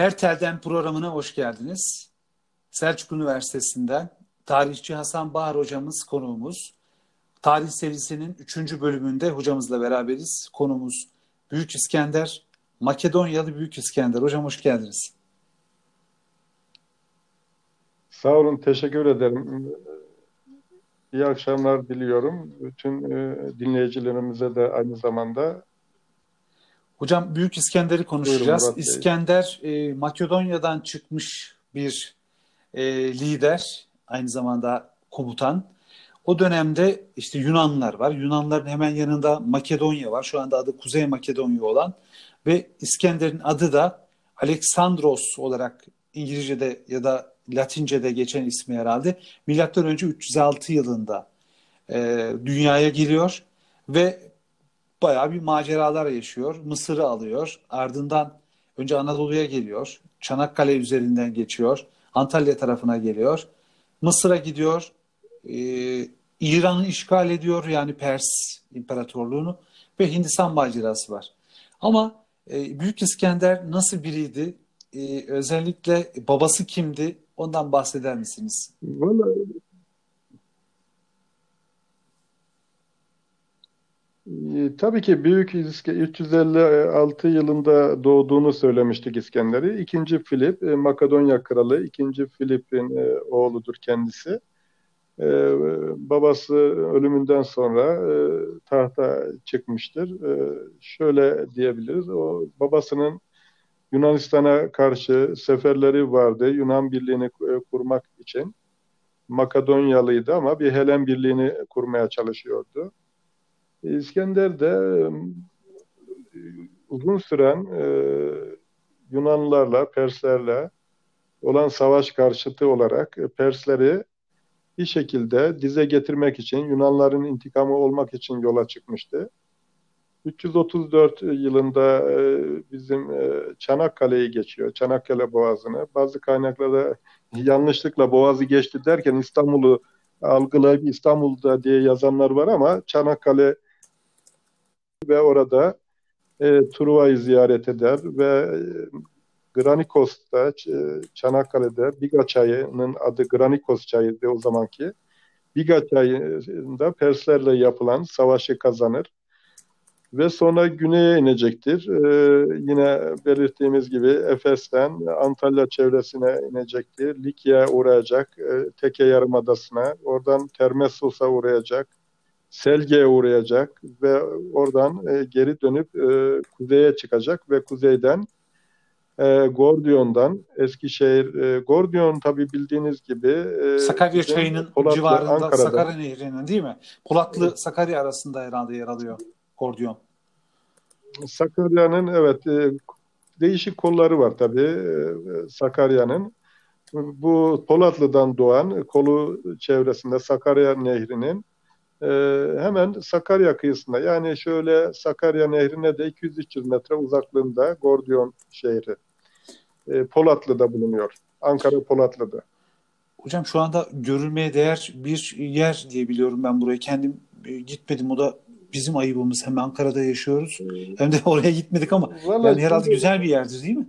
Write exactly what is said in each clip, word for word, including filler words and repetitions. Ertel'den programına hoş geldiniz. Selçuk Üniversitesi'nden tarihçi Hasan Bahar hocamız konuğumuz. Tarih serisinin üçüncü bölümünde hocamızla beraberiz. Konumuz Büyük İskender, Makedonyalı Büyük İskender. Hocam hoş geldiniz. Sağ olun, teşekkür ederim. İyi akşamlar diliyorum. Bütün dinleyicilerimize de aynı zamanda. Hocam Büyük İskender'i konuşacağız. Buyurun, İskender e, Makedonya'dan çıkmış bir e, lider, aynı zamanda komutan. O dönemde işte Yunanlar var. Yunanların hemen yanında Makedonya var. Şu anda adı Kuzey Makedonya olan ve İskender'in adı da Aleksandros olarak İngilizce'de ya da Latince'de geçen ismi herhalde. Milattan önce üç yüz altı yılında e, dünyaya geliyor ve bayağı bir maceralar yaşıyor. Mısır'ı alıyor. Ardından önce Anadolu'ya geliyor. Çanakkale üzerinden geçiyor. Antalya tarafına geliyor. Mısır'a gidiyor. Ee, İran'ı işgal ediyor. Yani Pers İmparatorluğunu ve Hindistan macerası var. Ama e, Büyük İskender nasıl biriydi? E, özellikle babası kimdi? Ondan bahseder misiniz? Vallahi tabii ki Büyük İskender üç yüz elli altı yılında doğduğunu söylemiştik İskender'i. İkinci Filip, Makedonya kralı, ikinci Filip'in oğludur kendisi. Babası ölümünden sonra tahta çıkmıştır. Şöyle diyebiliriz, o babasının Yunanistan'a karşı seferleri vardı, Yunan birliğini kurmak için. Makedonyalıydı ama bir Helen birliğini kurmaya çalışıyordu. İskender de uzun süren e, Yunanlarla, Perslerle olan savaş karşıtı olarak Persleri bir şekilde dize getirmek için, Yunanların intikamı olmak için yola çıkmıştı. üç yüz otuz dört yılında e, bizim e, Çanakkale'yi geçiyor, Çanakkale Boğazı'nı. Bazı kaynaklarda yanlışlıkla Boğaz'ı geçti derken İstanbul'u algılayıp İstanbul'da diye yazanlar var ama Çanakkale ve orada e, Truva'yı ziyaret eder ve e, Granikos'ta e, Çanakkale'de Biga çayının adı Granikos çayıydı o zamanki. Biga çayında Perslerle yapılan savaşı kazanır ve sonra güneye inecektir. E, yine belirttiğimiz gibi Efes'ten Antalya çevresine inecektir. Likya'ya uğrayacak, e, Teke Yarımadası'na, oradan Termessos'a uğrayacak, Selge'ye uğrayacak ve oradan e, geri dönüp e, kuzeye çıkacak ve kuzeyden e, Gordion'dan Eskişehir, e, Gordion tabii bildiğiniz gibi e, Sakarya Çayı'nın Polatlı, civarında Ankara'da. Sakarya Nehri'nin değil mi? Polatlı Sakarya arasında herhalde yer alıyor Gordion. Sakarya'nın evet e, değişik kolları var tabii e, Sakarya'nın. Bu Polatlı'dan doğan kolu çevresinde Sakarya Nehri'nin e, hemen Sakarya kıyısında, yani şöyle Sakarya Nehri'ne de iki yüz üç yüz metre uzaklığında Gordion şehri. E, Polatlı'da bulunuyor. Ankara Polatlı'da. Hocam şu anda görülmeye değer bir yer diye biliyorum ben burayı. Kendim e, gitmedim, o da bizim ayıbımız. Hem Ankara'da yaşıyoruz hem de oraya gitmedik ama vallahi yani herhalde güzel bir yerdir değil mi?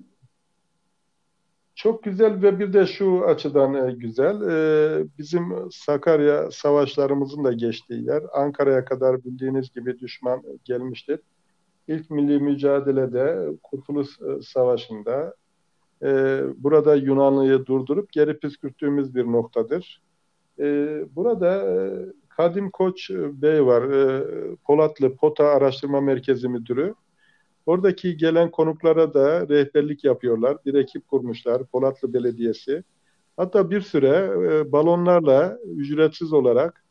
Çok güzel ve bir de şu açıdan güzel. Bizim Sakarya savaşlarımızın da geçtiği yer. Ankara'ya kadar bildiğiniz gibi düşman gelmiştir. İlk milli mücadelede, Kurtuluş Savaşı'nda burada Yunanlı'yı durdurup geri püskürttüğümüz bir noktadır. Burada Kadim Koç Bey var, Polatlı POTA Araştırma Merkezi Müdürü. Oradaki gelen konuklara da rehberlik yapıyorlar. Bir ekip kurmuşlar, Polatlı Belediyesi. Hatta bir süre balonlarla ücretsiz olarak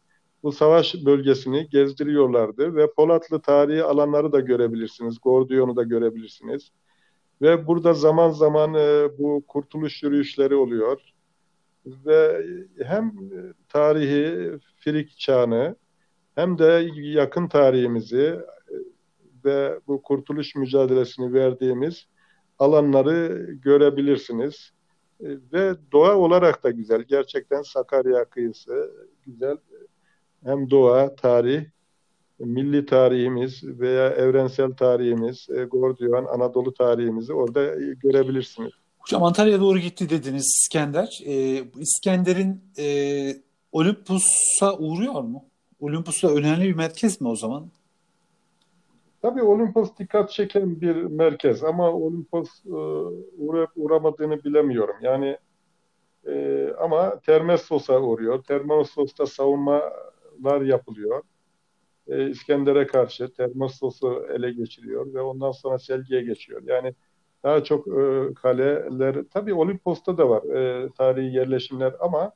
bu savaş bölgesini gezdiriyorlardı. Ve Polatlı tarihi alanları da görebilirsiniz, Gordion'u da görebilirsiniz. Ve burada zaman zaman bu kurtuluş yürüyüşleri oluyor. Ve hem tarihi Frig çağını hem de yakın tarihimizi ve bu kurtuluş mücadelesini verdiğimiz alanları görebilirsiniz. Ve doğa olarak da güzel. Gerçekten Sakarya kıyısı güzel. Hem doğa, tarih, milli tarihimiz veya evrensel tarihimiz, Gordion, Anadolu tarihimizi orada görebilirsiniz. Hocam Antalya'ya doğru gitti dediniz İskender. Ee, İskender'in e, Olympus'a uğruyor mu? Olympus da önemli bir merkez mi o zaman? Tabii Olympus dikkat çeken bir merkez ama Olympus e, uğrayıp uğramadığını bilemiyorum. Yani e, ama Termessos'a uğruyor. Termessos'ta savunmalar yapılıyor. E, İskender'e karşı Termessos'u ele geçiriyor ve ondan sonra Selgi'ye geçiyor. Yani daha çok e, kaleler, tabii Olimpos'ta da var e, tarihi yerleşimler ama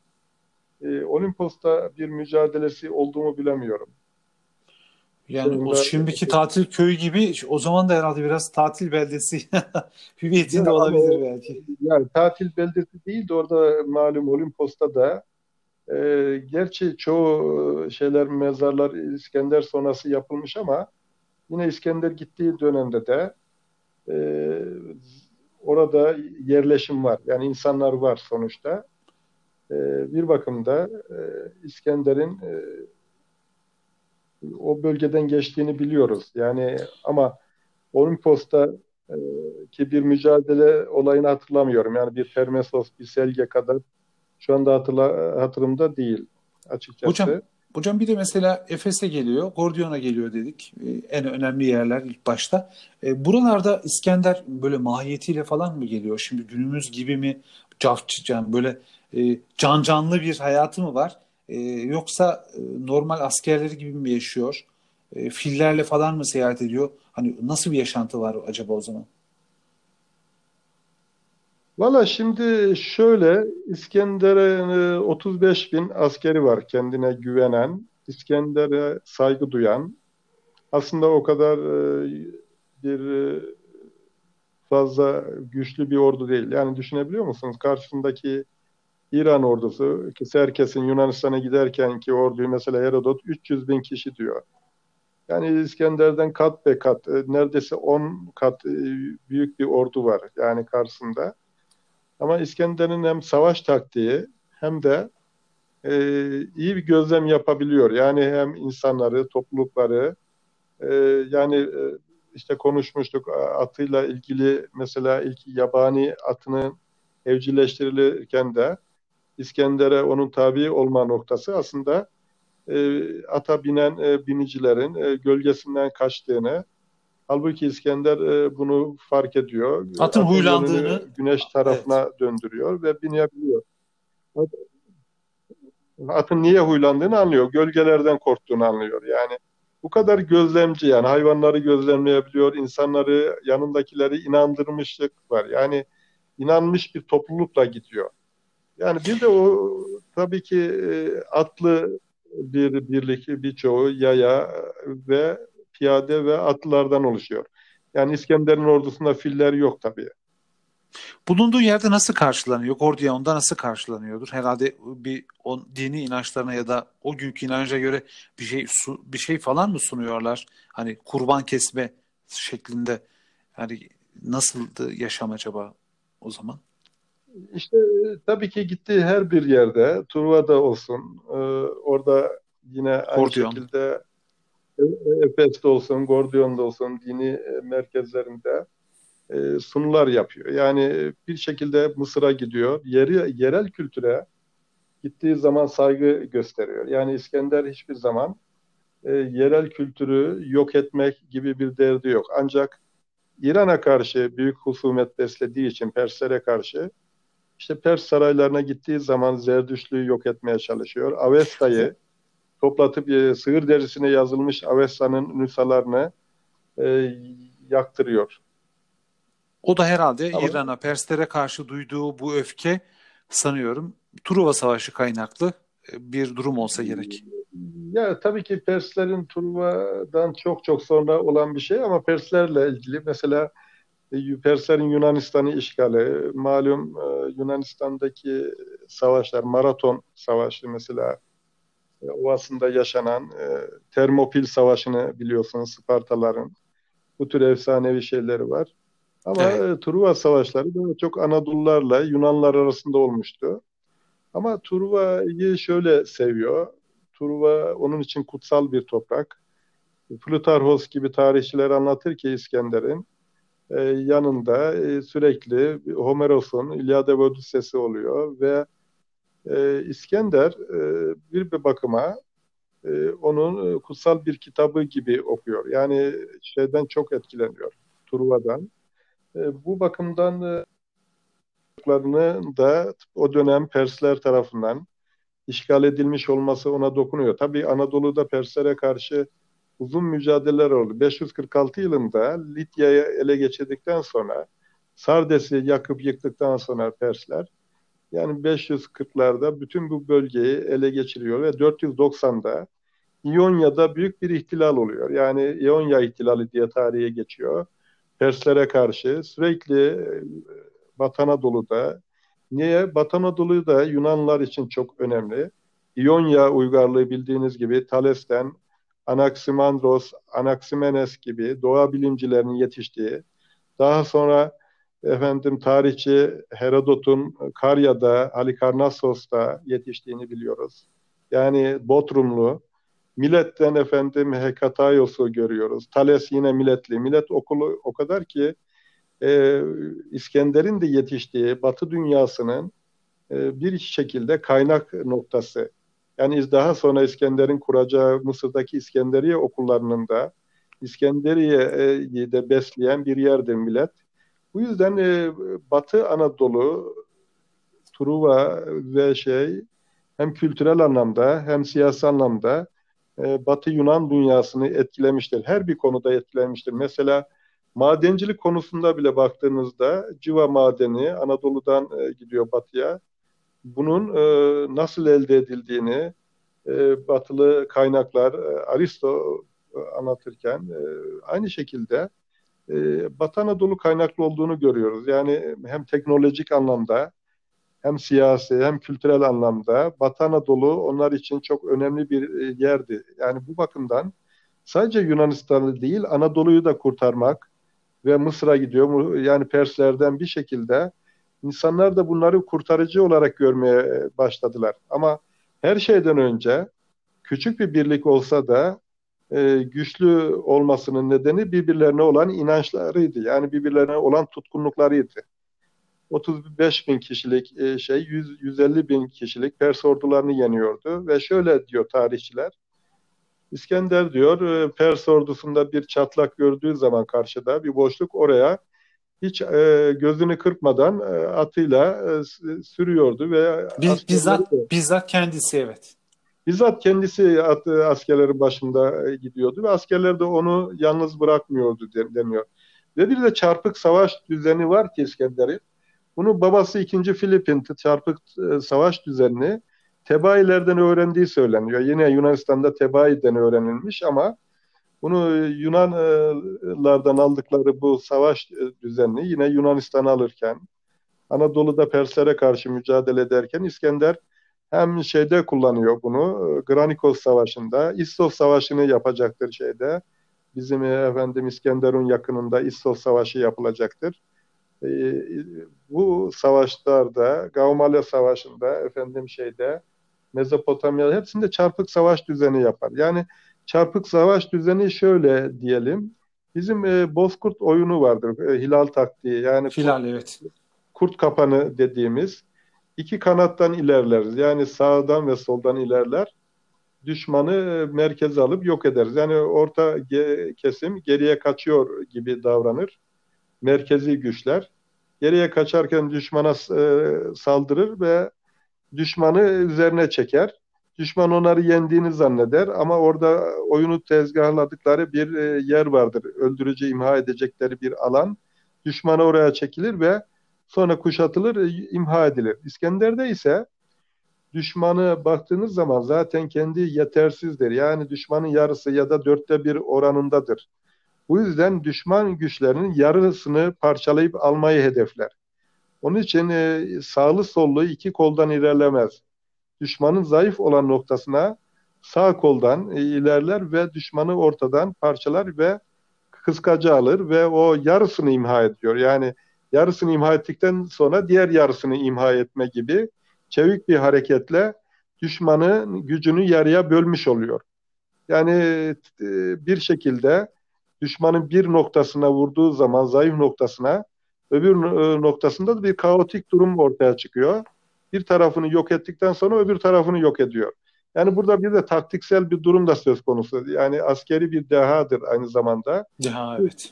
e, Olimpos'ta bir mücadelesi olduğumu bilemiyorum. Yani Onunla, o şimdiki e, tatil köyü gibi o zaman da herhalde biraz tatil beldesi hüviyeti de olabilir belki. Yani tatil beldesi değil de orada malum Olimpos'ta da e, gerçi çoğu şeyler, mezarlar İskender sonrası yapılmış ama yine İskender gittiği dönemde de Ee, orada yerleşim var. Yani insanlar var sonuçta. Ee, bir bakımda e, İskender'in e, o bölgeden geçtiğini biliyoruz. Yani ama Olimpos'ta e, ki bir mücadele olayını hatırlamıyorum. Yani bir Termessos, bir Selge kadar şu anda hatırla, hatırımda değil açıkçası. Hocam, hocam bir de mesela Efes'e geliyor, Gordion'a geliyor dedik. Ee, en önemli yerler ilk başta. Ee, buralarda İskender böyle mahiyetiyle falan mı geliyor? Şimdi günümüz gibi mi? Cafçıcan böyle e, can canlı bir hayatı mı var? E, yoksa e, normal askerleri gibi mi yaşıyor? E, fillerle falan mı seyahat ediyor? Hani nasıl bir yaşantı var acaba o zaman? Valla şimdi şöyle, İskender'e otuz beş bin askeri var, kendine güvenen, İskender'e saygı duyan. Aslında o kadar bir fazla güçlü bir ordu değil. Yani düşünebiliyor musunuz? Karşısındaki İran ordusu, ki Serkes'in Yunanistan'a giderkenki orduyu mesela Herodot üç yüz bin kişi diyor. Yani İskender'den kat be kat, neredeyse on kat büyük bir ordu var yani karşısında. Ama İskender'in hem savaş taktiği hem de e, iyi bir gözlem yapabiliyor. Yani hem insanları, toplulukları, e, yani e, işte konuşmuştuk atıyla ilgili, mesela ilk yabani atının evcilleştirilirken de İskender'e onun tabi olma noktası aslında e, ata binen e, binicilerin e, gölgesinden kaçtığını, halbuki İskender bunu fark ediyor. Atın huylandığını güneş tarafına evet. döndürüyor ve binebiliyor. Atın niye huylandığını anlıyor. Gölgelerden korktuğunu anlıyor. Yani bu kadar gözlemci, yani hayvanları gözlemleyebiliyor. İnsanları, yanındakileri inandırmışlık var. Yani inanmış bir toplulukla gidiyor. Yani bir de o tabii ki atlı bir birlik, birçoğu yaya ve piyade ve atlılardan oluşuyor. Yani İskender'in ordusunda filler yok tabii. Bulunduğu yerde nasıl karşılanıyor? Gordion'da nasıl karşılanıyordur? Herhalde bir on, dini inançlarına ya da o günkü inanca göre bir şey bir şey falan mı sunuyorlar? Hani kurban kesme şeklinde. Yani nasıldı yaşam acaba o zaman? İşte tabii ki gittiği her bir yerde, Truva'da olsun, e, orada yine aynı Gordion. şekilde Efes'te olsun, Gordion'da olsun dini merkezlerinde e, sunular yapıyor. Yani bir şekilde Mısır'a gidiyor. Yeri, yerel kültüre gittiği zaman saygı gösteriyor. Yani İskender hiçbir zaman e, yerel kültürü yok etmek gibi bir derdi yok. Ancak İran'a karşı büyük husumet beslediği için, Perslere karşı, işte Pers saraylarına gittiği zaman Zerdüştlüğü yok etmeye çalışıyor. Avesta'yı toplatıp e, sığır derisine yazılmış Avesta'nın nüshalarını e, yaktırıyor. O da herhalde tamam. İran'a, Perslere karşı duyduğu bu öfke sanıyorum Truva Savaşı kaynaklı bir durum olsa gerek. Ya tabii ki Perslerin Truva'dan çok çok sonra olan bir şey ama Perslerle ilgili mesela Perslerin Yunanistan'ı işgali, malum Yunanistan'daki savaşlar, Maraton Savaşı mesela, o aslında yaşanan e, Termopil Savaşı'nı biliyorsunuz, Spartaların. Bu tür efsanevi şeyleri var. Ama evet. e, Truva Savaşları daha çok Anadolularla Yunanlar arasında olmuştu. Ama Truva'yı şöyle seviyor. Truva onun için kutsal bir toprak. Plutarhos gibi tarihçiler anlatır ki İskender'in e, yanında e, sürekli Homeros'un İlyada ve Odüssesi oluyor ve e, İskender e, bir bir bakıma e, onun kutsal bir kitabı gibi okuyor. Yani şeyden çok etkileniyor, Truva'dan. E, bu bakımdan çocuklarını da o dönem Persler tarafından işgal edilmiş olması ona dokunuyor. Tabii Anadolu'da Perslere karşı uzun mücadeleler oldu. beş yüz kırk altı yılında Lidya'yı ele geçirdikten sonra, Sardes'i yakıp yıktıktan sonra Persler, yani beş yüz kırklarda bütün bu bölgeyi ele geçiriyor ve dört yüz doksanda İonya'da büyük bir ihtilal oluyor. Yani İonya ihtilali diye tarihe geçiyor. Perslere karşı sürekli Batı Anadolu'da. Niye? Batı Anadolu'yu da Yunanlılar için çok önemli. İonya uygarlığı bildiğiniz gibi Thales'ten Anaximandros, Anaximenes gibi doğa bilimcilerinin yetiştiği, daha sonra efendim tarihçi Herodot'un Karya'da, Halikarnassos'ta yetiştiğini biliyoruz. Yani Bodrumlu, Milet'ten efendim Hekataios'u görüyoruz. Thales yine Miletli. Milet okulu o kadar ki Ee, İskender'in de yetiştiği Batı dünyasının e, bir şekilde kaynak noktası. Yani daha sonra İskender'in kuracağı Mısır'daki İskenderiye okullarının da İskenderiye'yi de besleyen bir yerdir millet. Bu yüzden e, Batı Anadolu, Truva ve şey hem kültürel anlamda hem siyasi anlamda e, Batı Yunan dünyasını etkilemiştir. Her bir konuda etkilemiştir. Mesela madencilik konusunda bile baktığınızda Civa madeni Anadolu'dan e, gidiyor batıya. Bunun e, nasıl elde edildiğini e, batılı kaynaklar e, Aristo e, anlatırken e, aynı şekilde e, Batı Anadolu kaynaklı olduğunu görüyoruz. Yani hem teknolojik anlamda hem siyasi hem kültürel anlamda Batı Anadolu onlar için çok önemli bir yerdi. Yani bu bakımdan sadece Yunanistan'ı değil Anadolu'yu da kurtarmak ve Mısır'a gidiyor. Yani Perslerden bir şekilde insanlar da bunları kurtarıcı olarak görmeye başladılar. Ama her şeyden önce küçük bir birlik olsa da e, güçlü olmasının nedeni birbirlerine olan inançlarıydı. Yani birbirlerine olan tutkunluklarıydı. otuz beş bin kişilik e, şey yüz elli bin kişilik Pers ordularını yeniyordu ve şöyle diyor tarihçiler. İskender diyor Pers ordusunda bir çatlak gördüğü zaman karşıda bir boşluk oraya hiç e, gözünü kırpmadan e, atıyla e, sürüyordu ve Biz, bizzat de, bizzat kendisi evet. Bizzat kendisi at, askerlerin başında e, gidiyordu ve askerler de onu yalnız bırakmıyordu deniyor. Ve bir de çarpık savaş düzeni var ki İskender'in. Bunu babası ikinci Filip'in çarpık e, savaş düzenini Tebailerden öğrendiği söyleniyor. Yine Yunanistan'da Tebai'den öğrenilmiş ama bunu Yunanlardan aldıkları bu savaş düzenini yine Yunanistan alırken, Anadolu'da Perslere karşı mücadele ederken İskender hem şeyde kullanıyor bunu, Granikos Savaşı'nda, İssos Savaşı'nı yapacaktır şeyde. Bizim efendim İskenderun yakınında İssos Savaşı yapılacaktır. Bu savaşlarda, Gaumalya Savaşı'nda, efendim şeyde, Mezopotamya hepsinde çarpık savaş düzeni yapar. Yani çarpık savaş düzeni şöyle diyelim. Bizim e, Bozkurt oyunu vardır. E, hilal taktiği. Yani hilal kurt, evet. Kurt kapanı dediğimiz. İki kanattan ilerleriz. Yani sağdan ve soldan ilerler. Düşmanı e, merkeze alıp yok ederiz. Yani orta ge- kesim geriye kaçıyor gibi davranır. Merkezi güçler. Geriye kaçarken düşmana e, saldırır ve düşmanı üzerine çeker. Düşman onları yendiğini zanneder ama orada oyunu tezgahladıkları bir e, yer vardır. Öldürücü imha edecekleri bir alan. Düşman oraya çekilir ve sonra kuşatılır, e, imha edilir. İskender'de ise düşmanı baktığınız zaman zaten kendi yetersizdir. Yani düşmanın yarısı ya da dörtte bir oranındadır. Bu yüzden düşman güçlerinin yarısını parçalayıp almayı hedefler. Onun için e, sağlı sollu iki koldan ilerlemez. Düşmanın zayıf olan noktasına sağ koldan e, ilerler ve düşmanı ortadan parçalar ve kıskaca alır ve o yarısını imha ediyor. Yani yarısını imha ettikten sonra diğer yarısını imha etme gibi çevik bir hareketle düşmanın gücünü yarıya bölmüş oluyor. Yani e, bir şekilde düşmanın bir noktasına vurduğu zaman, zayıf noktasına, öbür noktasında da bir kaotik durum ortaya çıkıyor. Bir tarafını yok ettikten sonra öbür tarafını yok ediyor. Yani burada bir de taktiksel bir durum da söz konusu. Yani askeri bir dehadır aynı zamanda. Deha, evet.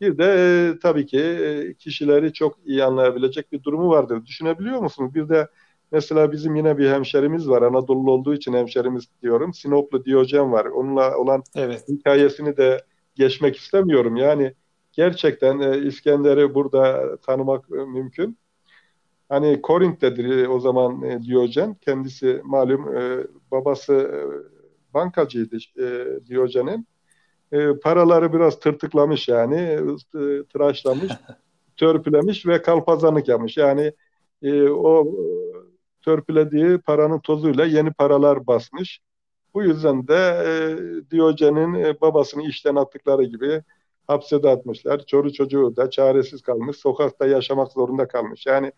Bir de e, tabii ki e, kişileri çok iyi anlayabilecek bir durumu vardır. Düşünebiliyor musunuz? Bir de mesela bizim yine bir hemşerimiz var. Anadolu olduğu için hemşerimiz diyorum. Sinoplu Diyojen var. Onunla olan evet. hikayesini de geçmek istemiyorum. Yani gerçekten e, İskender'i burada tanımak e, mümkün. Hani Korint'tedir o zaman e, Diyojen. Kendisi malum e, babası e, bankacıydı e, Diyojen'in. E, paraları biraz tırtıklamış yani. E, tıraşlamış, törpülemiş ve kalpazanlık yapmış. Yani e, o törpülediği paranın tozuyla yeni paralar basmış. Bu yüzden de e, Diyojen'in e, babasını işten attıkları gibi hapse de atmışlar. Çoluk çocuğu da çaresiz kalmış. Sokakta yaşamak zorunda kalmış. Yani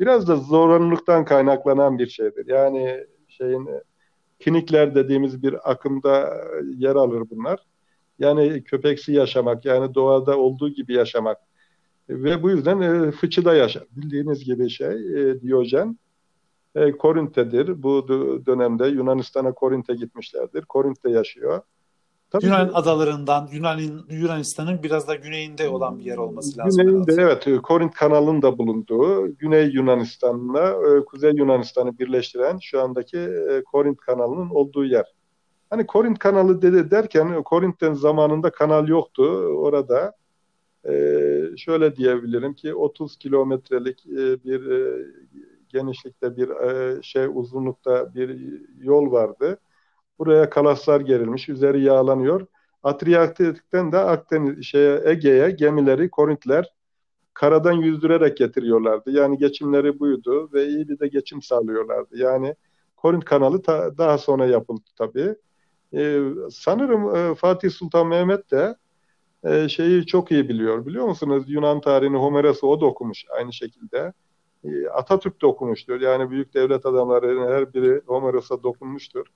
biraz da zorunluluktan kaynaklanan bir şeydir. Yani şeyin kinikler dediğimiz bir akımda yer alır bunlar. Yani köpeksi yaşamak, yani doğada olduğu gibi yaşamak. Ve bu yüzden fıçıda yaşar. Bildiğiniz gibi şey Diyojen Korint'tedir. Bu dönemde Yunanistan'a, Korint'e gitmişlerdir. Korint'te yaşıyor. Tabii Yunan ki, adalarından, Yunan, Yunanistan'ın biraz da güneyinde olan bir yer olması lazım. Güneyinde, evet. Korint kanalının da bulunduğu, Güney Yunanistan'la Kuzey Yunanistan'ı birleştiren şu andaki Korint kanalının olduğu yer. Hani Korint kanalı dedi derken, Korint'ten zamanında kanal yoktu orada. Şöyle diyebilirim ki otuz kilometrelik bir genişlikte, bir şey uzunlukta bir yol vardı. Buraya kalaslar gerilmiş, üzeri yağlanıyor. Adriyatik'ten de Akdeniz, şeye, Ege'ye gemileri Korintler karadan yüzdürerek getiriyorlardı. Yani geçimleri buydu ve iyi bir de geçim sağlıyorlardı. Yani Korint kanalı ta, daha sonra yapıldı tabii. Ee, sanırım e, Fatih Sultan Mehmet de e, şeyi çok iyi biliyor. Biliyor musunuz? Yunan tarihini Homeros'u o da okumuş aynı şekilde. E, Atatürk de okumuştur. Yani büyük devlet adamlarının her biri Homeros'a dokunmuştur.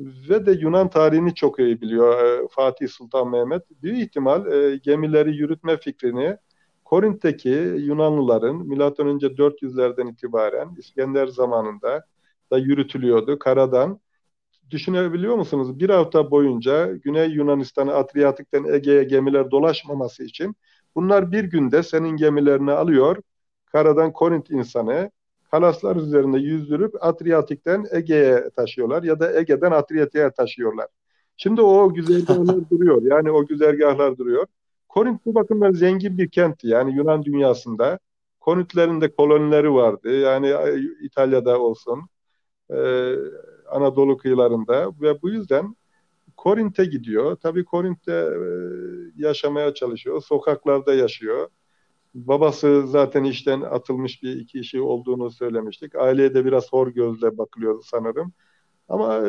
Ve de Yunan tarihini çok iyi biliyor Fatih Sultan Mehmet. Büyük ihtimal gemileri yürütme fikrini Korint'teki Yunanlıların milattan önce dört yüzlerden itibaren İskender zamanında da yürütülüyordu karadan. Düşünebiliyor musunuz? Bir hafta boyunca Güney Yunanistan'a, Adriyatik'ten Ege'ye gemiler dolaşmaması için bunlar bir günde senin gemilerini alıyor. Karadan Korint insanı kalaslar üzerinde yüzdürüp Adriyatik'ten Ege'ye taşıyorlar ya da Ege'den Adriyatik'e taşıyorlar. Şimdi o güzergahlar duruyor. Yani o güzergahlar duruyor. Korint bu bakımdan zengin bir kentti. Yani Yunan dünyasında Korintlerin de kolonileri vardı. Yani İtalya'da olsun, e, Anadolu kıyılarında ve bu yüzden Korint'e gidiyor. Tabii Korint'te e, yaşamaya çalışıyor. Sokaklarda yaşıyor. Babası zaten işten atılmış bir iki işi olduğunu söylemiştik. Aileye de biraz hor gözle bakılıyordu sanırım. Ama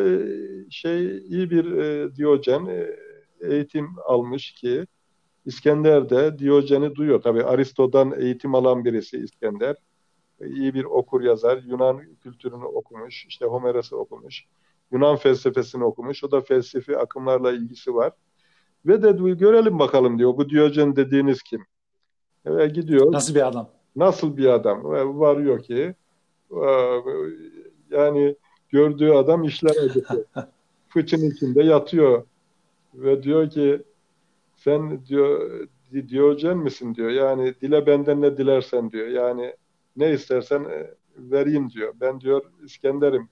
şey iyi bir Diyojen eğitim almış ki İskender de Diyojen'i duyuyor. Tabii Aristo'dan eğitim alan birisi İskender. İyi bir okur yazar. Yunan kültürünü okumuş. İşte Homeros'u okumuş. Yunan felsefesini okumuş. O da felsefi akımlarla ilgisi var. Ve de görelim bakalım diyor. Bu Diyojen dediğiniz kim? Ve gidiyor. Nasıl bir adam? Nasıl bir adam? Varıyor ki yani gördüğü adam işler acısı. Fıçın içinde yatıyor. Ve diyor ki sen diyor Diyojen misin diyor. Yani dile benden ne dilersen diyor. Yani ne istersen vereyim diyor. Ben diyor İskender'im.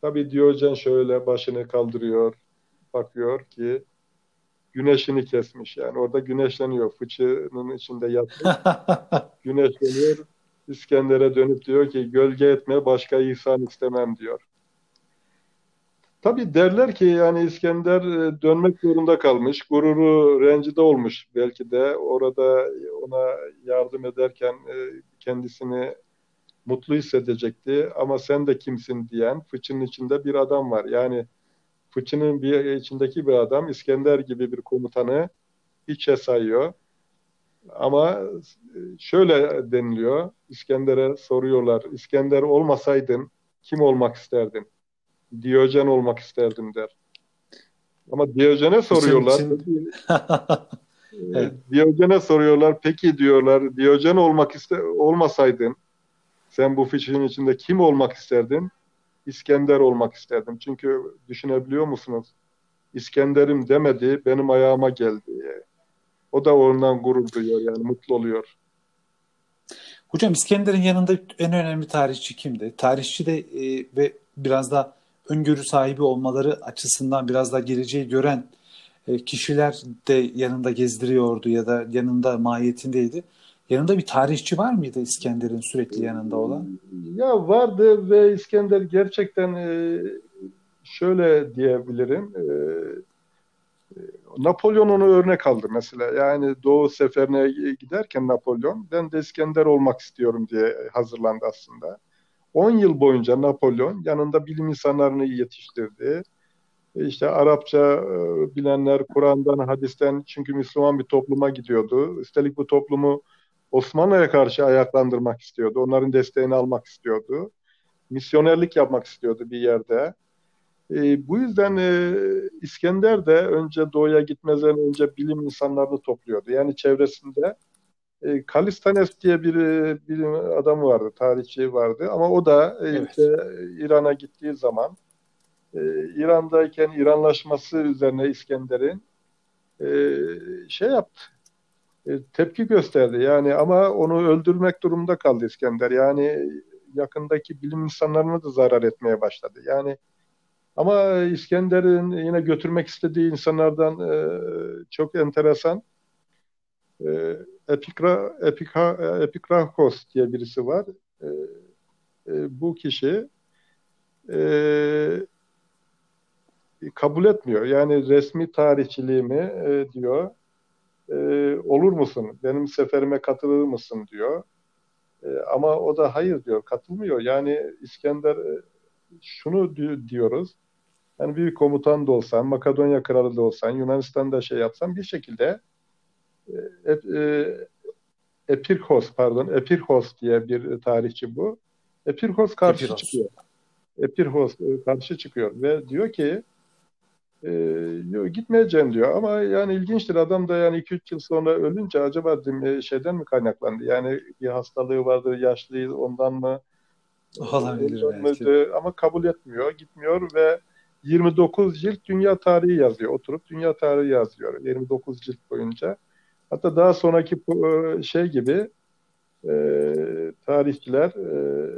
Tabii Diyojen şöyle başını kaldırıyor. Bakıyor ki güneşini kesmiş yani. Orada güneşleniyor. Fıçının içinde yatmış. Güneşleniyor. İskender'e dönüp diyor ki gölge etme, başka ihsan istemem diyor. Tabii derler ki yani İskender dönmek zorunda kalmış. Gururu rencide olmuş. Belki de orada ona yardım ederken kendisini mutlu hissedecekti. Ama sen de kimsin diyen fıçının içinde bir adam var. Yani fıçının bir, içindeki bir adam İskender gibi bir komutanı hiçe sayıyor. Ama şöyle deniliyor. İskender'e soruyorlar. İskender olmasaydın kim olmak isterdin? Diyojen olmak isterdim der. Ama Diyojen'e soruyorlar. Için, için... evet. Diyojen'e soruyorlar. Peki diyorlar, Diyojen olmak iste olmasaydın sen bu fişin içinde kim olmak isterdin? İskender olmak isterdim. Çünkü düşünebiliyor musunuz? İskender'im demedi, benim ayağıma geldi. O da ondan gurur duyuyor, yani mutlu oluyor. Hocam, İskender'in yanında en önemli tarihçi kimdi? Tarihçi de e, ve biraz da öngörü sahibi olmaları açısından biraz da geleceği gören e, kişiler de yanında gezdiriyordu ya da yanında mahiyetindeydi. Yanında bir tarihçi var mıydı İskender'in sürekli yanında olan? Ya vardı ve İskender gerçekten e, şöyle diyebilirim. E, Napolyon onu örnek aldı mesela. Yani Doğu seferine giderken Napolyon, ben de İskender olmak istiyorum diye hazırlandı aslında. on yıl boyunca Napolyon yanında bilim insanlarını yetiştirdi. İşte Arapça bilenler, Kur'an'dan, hadisten, çünkü Müslüman bir topluma gidiyordu. Üstelik bu toplumu Osmanlı'ya karşı ayaklandırmak istiyordu. Onların desteğini almak istiyordu. Misyonerlik yapmak istiyordu bir yerde. E, bu yüzden e, İskender de önce doğuya gitmeden önce bilim insanlarını topluyordu. Yani çevresinde e, Kalistanes diye bir e, bilim adamı vardı, tarihçi vardı. Ama o da e, evet. e, İran'a gittiği zaman e, İran'dayken İranlaşması üzerine İskender'in e, şey yaptı, e, tepki gösterdi. Yani ama onu öldürmek durumunda kaldı İskender. Yani yakındaki bilim insanlarına da zarar etmeye başladı. Yani ama İskender'in yine götürmek istediği insanlardan e, çok enteresan e, Epikra, Epika, Epikrakos diye birisi var. E, e, bu kişi e, kabul etmiyor. Yani resmi tarihçiliğimi e, diyor. E, olur musun? Benim seferime katılır mısın diyor. E, ama o da hayır diyor. Katılmıyor. Yani İskender e, şunu di- diyoruz. Yani bir komutan da olsan, Makedonya kralı da olsan, Yunanistan'da şey yapsan bir şekilde e, e, Epirkos pardon, Epirkos diye bir tarihçi bu. Epirkos karşı Epiros. çıkıyor. Epirkos karşı çıkıyor ve diyor ki e, diyor, gitmeyeceğim diyor. Ama yani ilginçtir, adam da yani iki üç yıl sonra ölünce acaba şeyden mi kaynaklandı? Yani bir hastalığı vardır, yaşlıydı, ondan mı? Olabilir, ama kabul etmiyor, gitmiyor ve yirmi dokuz cilt dünya tarihi yazıyor. Oturup dünya tarihi yazıyor. yirmi dokuz cilt boyunca. Hatta daha sonraki şey gibi e, tarihçiler e,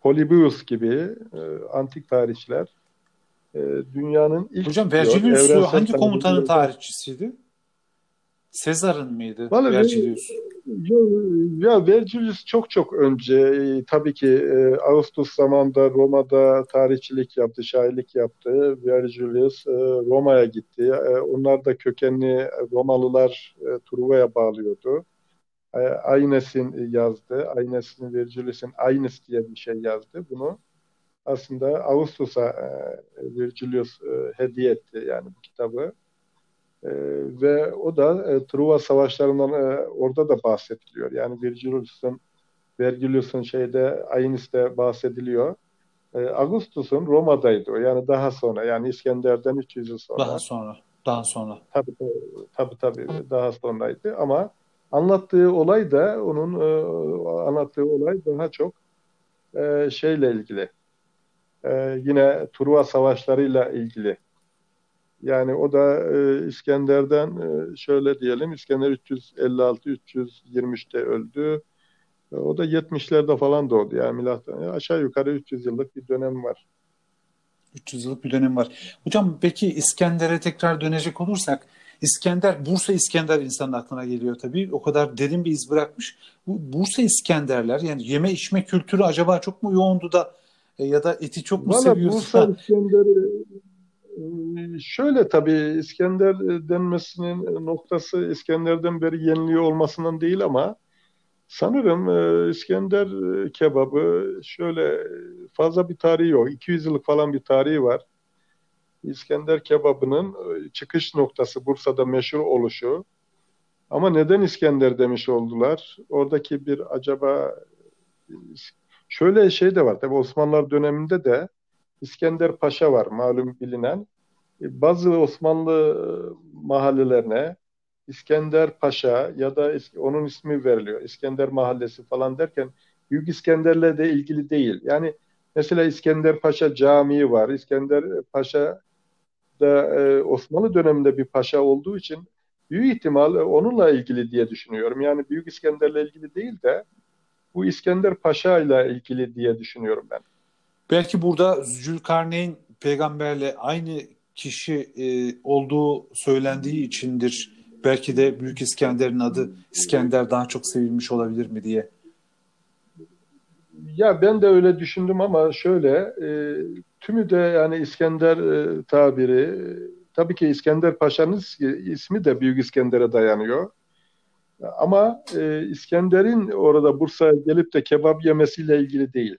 Polybius gibi e, antik tarihçiler e, dünyanın ilk... Hocam, Vergilius hangi komutanın tarihçisiydi? Sezar'ın mıydı Vergilius? Ya Vergilius çok çok önce tabii ki e, Ağustos zamanında Roma'da tarihçilik yaptı, şairlik yaptı. Vergilius e, Roma'ya gitti. E, onlar da kökenli Romalılar e, Truva'ya bağlıyordu. E, Aynes'in yazdı. Aynes'in, Vergilius'in Aynes diye bir şey yazdı. Bunu aslında Ağustos'a e, Vergilius e, hediye etti yani bu kitabı. Ee, ve o da e, Truva savaşlarından e, orada da bahsediliyor. Yani Vergilius'un Vergilius'un şeyde Aynis'te bahsediliyor. E, Augustus'un Roma'daydı o. Yani daha sonra, yani İskender'den üç yüz yıl sonra. Daha sonra, daha sonra. Tabii tabii, tabii daha sonraydı ama anlattığı olay da onun e, anlattığı olay daha çok e, şeyle ilgili. E, yine Truva savaşlarıyla ilgili. Yani o da e, İskender'den e, şöyle diyelim, İskender üç yüz elli altı üç yüz yirmi üçte öldü. E, o da yetmişlerde falan doğdu. Yani milattan aşağı yukarı üç yüz yıllık bir dönem var. üç yüz yıllık bir dönem var. Hocam, peki İskender'e tekrar dönecek olursak, İskender, Bursa İskender insanın aklına geliyor tabii. O kadar derin bir iz bırakmış. Bu Bursa İskenderler, yani yeme içme kültürü acaba çok mu yoğundu da e, ya da eti çok mu Vallahi seviyorsun? Bursa İskender'i şöyle, tabii İskender denmesinin noktası İskender'den beri yeniliyor olmasından değil ama sanırım İskender kebabı şöyle fazla bir tarihi yok. iki yüz yıllık falan bir tarihi var. İskender kebabının çıkış noktası Bursa'da meşhur oluşu. Ama neden İskender demiş oldular? Oradaki bir acaba şöyle şey de var. Tabii Osmanlılar döneminde de İskender Paşa var, malum bilinen. bazı Osmanlı mahallelerine İskender Paşa ya da onun ismi veriliyor. İskender Mahallesi falan derken Büyük İskender'le de ilgili değil. Yani mesela İskender Paşa Camii var. İskender Paşa da e, Osmanlı döneminde bir paşa olduğu için büyük ihtimal onunla ilgili diye düşünüyorum. Yani Büyük İskender'le ilgili değil de bu İskender Paşa'yla ilgili diye düşünüyorum ben. Belki burada Zülkarneyn peygamberle aynı kişi e, olduğu söylendiği içindir. Belki de Büyük İskender'in adı İskender daha çok sevilmiş olabilir mi diye. Ya ben de öyle düşündüm ama şöyle e, tümü de yani İskender e, tabiri tabii ki İskender Paşa'nın ismi de Büyük İskender'e dayanıyor. Ama e, İskender'in orada Bursa'ya gelip de kebap yemesiyle ilgili değil.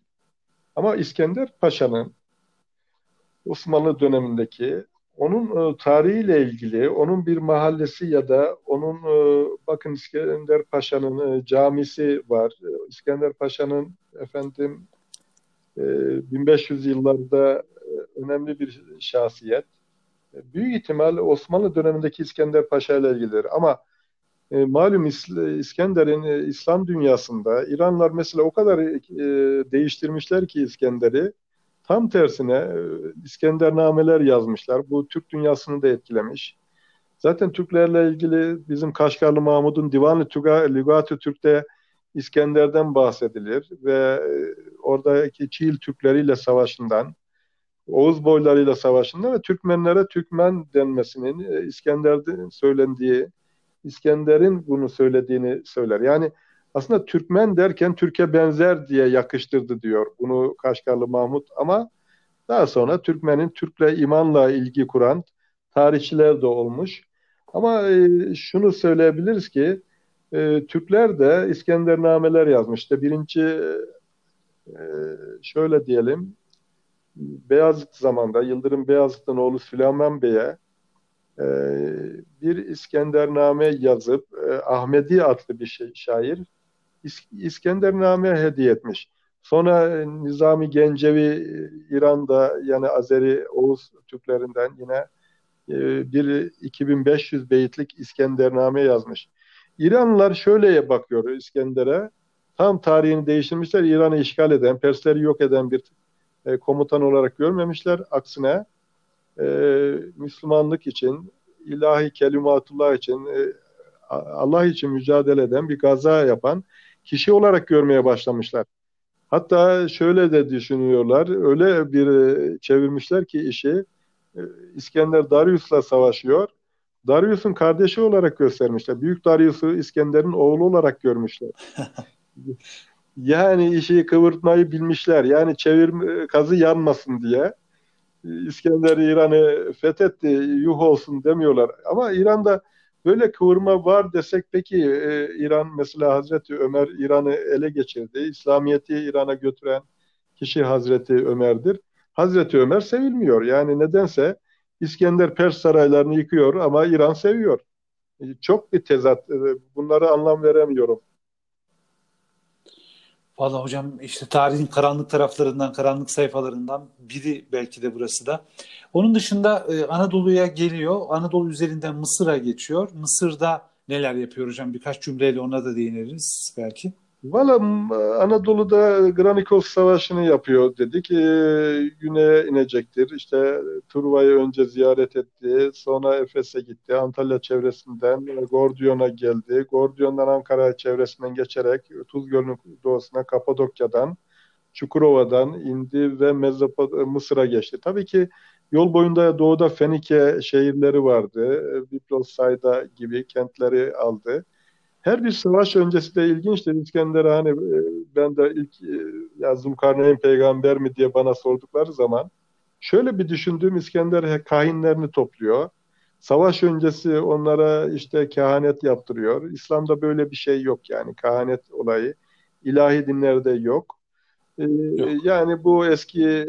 Ama İskender Paşa'nın Osmanlı dönemindeki onun e, tarihiyle ilgili, onun bir mahallesi ya da onun e, bakın İskender Paşa'nın e, camisi var. İskender Paşa'nın efendim e, bin beş yüz yıllarda e, önemli bir şahsiyet. Büyük ihtimal Osmanlı dönemindeki İskender Paşa ile ilgilidir. Ama e, malum İs- İskender'in e, İslam dünyasında İranlar mesela o kadar e, değiştirmişler ki İskender'i. Tam tersine İskendernameler yazmışlar. Bu Türk dünyasını da etkilemiş. Zaten Türklerle ilgili bizim Kaşgarlı Mahmud'un Divan-ı Lügat-ı Türk'te İskender'den bahsedilir. Ve oradaki Çiğil Türkleriyle savaşından, Oğuz boylarıyla savaşından ve Türkmenlere Türkmen denmesinin İskender'in söylendiği, İskender'in bunu söylediğini söyler. Yani aslında Türkmen derken Türk'e benzer diye yakıştırdı diyor bunu Kaşgarlı Mahmut ama daha sonra Türkmen'in Türk'le imanla ilgi kuran tarihçiler de olmuş. Ama şunu söyleyebiliriz ki Türkler de İskendernameler yazmış. İşte birinci şöyle diyelim Beyazıt zamanında Yıldırım Beyazıt'ın oğlu Süleyman Bey'e bir İskendername yazıp Ahmedi adlı bir şair İskendername hediye etmiş. Sonra Nizami Gencevi İran'da yani Azeri Oğuz Türklerinden yine bir iki bin beş yüz beyitlik İskendername yazmış. İranlılar şöyle bakıyor İskender'e. Tam tarihini değiştirmişler. İran'ı işgal eden, Persleri yok eden bir komutan olarak görmemişler. Aksine e, Müslümanlık için, ilahi kelimatullah için, e, Allah için mücadele eden, bir gaza yapan kişi olarak görmeye başlamışlar. Hatta şöyle de düşünüyorlar, öyle bir çevirmişler ki işi, İskender Darius'la savaşıyor. Darius'un kardeşi olarak göstermişler. Büyük Darius'u İskender'in oğlu olarak görmüşler. Yani işi kıvırtmayı bilmişler. Yani çevir kazı yanmasın diye. İskender İran'ı fethetti, yuh olsun demiyorlar. Ama İran'da böyle kıvırma var desek peki e, İran mesela Hazreti Ömer İran'ı ele geçirdi. İslamiyet'i İran'a götüren kişi Hazreti Ömer'dir. Hazreti Ömer sevilmiyor. Yani nedense İskender Pers saraylarını yıkıyor ama İran seviyor. E, çok bir tezat. E, bunlara anlam veremiyorum. Vallahi hocam işte tarihin karanlık taraflarından, karanlık sayfalarından biri belki de burası da. Onun dışında Anadolu'ya geliyor. Anadolu üzerinden Mısır'a geçiyor. Mısır'da neler yapıyor hocam? Birkaç cümleyle ona da değiniriz belki. Vallahi Anadolu'da Granikos Savaşı'nı yapıyor dedik. Ee, güneye inecektir. İşte Turva'yı önce ziyaret etti. Sonra Efes'e gitti. Antalya çevresinden Gordion'a geldi. Gordion'dan Ankara çevresinden geçerek Tuz Gölü'nün doğusuna Kapadokya'dan, Çukurova'dan indi ve Mezopot- Mısır'a geçti. Tabii ki yol boyunda doğuda Fenike şehirleri vardı. Biblos, Sayda gibi kentleri aldı. Her bir savaş öncesi de ilginçtir. İskender'e hani ben de ilk ya Zülkarneyn peygamber mi diye bana sordukları zaman şöyle bir düşündüğüm İskender kahinlerini topluyor. Savaş öncesi onlara işte kehanet yaptırıyor. İslam'da böyle bir şey yok yani kehanet olayı. İlahi dinlerde yok. Ee, yok. Yani bu eski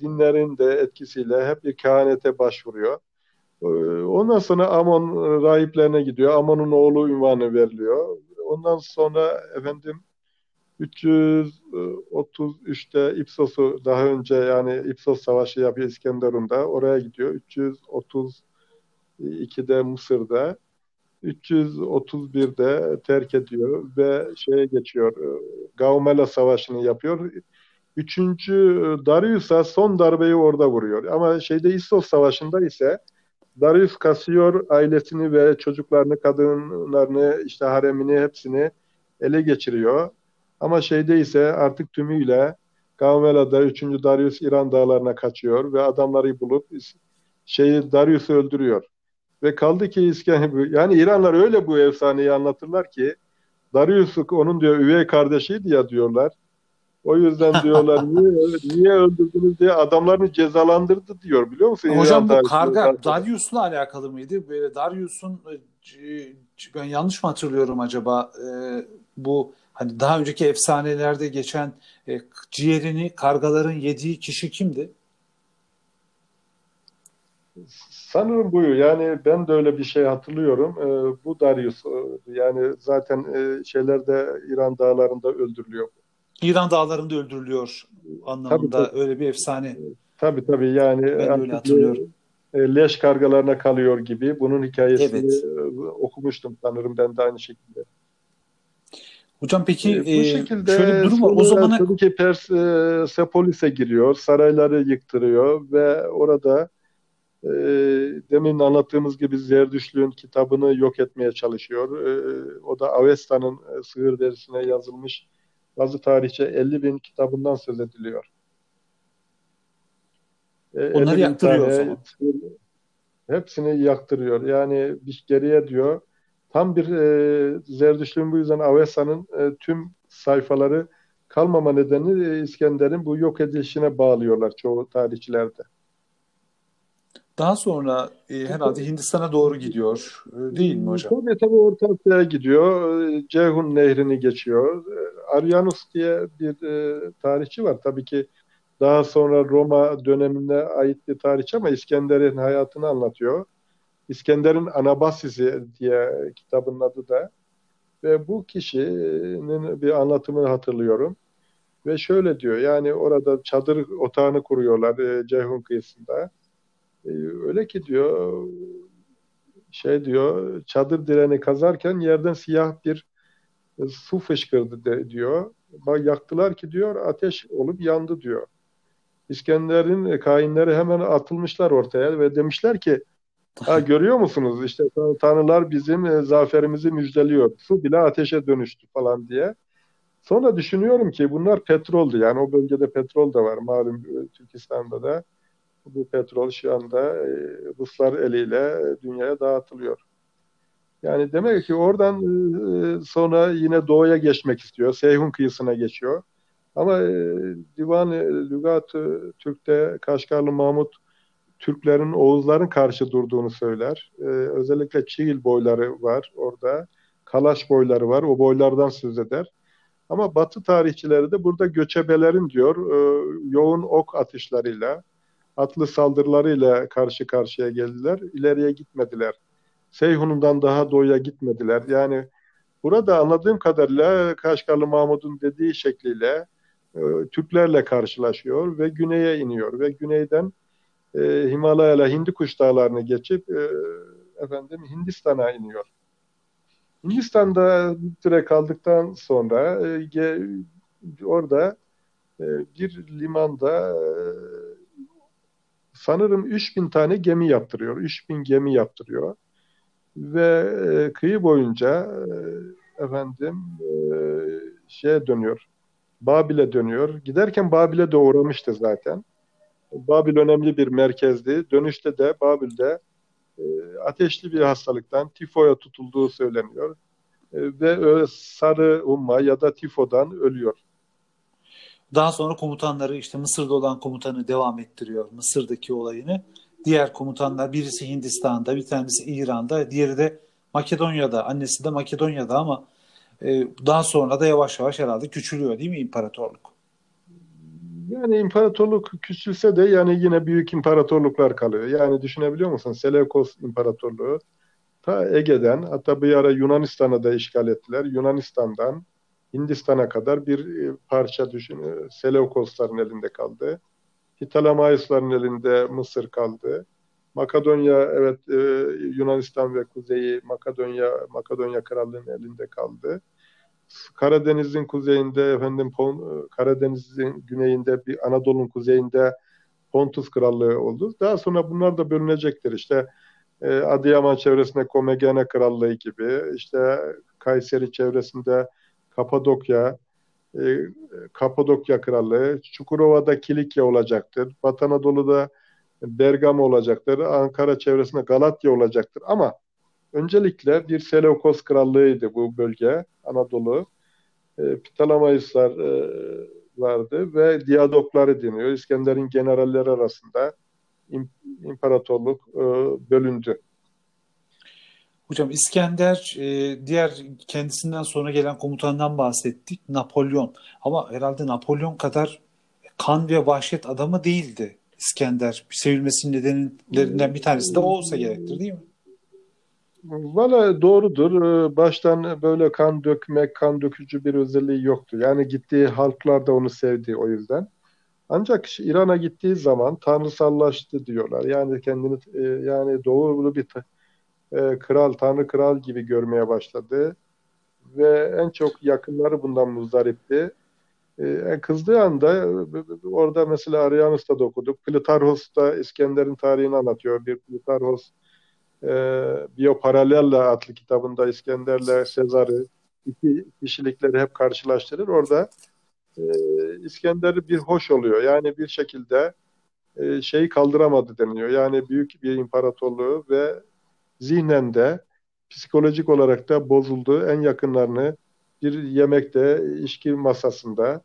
dinlerin de etkisiyle hep bir kehanete başvuruyor. Ondan sonra Amon rahiplerine gidiyor. Amon'un oğlu unvanı veriliyor. Ondan sonra efendim üç yüz otuz üçte İpsos'u daha önce yani İpsos Savaşı yapıyor İskenderun'da. Oraya gidiyor. üç yüz otuz ikide Mısır'da. üç yüz otuz birde terk ediyor ve şeye geçiyor. Gaugamela Savaşı'nı yapıyor. Üçüncü Darius'a son darbeyi orada vuruyor. Ama şeyde İssos Savaşı'nda ise Darius Kasiyor ailesini ve çocuklarını, kadınlarını, işte haremini hepsini ele geçiriyor. Ama şeyde ise artık tümüyle Gaugamela'da üçüncü Darius İran dağlarına kaçıyor ve adamları bulup şeyi Darius'u öldürüyor. Ve kaldı ki İskenderun, yani İranlar öyle bu efsaneyi anlatırlar ki Darius onun diyor üvey kardeşiydi ya diyorlar. O yüzden diyorlar niye, niye öldürdünüz diye adamlarını cezalandırdı diyor, biliyor musun? Hocam İran bu karga Darius'la alakalı mıydı? Böyle Darius'un ben yanlış mı hatırlıyorum acaba e, bu hani daha önceki efsanelerde geçen e, ciğerini kargaların yediği kişi kimdi? Sanırım bu. Yani ben de öyle bir şey hatırlıyorum. E, bu Darius. Yani zaten e, şeylerde İran dağlarında öldürülüyor. İran dağlarında öldürülüyor anlamında tabii, tabii. Öyle bir efsane. Tabii tabii yani. Ben öyle hatırlıyorum. Leş kargalarına kalıyor gibi. Bunun hikayesini evet. Okumuştum sanırım ben de aynı şekilde. Hocam peki e, bu e, şekilde şöyle durum var. O zamana tabii ki Persepolis'e giriyor. Sarayları yıktırıyor ve orada e, demin anlattığımız gibi Zerdüştlüğün kitabını yok etmeye çalışıyor. E, o da Avesta'nın sığır derisine yazılmış bazı tarihçe elli bin kitabından söz ediliyor. Onları yaktırıyor o zaman. Hepsini yaktırıyor. Yani bir geriye diyor. Tam bir e, Zerdüştlüğün bu yüzden Avesta'nın e, tüm sayfaları kalmama nedeni e, İskender'in bu yok edilişine bağlıyorlar çoğu tarihçilerde. Daha sonra e, herhalde Hindistan'a doğru gidiyor. Değil mi hocam? Tabii tabii Orta Asya'ya gidiyor. Ceyhun Nehri'ni geçiyor. Arianus diye bir e, tarihçi var. Tabii ki daha sonra Roma dönemine ait bir tarihçi ama İskender'in hayatını anlatıyor. İskender'in Anabasisi diye kitabın adı da. Ve bu kişinin bir anlatımını hatırlıyorum. Ve şöyle diyor. Yani orada çadır otağını kuruyorlar e, Ceyhun kıyısında. Öyle ki diyor şey diyor çadır direni kazarken yerden siyah bir su fışkırdı de, diyor. Yaktılar ki diyor ateş olup yandı diyor. İskender'in kainleri hemen atılmışlar ortaya ve demişler ki ha, görüyor musunuz işte tanrılar bizim e, zaferimizi müjdeliyor. Su bile ateşe dönüştü falan diye. Sonra düşünüyorum ki bunlar petroldu yani o bölgede petrol da var malum Türkistan'da da. Bu petrol şu anda Ruslar eliyle dünyaya dağıtılıyor. Yani demek ki oradan sonra yine doğuya geçmek istiyor. Seyhun kıyısına geçiyor. Ama Divan-ı Lügat-ı Türk'te Kaşgarlı Mahmut Türklerin, Oğuzların karşı durduğunu söyler. Özellikle Çiğil boyları var orada. Kalaş boyları var. O boylardan söz eder. Ama Batı tarihçileri de burada göçebelerin diyor yoğun ok atışlarıyla atlı saldırılarıyla karşı karşıya geldiler. İleriye gitmediler. Seyhun'dan daha doğuya gitmediler. Yani burada anladığım kadarıyla Kaşgarlı Mahmud'un dediği şekliyle e, Türklerle karşılaşıyor ve güneye iniyor ve güneyden e, Himalaya'la Hindikuş dağlarını geçip e, efendim Hindistan'a iniyor. Hindistan'da bir süre kaldıktan sonra e, ge, orada e, bir limanda e, sanırım üç bin tane gemi yaptırıyor. üç bin gemi yaptırıyor. Ve e, kıyı boyunca e, efendim e, şeye dönüyor. Babil'e dönüyor. Giderken Babil'e de uğramıştı zaten. Babil önemli bir merkezdi. Dönüşte de Babil'de e, ateşli bir hastalıktan tifoya tutulduğu söyleniyor. E, ve sarı umma ya da tifodan ölüyor. Daha sonra komutanları işte Mısır'da olan komutanı devam ettiriyor Mısır'daki olayını. Diğer komutanlar birisi Hindistan'da, bir tanesi İran'da, diğeri de Makedonya'da. Annesi de Makedonya'da ama e, daha sonra da yavaş yavaş herhalde küçülüyor değil mi imparatorluk? Yani imparatorluk küçülse de yani yine büyük imparatorluklar kalıyor. Yani düşünebiliyor musun? Seleukos İmparatorluğu ta Ege'den hatta bir ara Yunanistan'a da işgal ettiler. Yunanistan'dan Hindistan'a kadar bir parça düşünün. Seleukosların elinde kaldı. Hitalamayısların elinde Mısır kaldı. Makedonya, evet e, Yunanistan ve kuzeyi Makedonya, Makedonya Krallığı'nın elinde kaldı. Karadeniz'in kuzeyinde efendim Pon, Karadeniz'in güneyinde bir Anadolu'nun kuzeyinde Pontus Krallığı oldu. Daha sonra bunlar da bölünecektir. İşte e, Adıyaman çevresinde Komagene Krallığı gibi, işte Kayseri çevresinde Kapadokya, e, Kapadokya Krallığı, Çukurova'da Kilikya olacaktır. Batı Anadolu'da Bergama olacaktır. Ankara çevresinde Galatya olacaktır. Ama öncelikle bir Seleukos krallığıydı bu bölge, Anadolu. E, Ptolemaislar e, vardı ve Diyadokları deniyor. İskender'in generalleri arasında imparatorluk e, bölündü. Hocam İskender, e, diğer kendisinden sonra gelen komutandan bahsettik, Napolyon. Ama herhalde Napolyon kadar kan ve vahşet adamı değildi İskender. Sevilmesinin nedenlerinden bir tanesi de olsa gerektir, değil mi? Valla doğrudur. Baştan böyle kan dökmek, kan dökücü bir özelliği yoktu. Yani gittiği halklar da onu sevdi o yüzden. Ancak İran'a gittiği zaman tanrısallaştı diyorlar. Yani kendini yani doğulu bir kral, tanrı kral gibi görmeye başladı. Ve en çok yakınları bundan muzdaripti. Kızdığı anda orada mesela Arianus'ta da okuduk. Plutarhos da İskender'in tarihini anlatıyor. Bir Plutarhos E, Bioparalella adlı kitabında İskender'le Sezar'ı, iki kişilikleri hep karşılaştırır. Orada e, İskender bir hoş oluyor. Yani bir şekilde e, şeyi kaldıramadı deniliyor. Yani büyük bir imparatorluğu ve zihnen de psikolojik olarak da bozuldu. En yakınlarını bir yemekte, içki masasında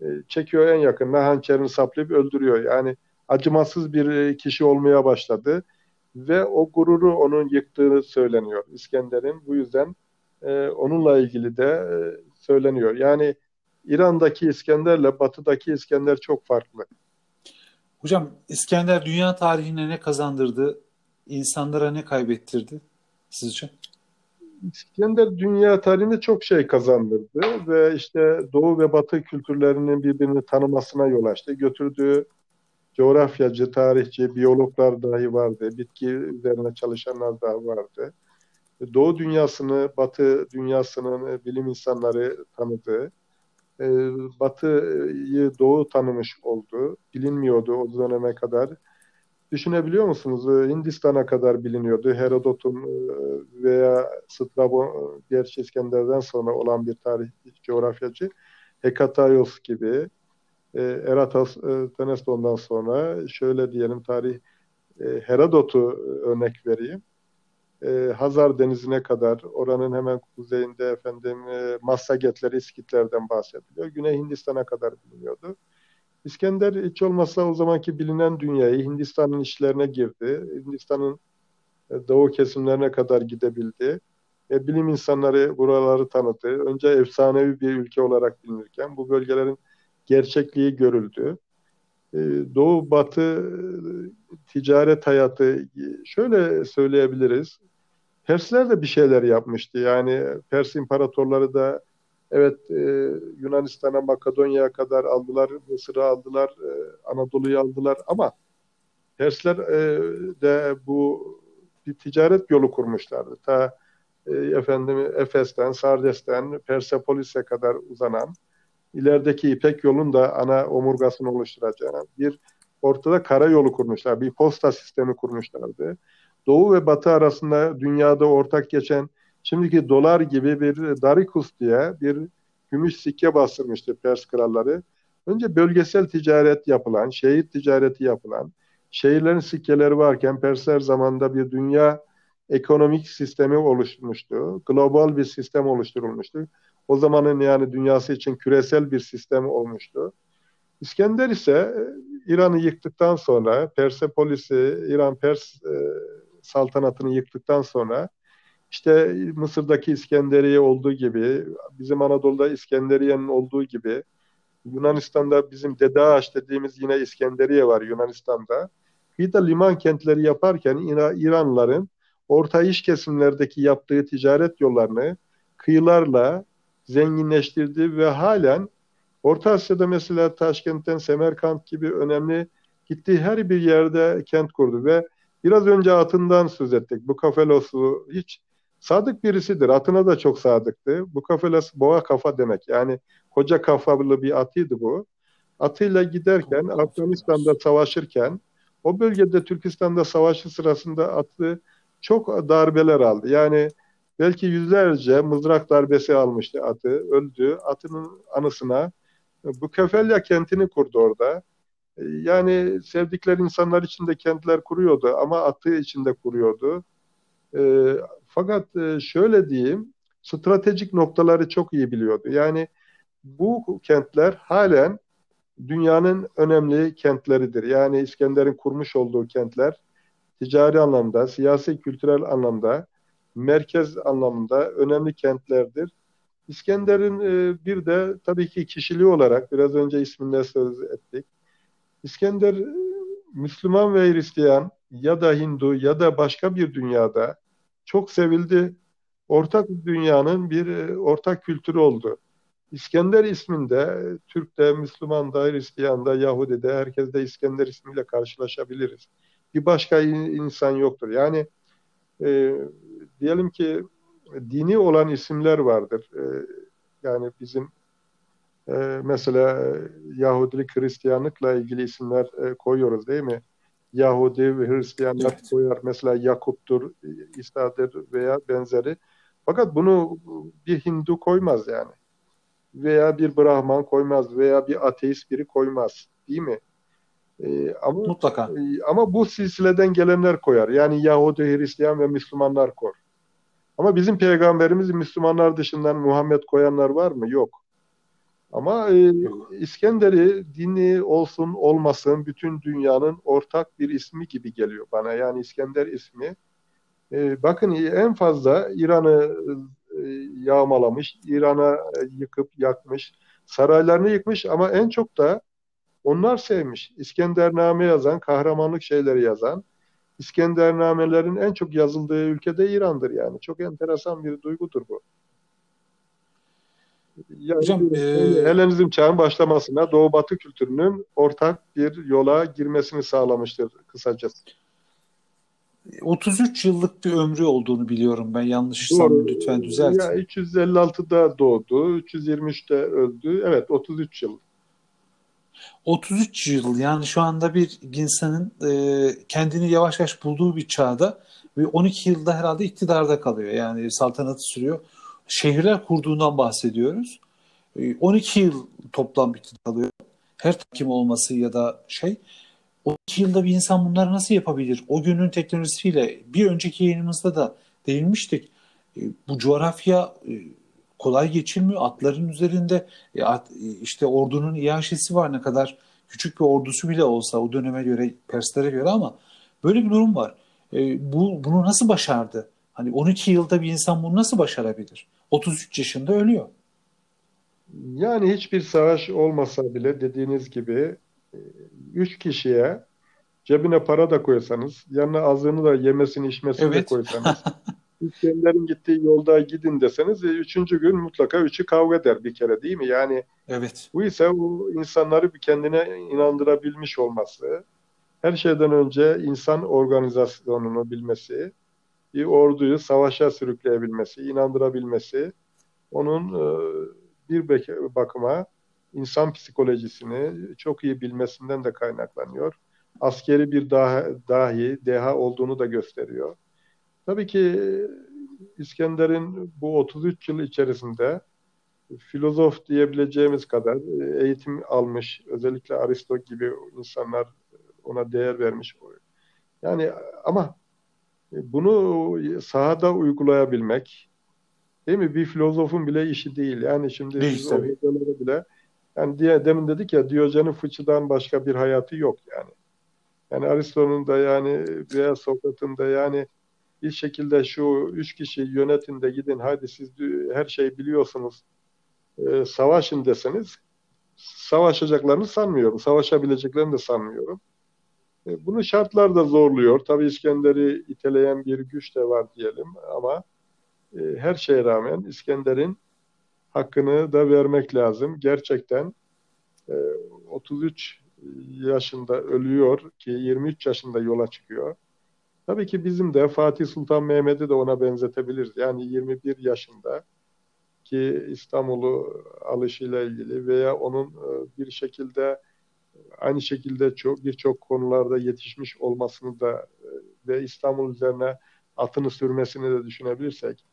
e, çekiyor en yakınına, hançerini saplayıp öldürüyor. Yani acımasız bir kişi olmaya başladı. Ve o gururu onun yıktığını söyleniyor İskender'in. Bu yüzden e, onunla ilgili de e, söyleniyor. Yani İran'daki İskender'le batıdaki İskender çok farklı. Hocam İskender dünya tarihine ne kazandırdı? İnsanlara ne kaybettirdi sizce? İskender dünya tarihine çok şey kazandırdı. Ve işte Doğu ve Batı kültürlerinin birbirini tanımasına yol açtı. Götürdüğü coğrafyacı, tarihçi, biyologlar dahi vardı. Bitki üzerine çalışanlar dahi vardı. Doğu dünyasını, Batı dünyasının bilim insanları tanıdı. Batı'yı Doğu tanımış oldu. Bilinmiyordu o döneme kadar. Düşünebiliyor musunuz? Hindistan'a kadar biliniyordu. Herodot'un veya Strabon, diğer İskender'den sonra olan bir tarihçi, coğrafyacı. Hekataios gibi. Eratosthenes'ten sonra şöyle diyelim, tarih Herodot'u örnek vereyim. Hazar Denizi'ne kadar, oranın hemen kuzeyinde efendim Massagetler, İskitlerden bahsediliyor. Güney Hindistan'a kadar biliniyordu. İskender hiç olmazsa o zamanki bilinen dünyayı, Hindistan'ın içlerine girdi. Hindistan'ın doğu kesimlerine kadar gidebildi. E, bilim insanları buraları tanıdı. Önce efsanevi bir ülke olarak bilinirken bu bölgelerin gerçekliği görüldü. Ee, Doğu, Batı ticaret hayatı, şöyle söyleyebiliriz. Persler de bir şeyler yapmıştı. Yani Pers imparatorları da evet e, Yunanistan'a, Makedonya'ya kadar aldılar, Mısır'ı aldılar, e, Anadolu'yu aldılar ama Persler e, de bu bir ticaret yolu kurmuşlardı. Ta e, efendim Efes'ten, Sardes'ten Persepolis'e kadar uzanan, ilerideki İpek yolun da ana omurgasını oluşturacağına bir ortada karayolu kurmuşlar, bir posta sistemi kurmuşlardı. Doğu ve Batı arasında dünyada ortak geçen şimdiki dolar gibi bir darikus diye bir gümüş sikke bastırmıştı Pers kralları. Önce bölgesel ticaret yapılan, şehir ticareti yapılan, şehirlerin sikkeleri varken Persler zamanında bir dünya ekonomik sistemi oluşturmuştu. Global bir sistem oluşturulmuştu. O zamanın yani dünyası için küresel bir sistem olmuştu. İskender ise İran'ı yıktıktan sonra, Persepolis'i, İran-Pers e, saltanatını yıktıktan sonra, işte Mısır'daki İskenderiye olduğu gibi, bizim Anadolu'da İskenderiye'nin olduğu gibi, Yunanistan'da bizim Dede Ağaç dediğimiz yine İskenderiye var Yunanistan'da. Kıyıda liman kentleri yaparken İranlıların orta iç kesimlerdeki yaptığı ticaret yollarını kıyılarla, zenginleştirdi ve halen Orta Asya'da mesela Taşkent'ten Semerkant gibi önemli, gittiği her bir yerde kent kurdu ve biraz önce atından söz ettik. Bukafelos'u hiç sadık birisidir. Atına da çok sadıktı. Bukafelos boğa kafa demek. Yani koca kafalı bir atıydı bu. Atıyla giderken, Afganistan'da savaşırken, o bölgede Türkistan'da savaşı sırasında atı çok darbeler aldı. Yani belki yüzlerce mızrak darbesi almıştı atı. Öldü. Atının anısına Bukafelya kentini kurdu orada. Yani sevdikleri insanlar için de kentler kuruyordu ama atı için de kuruyordu. E, fakat şöyle diyeyim, stratejik noktaları çok iyi biliyordu. Yani bu kentler halen dünyanın önemli kentleridir. Yani İskender'in kurmuş olduğu kentler ticari anlamda, siyasi, kültürel anlamda, merkez anlamında önemli kentlerdir. İskender'in e, bir de tabii ki kişiliği olarak biraz önce isminden söz ettik. İskender Müslüman ve Hristiyan ya da Hindu ya da başka bir dünyada çok sevildi. Ortak dünyanın bir ortak kültürü oldu. İskender isminde Türk'te, Müslüman'da, Hristiyan'da, Yahudi'de herkeste İskender ismiyle karşılaşabiliriz. Bir başka insan yoktur. Yani e, diyelim ki dini olan isimler vardır. E, yani bizim Ee, mesela Yahudilik, Hristiyanlıkla ilgili isimler e, koyuyoruz değil mi? Yahudi ve Hristiyanlar evet. koyar. Mesela Yakup'tur, İsa'dır veya benzeri. Fakat bunu bir Hindu koymaz yani. Veya bir Brahman koymaz veya bir ateist biri koymaz. Değil mi? Ee, ama, Mutlaka. E, ama bu silsileden gelenler koyar. Yani Yahudi, Hristiyan ve Müslümanlar koyar. Ama bizim peygamberimiz Müslümanlar dışından Muhammed koyanlar var mı? Yok. Ama e, İskender'i dini olsun olmasın bütün dünyanın ortak bir ismi gibi geliyor bana. Yani İskender ismi. E, bakın en fazla İran'ı e, yağmalamış, İran'a e, yıkıp yakmış, saraylarını yıkmış ama en çok da onlar sevmiş. İskendername yazan, kahramanlık şeyleri yazan, İskendernamelerin en çok yazıldığı ülkede İran'dır yani. Çok enteresan bir duygudur bu. Yani Hocam, e, Helenizm çağının başlamasına Doğu Batı kültürünün ortak bir yola girmesini sağlamıştır kısacası. otuz üç yıllık bir ömrü olduğunu biliyorum ben. Yanlışsam lütfen düzeltin. Ya, üç yüz elli altıda doğdu, üç yüz yirmi üçte öldü. Evet, otuz üç yıl. otuz üç yıl yani şu anda bir insanın e, kendini yavaş yavaş bulduğu bir çağda ve on iki yılda herhalde iktidarda kalıyor. Yani saltanatı sürüyor. Şehirler kurduğundan bahsediyoruz. on iki yıl toplam iktidar alıyor. Her takım olması ya da şey. on iki yılda bir insan bunları nasıl yapabilir? O günün teknolojisiyle bir önceki yayınımızda da değinmiştik. Bu coğrafya kolay geçilmiyor. Atların üzerinde işte ordunun iaşesi var, ne kadar küçük bir ordusu bile olsa o döneme göre, Perslere göre, ama böyle bir durum var. Bu, bunu nasıl başardı? Hani on iki yılda bir insan bunu nasıl başarabilir? otuz üç yaşında ölüyor. Yani hiçbir savaş olmasa bile dediğiniz gibi üç kişiye cebine para da koysanız, yanına azığını da yemesini içmesini evet. de koysanız, İskender'in gittiği yolda gidin deseniz üçüncü gün mutlaka üçü kavga eder bir kere değil mi? Yani evet. bu ise o insanları bir kendine inandırabilmiş olması, her şeyden önce insan organizasyonunu bilmesi, bir orduyu savaşa sürükleyebilmesi, inandırabilmesi, onun bir bakıma insan psikolojisini çok iyi bilmesinden de kaynaklanıyor. Askeri bir dahi, deha olduğunu da gösteriyor. Tabii ki İskender'in bu otuz üç yıl içerisinde filozof diyebileceğimiz kadar eğitim almış, özellikle Aristo gibi insanlar ona değer vermiş. Yani ama bunu sahada uygulayabilmek değil mi? Bir filozofun bile işi değil. Yani şimdi biz o videoları bile yani diye, demin dedik ya, Diyojen'in fıçıdan başka bir hayatı yok yani. Yani Aristo'nun da yani veya Sokrat'ın da yani bir şekilde şu üç kişi yönetin de gidin hadi siz her şeyi biliyorsunuz e, savaşın deseniz savaşacaklarını sanmıyorum. Savaşabileceklerini de sanmıyorum. Bunu şartlar da zorluyor. Tabii İskender'i iteleyen bir güç de var diyelim ama e, her şeye rağmen İskender'in hakkını da vermek lazım. Gerçekten e, otuz üç yaşında ölüyor ki yirmi üç yaşında yola çıkıyor. Tabii ki bizim de Fatih Sultan Mehmet'i de ona benzetebiliriz. Yani yirmi bir yaşında ki İstanbul'u alışıyla ilgili veya onun bir şekilde aynı şekilde çok birçok konularda yetişmiş olmasını da ve İstanbul üzerine atını sürmesini de düşünebilirsek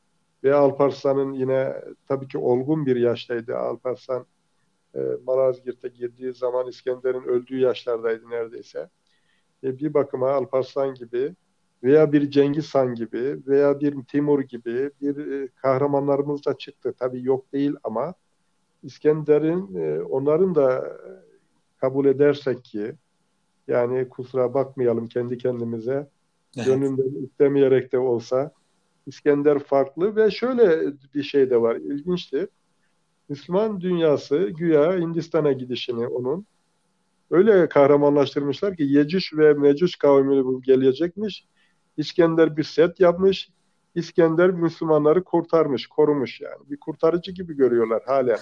ve Alparslan'ın yine tabii ki olgun bir yaştaydı. Alparslan Malazgirt'e girdiği zaman İskender'in öldüğü yaşlardaydı neredeyse. Bir bakıma Alparslan gibi veya bir Cengiz Han gibi veya bir Timur gibi bir kahramanlarımız da çıktı. Tabii yok değil ama İskender'in onların da kabul edersek ki yani kusura bakmayalım kendi kendimize, evet, gönlünden istemeyerek de olsa İskender farklı ve şöyle bir şey de var, ilginçti. Müslüman dünyası güya Hindistan'a gidişini onun öyle kahramanlaştırmışlar ki Yecüc ve Mecüc kavmi gelecekmiş. İskender bir set yapmış. İskender Müslümanları kurtarmış, korumuş yani. Bir kurtarıcı gibi görüyorlar halen.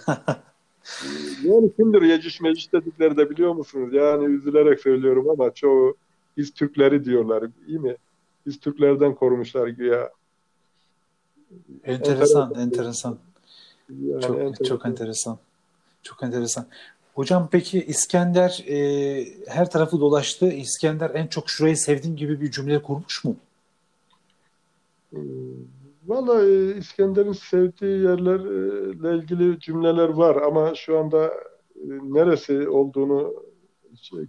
Yani kimdir Yecüc Mecüc dedikleri de biliyor musunuz? Yani üzülerek söylüyorum ama çoğu biz Türkleri diyorlar. İyi mi? Biz Türklerden korumuşlar güya. Enteresan, enteresan. enteresan. Yani çok enteresan. çok enteresan. Çok enteresan. Hocam peki İskender e, her tarafı dolaştı. İskender en çok şurayı sevdiğim gibi bir cümle kurmuş mu? E, Valla e, İskender'in sevdiği yerlerle ilgili cümleler var ama şu anda e, neresi olduğunu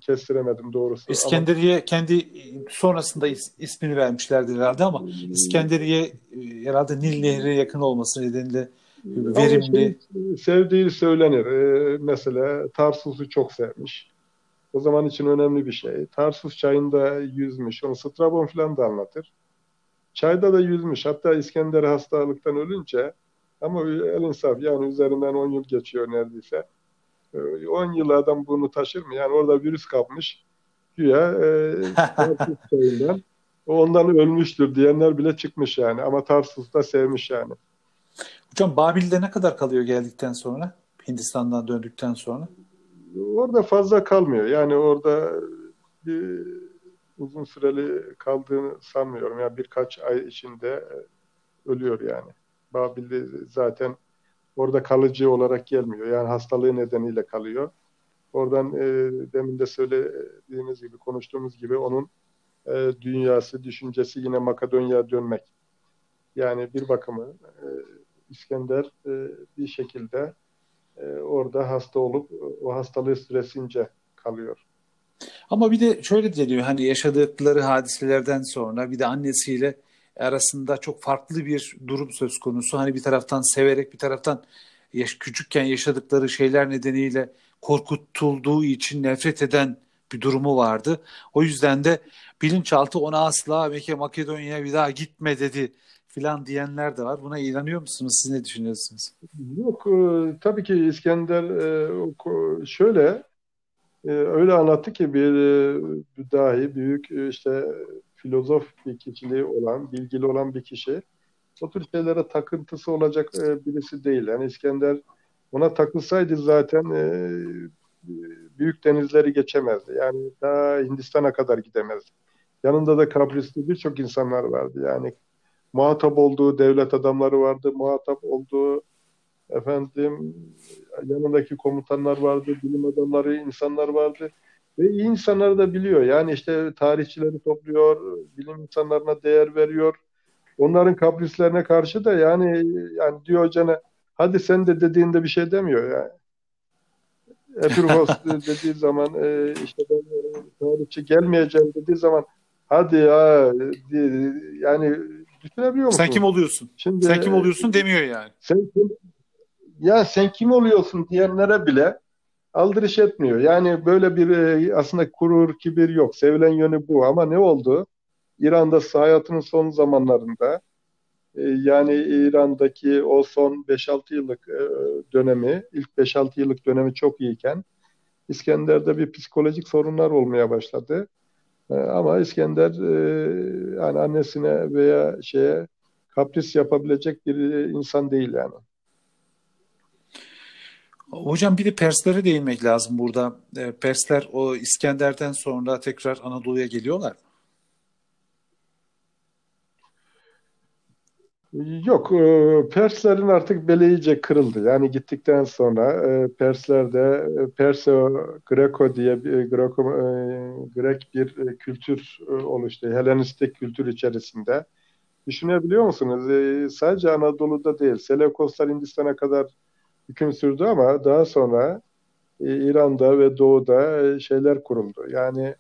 kestiremedim doğrusu. İskenderiye ama... kendi sonrasında is, ismini vermişlerdi herhalde ama İskenderiye e, herhalde Nil Nehri'ne yakın olması nedeniyle verimli. Şey, sevdiği söylenir. Ee, mesela Tarsus'u çok sevmiş. O zaman için önemli bir şey. Tarsus çayında yüzmüş. Onu Strabon falan da anlatır. Çayda da yüzmüş. Hatta İskender hastalıktan ölünce ama el insaf yani üzerinden on yıl geçiyor neredeyse. on yıl adam bunu taşır mı? Yani orada virüs kapmış. Güya e, Tarsus çayından. Ondan ölmüştür diyenler bile çıkmış yani. Ama Tarsus'ta sevmiş yani. Hocam Babil'de ne kadar kalıyor geldikten sonra? Hindistan'dan döndükten sonra? Orada fazla kalmıyor. Yani orada bir uzun süreli kaldığını sanmıyorum. Yani birkaç ay içinde ölüyor yani. Babil'de zaten orada kalıcı olarak gelmiyor. Yani hastalığı nedeniyle kalıyor. Oradan e, demin de söylediğimiz gibi, konuştuğumuz gibi onun e, dünyası, düşüncesi yine Makedonya'ya dönmek. Yani bir bakıma e, İskender e, bir şekilde e, orada hasta olup o hastalığı süresince kalıyor. Ama bir de şöyle deniyor, hani yaşadıkları hadiselerden sonra bir de annesiyle arasında çok farklı bir durum söz konusu. Hani bir taraftan severek bir taraftan yaş- küçükken yaşadıkları şeyler nedeniyle korkutulduğu için nefret eden bir durumu vardı. O yüzden de bilinçaltı ona asla Makedonya'ya bir daha gitme dedi filan diyenler de var. Buna inanıyor musunuz? Siz ne düşünüyorsunuz? Yok. E, tabii ki İskender e, şöyle e, öyle anlattı ki bir e, dahi büyük e, işte filozof bir kişiliği olan, bilgili olan bir kişi o tür şeylere takıntısı olacak e, birisi değil. Yani İskender ona takılsaydı zaten e, büyük denizleri geçemezdi. Yani daha Hindistan'a kadar gidemezdi. Yanında da kaprisli birçok insanlar vardı. Yani muhatap olduğu devlet adamları vardı, muhatap olduğu efendim yanındaki komutanlar vardı, bilim adamları, insanlar vardı ve iyi insanları da biliyor. Yani işte tarihçileri topluyor, bilim insanlarına değer veriyor. Onların kaprislerine karşı da yani yani diyor hocana, hadi sen de dediğinde bir şey demiyor yani. Epirhos dediği zaman işte ben tarihçi gelmeyeceğim dediği zaman hadi ya yani. Düşünebiliyor musun? Sen kim oluyorsun? Şimdi, sen kim oluyorsun demiyor yani. Sen kim, ya sen kim oluyorsun diyenlere bile aldırış etmiyor. Yani böyle bir aslında gurur, kibir yok. Sevilen yönü bu ama ne oldu? İran'da hayatının son zamanlarında yani İran'daki o son beş altı yıllık dönemi, ilk beş altı yıllık dönemi çok iyiyken İskender'de bir psikolojik sorunlar olmaya başladı. Ama İskender yani annesine veya şeye kapris yapabilecek bir insan değil yani. Hocam bir de Perslere değinmek lazım burada. E, Persler o İskender'den sonra tekrar Anadolu'ya geliyorlar mı? Yok, e, Perslerin artık beli iyice kırıldı. Yani gittikten sonra e, Persler de Perso-Greko diye bir, Greko, e, Grek bir e, kültür e, oluştu. Helenistik kültür içerisinde. Düşünebiliyor musunuz? E, sadece Anadolu'da değil, Seleukoslar Hindistan'a kadar hüküm sürdü ama daha sonra e, İran'da ve Doğu'da e, şeyler kuruldu. Yani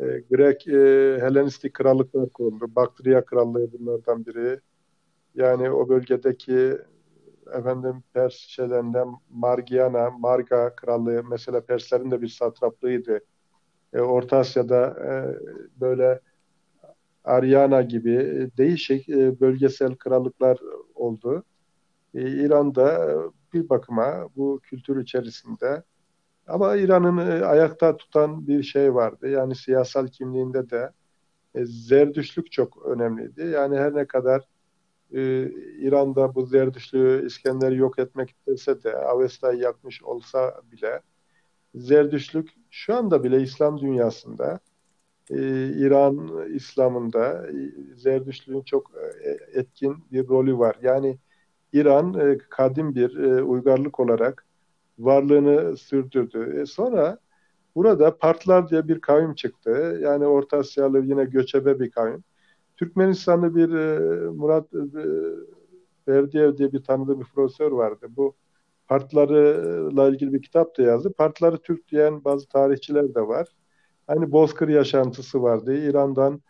e, Grek, e, Helenistik krallıklar kuruldu. Baktriya krallığı bunlardan biri. Yani o bölgedeki efendim Pers şeylerinden Margiana, Marga krallığı mesela Perslerin de bir satraplığıydı. E, Orta Asya'da e, böyle Aryana gibi değişik e, bölgesel krallıklar oldu. E, İran'da bir bakıma bu kültür içerisinde ama İran'ın e, ayakta tutan bir şey vardı. Yani siyasal kimliğinde de e, Zerdüştlük çok önemliydi. Yani her ne kadar Ee, İran'da bu Zerdüştlüğü İskender yok etmek istese de Avesta'yı yakmış olsa bile Zerdüştlük şu anda bile İslam dünyasında e, İran İslam'ında e, Zerdüştlüğün çok e, etkin bir rolü var. Yani İran e, kadim bir e, uygarlık olarak varlığını sürdürdü. E, sonra burada Partlar diye bir kavim çıktı. Yani Orta Asyalı yine göçebe bir kavim. Türkmenistanlı bir Murat Berdiyev diye bir tanıdığı bir profesör vardı. Bu Partlarla ilgili bir kitap da yazdı. Partları Türk diyen bazı tarihçiler de var. Hani bozkır yaşantısı vardı İran'dan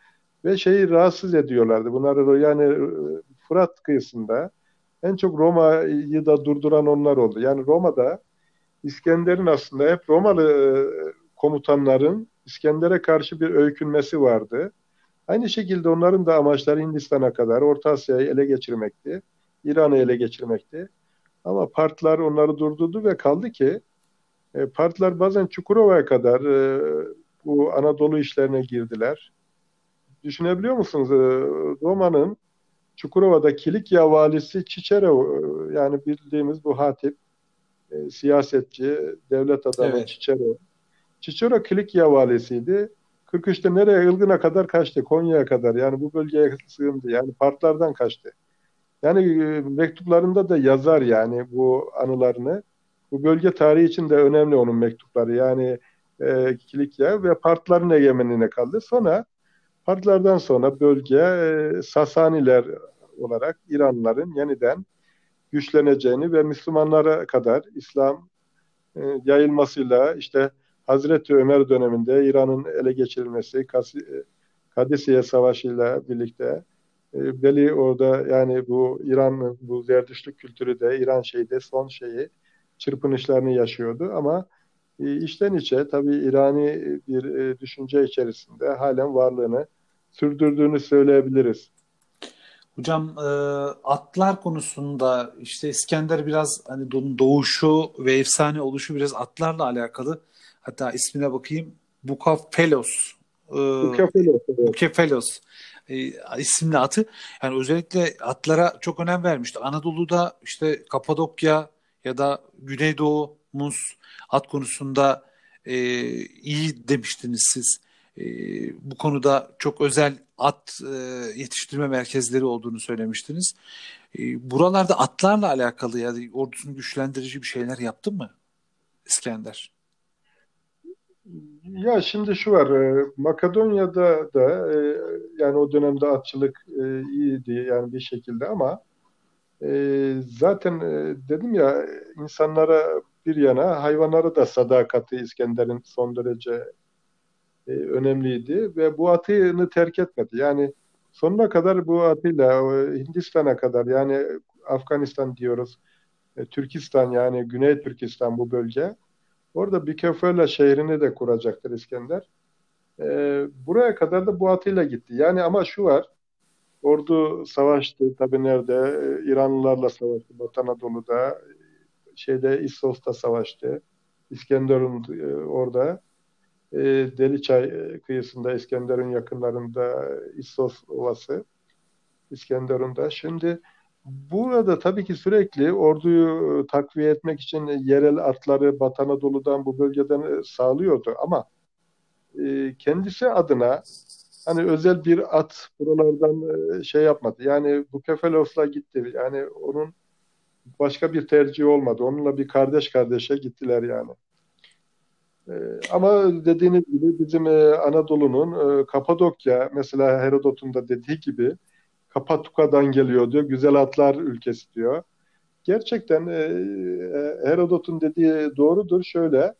ve şeyi rahatsız ediyorlardı. Bunları yani Fırat kıyısında en çok Roma'yı da durduran onlar oldu. Yani Roma'da İskender'in aslında hep Romalı komutanların İskender'e karşı bir öykünmesi vardı. Aynı şekilde onların da amaçları Hindistan'a kadar Orta Asya'yı ele geçirmekti. İran'ı ele geçirmekti. Ama Partlar onları durdurdu ve kaldı ki e, Partlar bazen Çukurova'ya kadar e, bu Anadolu işlerine girdiler. Düşünebiliyor musunuz? E, Roma'nın Çukurova'da Kilikya valisi Çiçero, e, yani bildiğimiz bu hatip, e, siyasetçi, devlet adamı evet. Çiçero. Çiçero Kilikya valisiydi. kırk üçte nereye? Ilgın'a kadar kaçtı. Konya'ya kadar. Yani bu bölgeye sığındı. Yani Partlardan kaçtı. Yani e, mektuplarında da yazar yani bu anılarını. Bu bölge tarihi için de önemli onun mektupları. Yani e, Kilikya ve Partların egemenliğine kaldı. Sonra Partlardan sonra bölge e, Sasaniler olarak İranlıların yeniden güçleneceğini ve Müslümanlara kadar İslam e, yayılmasıyla işte Hazreti Ömer döneminde İran'ın ele geçirilmesi, Kadisiye Savaşı'yla birlikte belli orada yani bu İran, bu Zerdüştlük kültürü de İran şeyde son şeyi çırpınışlarını yaşıyordu ama içten içe tabii İrani bir düşünce içerisinde halen varlığını sürdürdüğünü söyleyebiliriz. Hocam atlar konusunda işte İskender biraz hani doğuşu ve efsane oluşu biraz atlarla alakalı. Hatta ismine bakayım. Bucephalus. Bucephalus. Bucephalus isimli atı. Yani özellikle atlara çok önem vermişti. Anadolu'da işte Kapadokya ya da Güneydoğu, Muz at konusunda e, iyi demiştiniz siz. E, bu konuda çok özel at e, yetiştirme merkezleri olduğunu söylemiştiniz. E, buralarda atlarla alakalı ya da ordusunu güçlendirici bir şeyler yaptı mı İskender? Ya şimdi şu var, e, Makedonya'da da e, yani o dönemde atçılık e, iyiydi yani bir şekilde ama e, zaten e, dedim ya insanlara bir yana hayvanlara da sadakati İskender'in son derece e, önemliydi ve bu atını terk etmedi. Yani sonuna kadar bu atıyla Hindistan'a kadar yani Afganistan diyoruz, e, Türkistan yani Güney Türkistan bu bölge. Orada Bükefela şehrini de kuracaktır İskender. Ee, buraya kadar da bu atıyla gitti. Yani ama şu var, ordu savaştı tabii nerede? İranlılarla savaştı, Batı Anadolu'da, şeyde İssos'ta savaştı. İskenderun orada, e, Deliçay kıyısında, İskenderun yakınlarında İssos Ovası, İskenderun'da. Şimdi Burada tabii ki sürekli orduyu takviye etmek için yerel atları Batı Anadolu'dan, bu bölgeden sağlıyordu ama e, kendisi adına hani özel bir at buralardan şey yapmadı. Yani bu Kefelos'la gitti. Yani onun başka bir tercihi olmadı. Onunla bir kardeş kardeşe gittiler yani. Ee, ama dediğiniz gibi bizim e, Anadolu'nun e, Kapadokya, mesela Herodot'un da dediği gibi Kapatuka'dan geliyor diyor. Güzel atlar ülkesi diyor. Gerçekten e, Herodot'un dediği doğrudur. Şöyle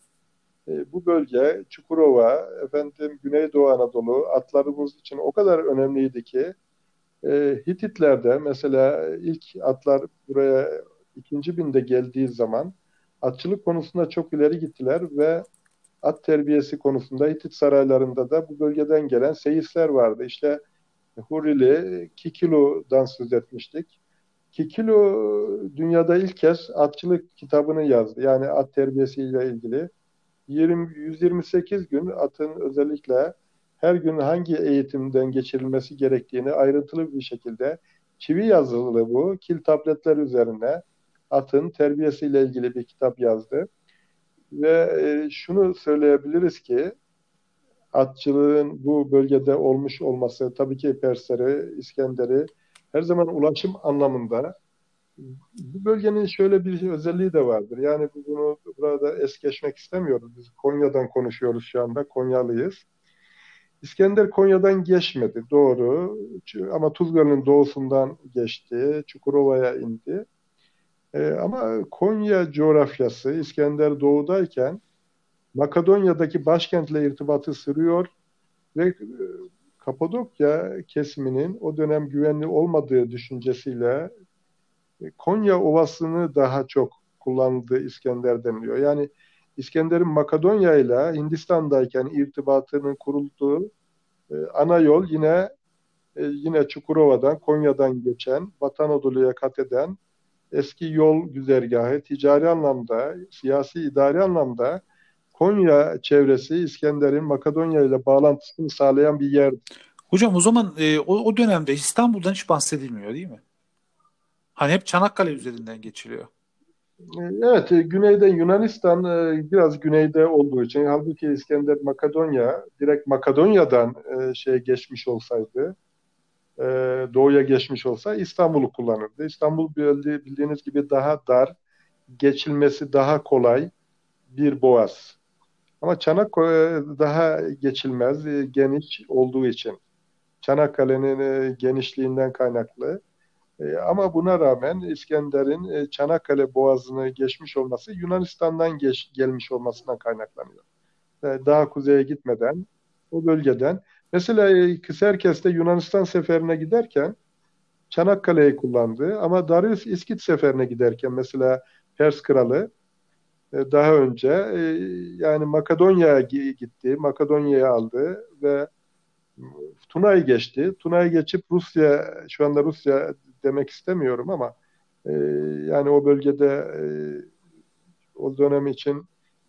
e, bu bölge Çukurova, efendim Güneydoğu Anadolu atlarımız için o kadar önemliydi ki e, Hititler'de mesela ilk atlar buraya ikinci binde geldiği zaman atçılık konusunda çok ileri gittiler ve at terbiyesi konusunda Hitit saraylarında da bu bölgeden gelen seyisler vardı. İşte Hurili, Kikilu'dan söz etmiştik. Kikilu dünyada ilk kez atçılık kitabını yazdı. Yani at terbiyesiyle ilgili. yüz yirmi sekiz gün atın özellikle her gün hangi eğitimden geçirilmesi gerektiğini ayrıntılı bir şekilde, çivi yazılı bu, kil tabletler üzerine atın terbiyesiyle ilgili bir kitap yazdı. Ve e, şunu söyleyebiliriz ki atçılığın bu bölgede olmuş olması, tabii ki Persleri, İskender'i, her zaman ulaşım anlamında bu bölgenin şöyle bir özelliği de vardır. Yani bunu burada es geçmek istemiyoruz. Biz Konya'dan konuşuyoruz şu anda. Konyalıyız. İskender Konya'dan geçmedi. Doğru. Ama Tuzga'nın doğusundan geçti. Çukurova'ya indi. Ee, ama Konya coğrafyası, İskender doğudayken Makedonya'daki başkentle irtibatı sürüyor ve e, Kapadokya kesiminin o dönem güvenli olmadığı düşüncesiyle e, Konya Ovası'nı daha çok kullandığı İskender deniliyor. Yani İskender'in Makedonya ile Hindistan'dayken irtibatının kurulduğu e, ana yol yine e, yine Çukurova'dan, Konya'dan geçen, Batı Anadolu'ya kat eden eski yol güzergahı, ticari anlamda, siyasi, idari anlamda Konya çevresi İskender'in Makedonya ile bağlantısını sağlayan bir yerdi. Hocam o zaman e, o, o dönemde İstanbul'dan hiç bahsedilmiyor değil mi? Hani hep Çanakkale üzerinden geçiliyor. Evet, e, güneyden Yunanistan e, biraz güneyde olduğu için, halbuki İskender Makedonya, direkt Makedonya'dan e, şey geçmiş olsaydı, doğuya geçmiş olsa İstanbul'u kullanırdı. İstanbul bildiğiniz gibi daha dar, geçilmesi daha kolay bir boğaz. Ama Çanakkale daha geçilmez, geniş olduğu için. Çanakkale'nin genişliğinden kaynaklı. Ama buna rağmen İskender'in Çanakkale boğazını geçmiş olması Yunanistan'dan geç, gelmiş olmasından kaynaklanıyor. Daha kuzeye gitmeden, o bölgeden. Mesela Kserkes de Yunanistan seferine giderken Çanakkale'yi kullandı ama Darius İskit seferine giderken mesela Pers kralı daha önce yani Makedonya'ya gitti, Makedonya'yı aldı ve Tuna'yı geçti. Tuna'yı geçip Rusya, şu anda Rusya demek istemiyorum ama yani o bölgede o dönem için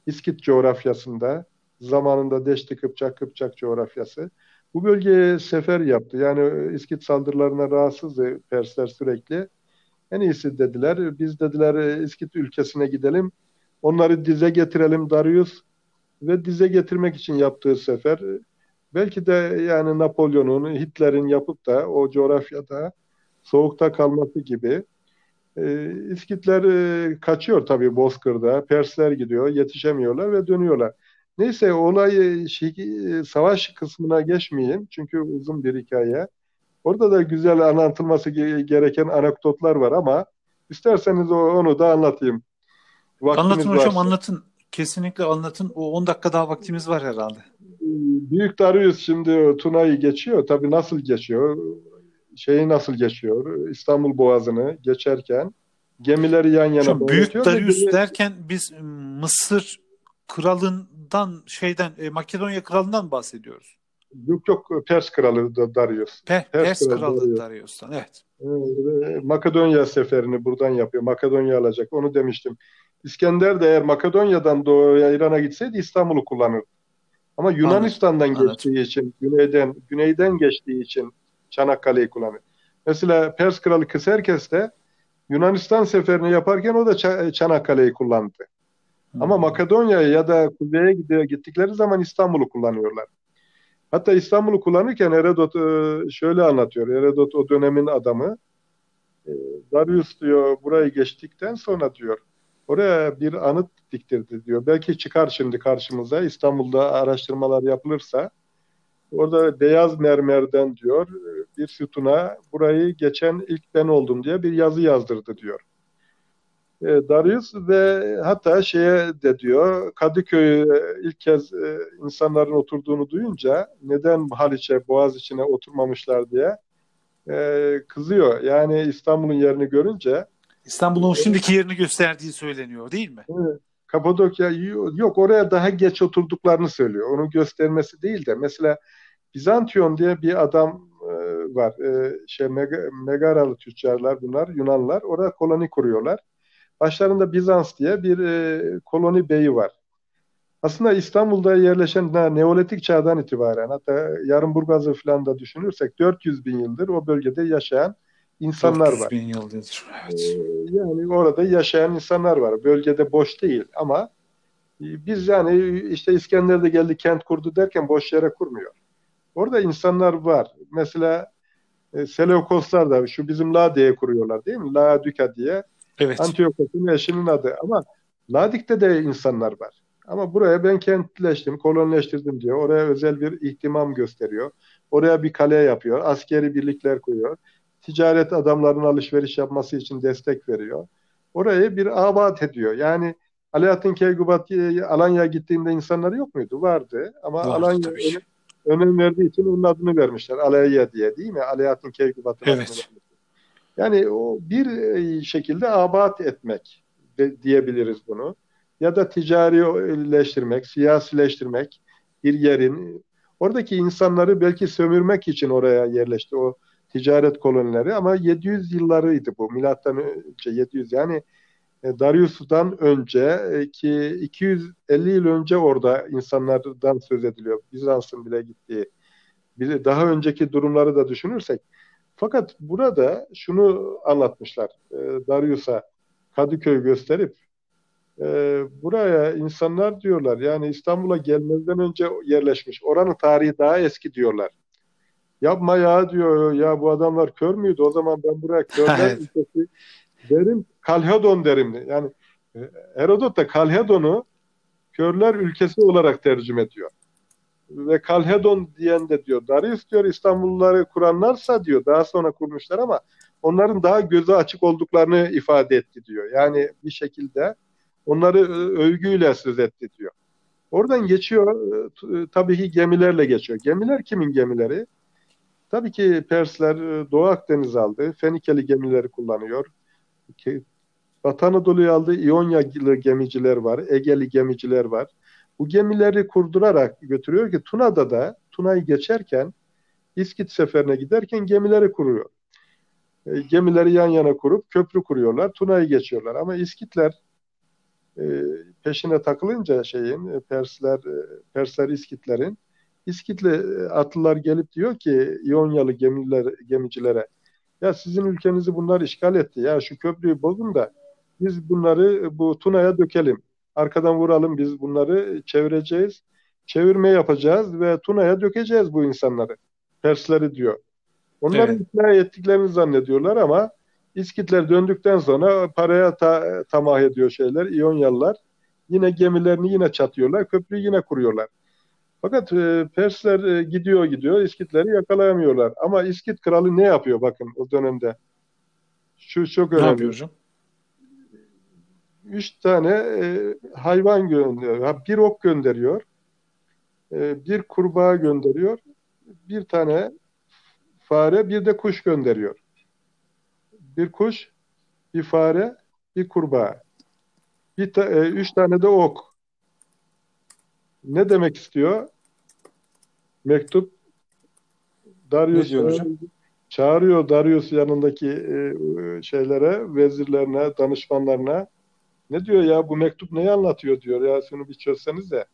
İskit coğrafyasında, zamanında Deşti Kıpçak, Kıpçak coğrafyası. Bu bölgeye sefer yaptı. Yani İskit saldırılarına rahatsızdı Persler sürekli. En iyisi dediler. Biz dediler İskit ülkesine gidelim. Onları dize getirelim Darius. Ve dize getirmek için yaptığı sefer. Belki de yani Napolyon'un, Hitler'in yapıp da o coğrafyada soğukta kalması gibi. Ee, İskitler e, kaçıyor tabii Bozkır'da. Persler gidiyor, yetişemiyorlar ve dönüyorlar. Neyse olay şey, savaş kısmına geçmeyeyim. Çünkü uzun bir hikaye. Orada da güzel anlatılması gereken anekdotlar var ama isterseniz onu da anlatayım. Vaktimiz anlatın varsa. Hocam anlatın. Kesinlikle anlatın. O on dakika daha vaktimiz var herhalde. Büyük Darius şimdi Tuna'yı geçiyor. Tabii nasıl geçiyor? Şeyi nasıl geçiyor? İstanbul Boğazı'nı geçerken gemileri yan yana hocam, Büyük Darius da, derken biz Mısır kralından şeyden e, Makedonya kralından bahsediyoruz. Yok yok Pers kralı da Darius. Pe- Pers, Pers kralı, kralı Darius'tan evet. Ee, Makedonya seferini buradan yapıyor. Makedonya alacak. Onu demiştim. İskender de eğer Makedonya'dan doğuya İran'a gitseydi İstanbul'u kullanırdı. Ama Yunanistan'dan anladım, geçtiği anladım. için güneyden güneyden geçtiği için Çanakkale'yi kullanır. Mesela Pers kralı Kserkes de Yunanistan seferini yaparken o da Ç- Çanakkale'yi kullandı. Hmm. Ama Makedonya'ya ya da kuzeye gittikleri zaman İstanbul'u kullanıyorlar. Hatta İstanbul'u kullanırken Herodot şöyle anlatıyor. Herodot o dönemin adamı. Darius diyor burayı geçtikten sonra diyor oraya bir anıt diktirdi diyor. Belki çıkar şimdi karşımıza, İstanbul'da araştırmalar yapılırsa. Orada beyaz mermerden diyor bir sütuna burayı geçen ilk ben oldum diye bir yazı yazdırdı diyor. Darius ve hatta şeye de diyor, Kadıköy'ü ilk kez insanların oturduğunu duyunca neden Haliç'e, Boğaziçi'ne oturmamışlar diye kızıyor. Yani İstanbul'un yerini görünce. İstanbul'un şimdiki yerini gösterdiği söyleniyor değil mi? Evet. Kapadokya yok, oraya daha geç oturduklarını söylüyor. Onu göstermesi değil de mesela Bizantiyon diye bir adam var. Şey Megaralı tüccarlar bunlar, Yunanlar. Orada koloni kuruyorlar. Başlarında Bizans diye bir e, koloni beyi var. Aslında İstanbul'da yerleşen ha, Neolitik çağdan itibaren, hatta Yarımburgaz'ı falan da düşünürsek dört yüz bin yıldır o bölgede yaşayan insanlar var. dört yüz bin yıldır, evet. Ee, yani orada yaşayan insanlar var. Bölgede boş değil ama biz yani işte İskender'de geldi kent kurdu derken boş yere kurmuyor. Orada insanlar var. Mesela e, Seleukoslar da şu bizim Laodiye kuruyorlar değil mi? Laodika diye. Evet. Antiyokos'un eşinin adı ama Ladik'te de insanlar var. Ama buraya ben kentleştim, kolonileştirdim diyor. Oraya özel bir ihtimam gösteriyor. Oraya bir kale yapıyor. Askeri birlikler koyuyor. Ticaret adamlarının alışveriş yapması için destek veriyor. Orayı bir abat ediyor. Yani Alaaddin Keykubat Alanya'ya gittiğinde insanları yok muydu? Vardı. Ama var, Alanya önem, önem verdiği için onun adını vermişler. Alanya diye değil mi? Alaaddin Keykubat'ın evet. adını. Yani o bir şekilde abat etmek diyebiliriz bunu. Ya da ticarileştirmek, siyasileştirmek bir yerin. Oradaki insanları belki sömürmek için oraya yerleşti o ticaret kolonileri ama yedi yüz yıllarıydı bu. Milattan önce yedi yüz yani Darius'tan önce ki iki yüz elli yıl önce orada insanlardan söz ediliyor. Bizans'ın bile gittiği. Daha önceki durumları da düşünürsek. Fakat burada şunu anlatmışlar e, Darius'a Kadıköy gösterip e, buraya insanlar diyorlar yani İstanbul'a gelmeden önce yerleşmiş. Oranın tarihi daha eski diyorlar. Yapma ya diyor ya bu adamlar kör müydü? O zaman ben buraya körler ülkesi derim. Kalhedon derim. Yani Herodot da Kalhedon'u körler ülkesi olarak tercüme ediyor. Ve Kalhedon diyen de diyor Darius diyor İstanbulluları kuranlarsa diyor daha sonra kurmuşlar ama onların daha gözü açık olduklarını ifade etti diyor. Yani bir şekilde onları övgüyle söz etti diyor. Oradan geçiyor tabii ki gemilerle geçiyor. Gemiler kimin gemileri? Tabii ki Persler Doğu Akdeniz aldı. Fenikeli gemileri kullanıyor. Batı Anadolu'yu aldı. İonyalı gemiciler var. Egeli gemiciler var. Bu gemileri kurdurarak götürüyor ki Tuna'da da Tuna'yı geçerken İskit seferine giderken gemileri kuruyor. E, gemileri yan yana kurup köprü kuruyorlar. Tuna'yı geçiyorlar ama İskitler e, peşine takılınca şeyin Persler Persler İskitlerin İskitli atlılar gelip diyor ki İonyalı gemiler, gemicilere ya sizin ülkenizi bunlar işgal etti ya şu köprüyü bozun da biz bunları bu Tuna'ya dökelim. Arkadan vuralım biz bunları çevireceğiz. Çevirme yapacağız ve Tuna'ya dökeceğiz bu insanları. Persleri diyor. Onları evet. ikna ettiklerini zannediyorlar ama İskitler döndükten sonra paraya ta, tamah ediyor şeyler. İonyalılar yine gemilerini yine çatıyorlar. Köprüyü yine kuruyorlar. Fakat e, Persler e, gidiyor gidiyor. İskitleri yakalayamıyorlar. Ama İskit kralı ne yapıyor bakın o dönemde? Şu çok önemli. Ne yapıyor hocam? Üç tane e, hayvan gönderiyor. Bir ok gönderiyor. E, bir kurbağa gönderiyor. Bir tane fare, bir de kuş gönderiyor. Bir kuş, bir fare, bir kurbağa. Bir ta, e, üç tane de ok. Ne demek istiyor? Mektup Darius'u çağırıyor. Darius yanındaki e, şeylere, vezirlerine, danışmanlarına. Ne diyor ya bu mektup neyi anlatıyor diyor ya şunu bir çözseniz de.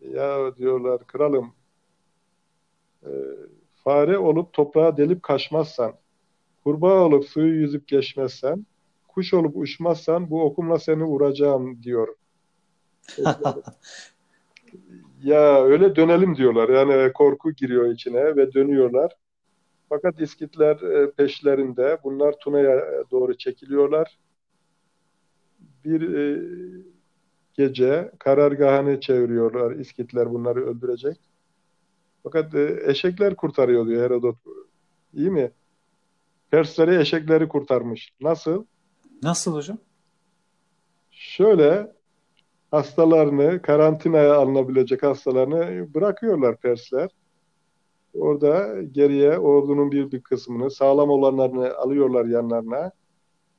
Ya diyorlar kralım e, fare olup toprağa delip kaçmazsan, kurbağa olup suyu yüzüp geçmezsen, kuş olup uçmazsan bu okumla seni vuracağım diyor. Ya öyle dönelim diyorlar. Yani korku giriyor içine ve dönüyorlar. Fakat İskitler peşlerinde. Bunlar Tuna'ya doğru çekiliyorlar. Bir gece karargahını çeviriyorlar. İskitler bunları öldürecek. Fakat eşekler kurtarıyor diyor Herodot. İyi mi? Persleri eşekleri kurtarmış. Nasıl? Nasıl hocam? Şöyle, hastalarını, karantinaya alınabilecek hastalarını bırakıyorlar Persler. Orada geriye ordunun bir bir kısmını, sağlam olanlarını alıyorlar yanlarına.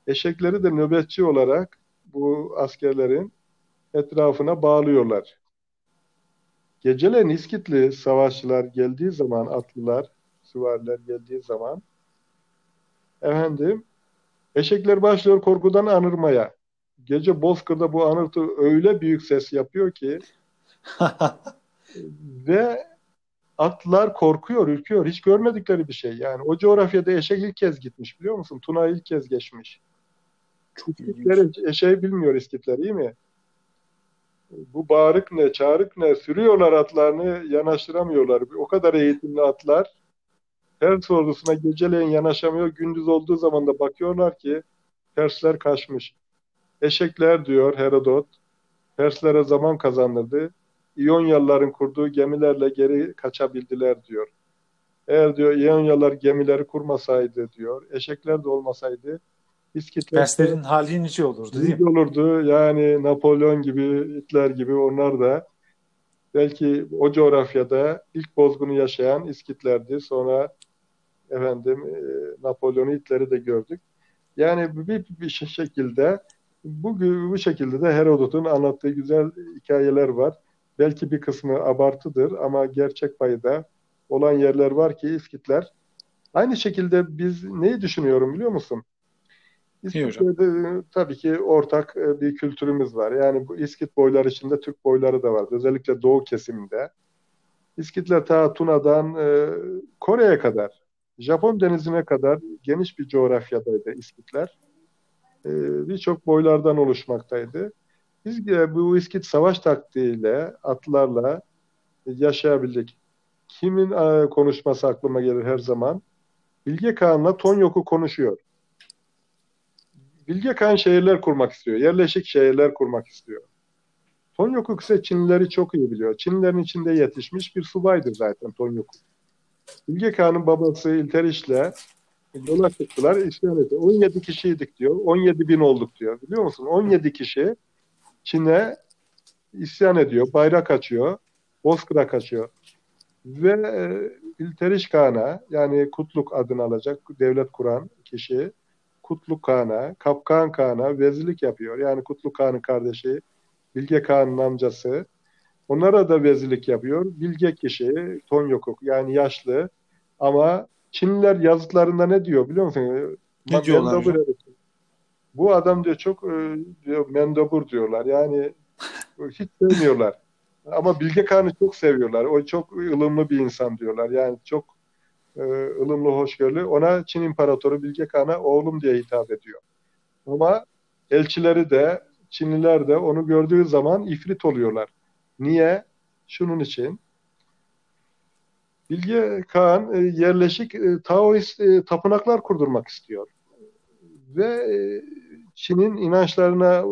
Eşekleri de nöbetçi olarak bu askerlerin etrafına bağlıyorlar. Geceleyin İskitli savaşçılar geldiği zaman, atlılar, süvariler geldiği zaman efendim eşekler başlıyor korkudan anırmaya. Gece bozkırda bu anırtı öyle büyük ses yapıyor ki ve atlar korkuyor, ürküyor. Hiç görmedikleri bir şey. Yani o coğrafyada eşek ilk kez gitmiş biliyor musun? Tuna'yı ilk kez geçmiş. Çok İskitler eşeği bilmiyor İskitler, iyi mi? Bu bağırık ne, çağırık ne? Sürüyorlar atlarını, yanaştıramıyorlar. O kadar eğitimli atlar. Pers ordusuna geceleyin yanaşamıyor. Gündüz olduğu zaman da bakıyorlar ki Persler kaçmış. Eşekler diyor Herodot, Perslere zaman kazandırdı. İyonyalıların kurduğu gemilerle geri kaçabildiler diyor. Eğer diyor İyonyalılar gemileri kurmasaydı diyor, eşekler de olmasaydı İskitler, Perslerin hali nice olurdu değil mi? Olurdu. Yani Napolyon gibi, Hitler gibi onlar da belki o coğrafyada ilk bozgunu yaşayan İskitlerdi. Sonra efendim Napolyon'u, Hitler'i de gördük. Yani bir, bir şekilde bu, bu şekilde de Herodot'un anlattığı güzel hikayeler var. Belki bir kısmı abartıdır ama gerçek payda olan yerler var ki İskitler. Aynı şekilde biz neyi düşünüyorum biliyor musun? İskitler'de tabii ki ortak bir kültürümüz var. Yani bu İskit boyları içinde Türk boyları da var. Özellikle doğu kesiminde. İskitler ta Tuna'dan Kore'ye kadar, Japon denizine kadar geniş bir coğrafyadaydı İskitler. Birçok boylardan oluşmaktaydı. Biz bu İskit savaş taktiğiyle, atlarla yaşayabildik. Kimin konuşması aklıma gelir her zaman? Bilge Kağan'la Tonyok'u konuşuyor. Bilge Kağan şehirler kurmak istiyor. Yerleşik şehirler kurmak istiyor. Tonyokuk ise Çinlileri çok iyi biliyor. Çinlilerin içinde yetişmiş bir subaydır zaten Tonyokuk. Bilge Kağan'ın babası İlteriş'le yola çıktılar. İsyan etti. on yedi kişiydik diyor. on yedi bin olduk diyor. Biliyor musun? on yedi kişi Çin'e isyan ediyor. Bayrak açıyor. Bozkır'a kaçıyor. Ve İlteriş Kağan'a, yani Kutluk adını alacak devlet kuran kişi, Kutluk Kağan'a, Kapkan Kağan'a vezirlik yapıyor. Yani Kutluk Kağan'ın kardeşi, Bilge Kağan'ın amcası. Onlara da vezirlik yapıyor. Bilge kişi, Tonyokuk, yani yaşlı. Ama Çinliler yazıtlarında ne diyor biliyor musun? Ne diyorlar? Bu adam diyor çok diyor, mendobur diyorlar. Yani hiç sevmiyorlar. Ama Bilge Kağan'ı çok seviyorlar. O çok ılımlı bir insan diyorlar. Yani çok ılımlı, hoşgörülü. Ona Çin İmparatoru Bilge Kağan'a oğlum diye hitap ediyor. Ama elçileri de, Çinliler de onu gördüğü zaman ifrit oluyorlar. Niye? Şunun için. Bilge Kağan yerleşik Taoist tapınaklar kurdurmak istiyor. Ve Çin'in inançlarına,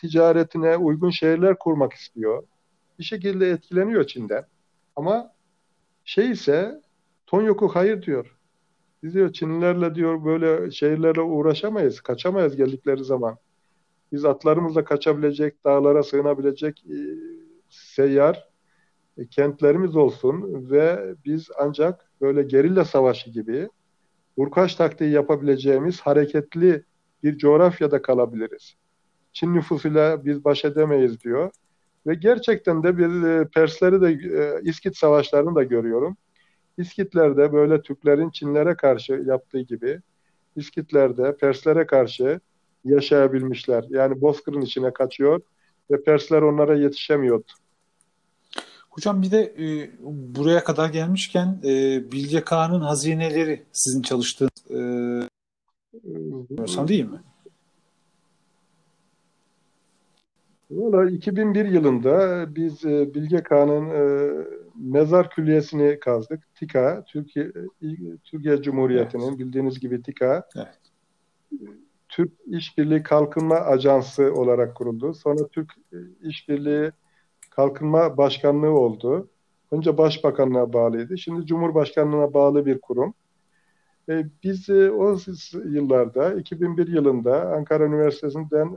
ticaretine uygun şehirler kurmak istiyor. Bir şekilde etkileniyor Çin'den. Ama şey ise Tonyokuk hayır diyor. Biz diyor Çinlilerle diyor böyle şehirlerle uğraşamayız, kaçamayız geldikleri zaman. Biz atlarımızla kaçabilecek, dağlara sığınabilecek e, seyyar e, kentlerimiz olsun ve biz ancak böyle gerilla savaşı gibi vurkaç taktiği yapabileceğimiz hareketli bir coğrafyada kalabiliriz. Çin nüfusuyla biz baş edemeyiz diyor. Ve gerçekten de biz e, Persleri de e, İskit savaşlarını da görüyorum. İskitler de böyle Türklerin Çinlere karşı yaptığı gibi İskitler de Perslere karşı yaşayabilmişler. Yani bozkırın içine kaçıyor ve Persler onlara yetişemiyordu. Hocam bir de e, buraya kadar gelmişken e, Bilge Kağan'ın hazineleri sizin çalıştığınız e, Bilmiyorsam değil mi? Valla iki bin bir yılında biz Bilge Kağan'ın mezar külliyesini kazdık. TİKA, Türkiye, Türkiye Cumhuriyeti'nin evet. bildiğiniz gibi TİKA, evet. Türk İşbirliği Kalkınma Ajansı olarak kuruldu. Sonra Türk İşbirliği Kalkınma Başkanlığı oldu. Önce Başbakanlığa bağlıydı. Şimdi Cumhurbaşkanlığına bağlı bir kurum. Biz o yıllarda, iki bin bir yılında Ankara Üniversitesi'nden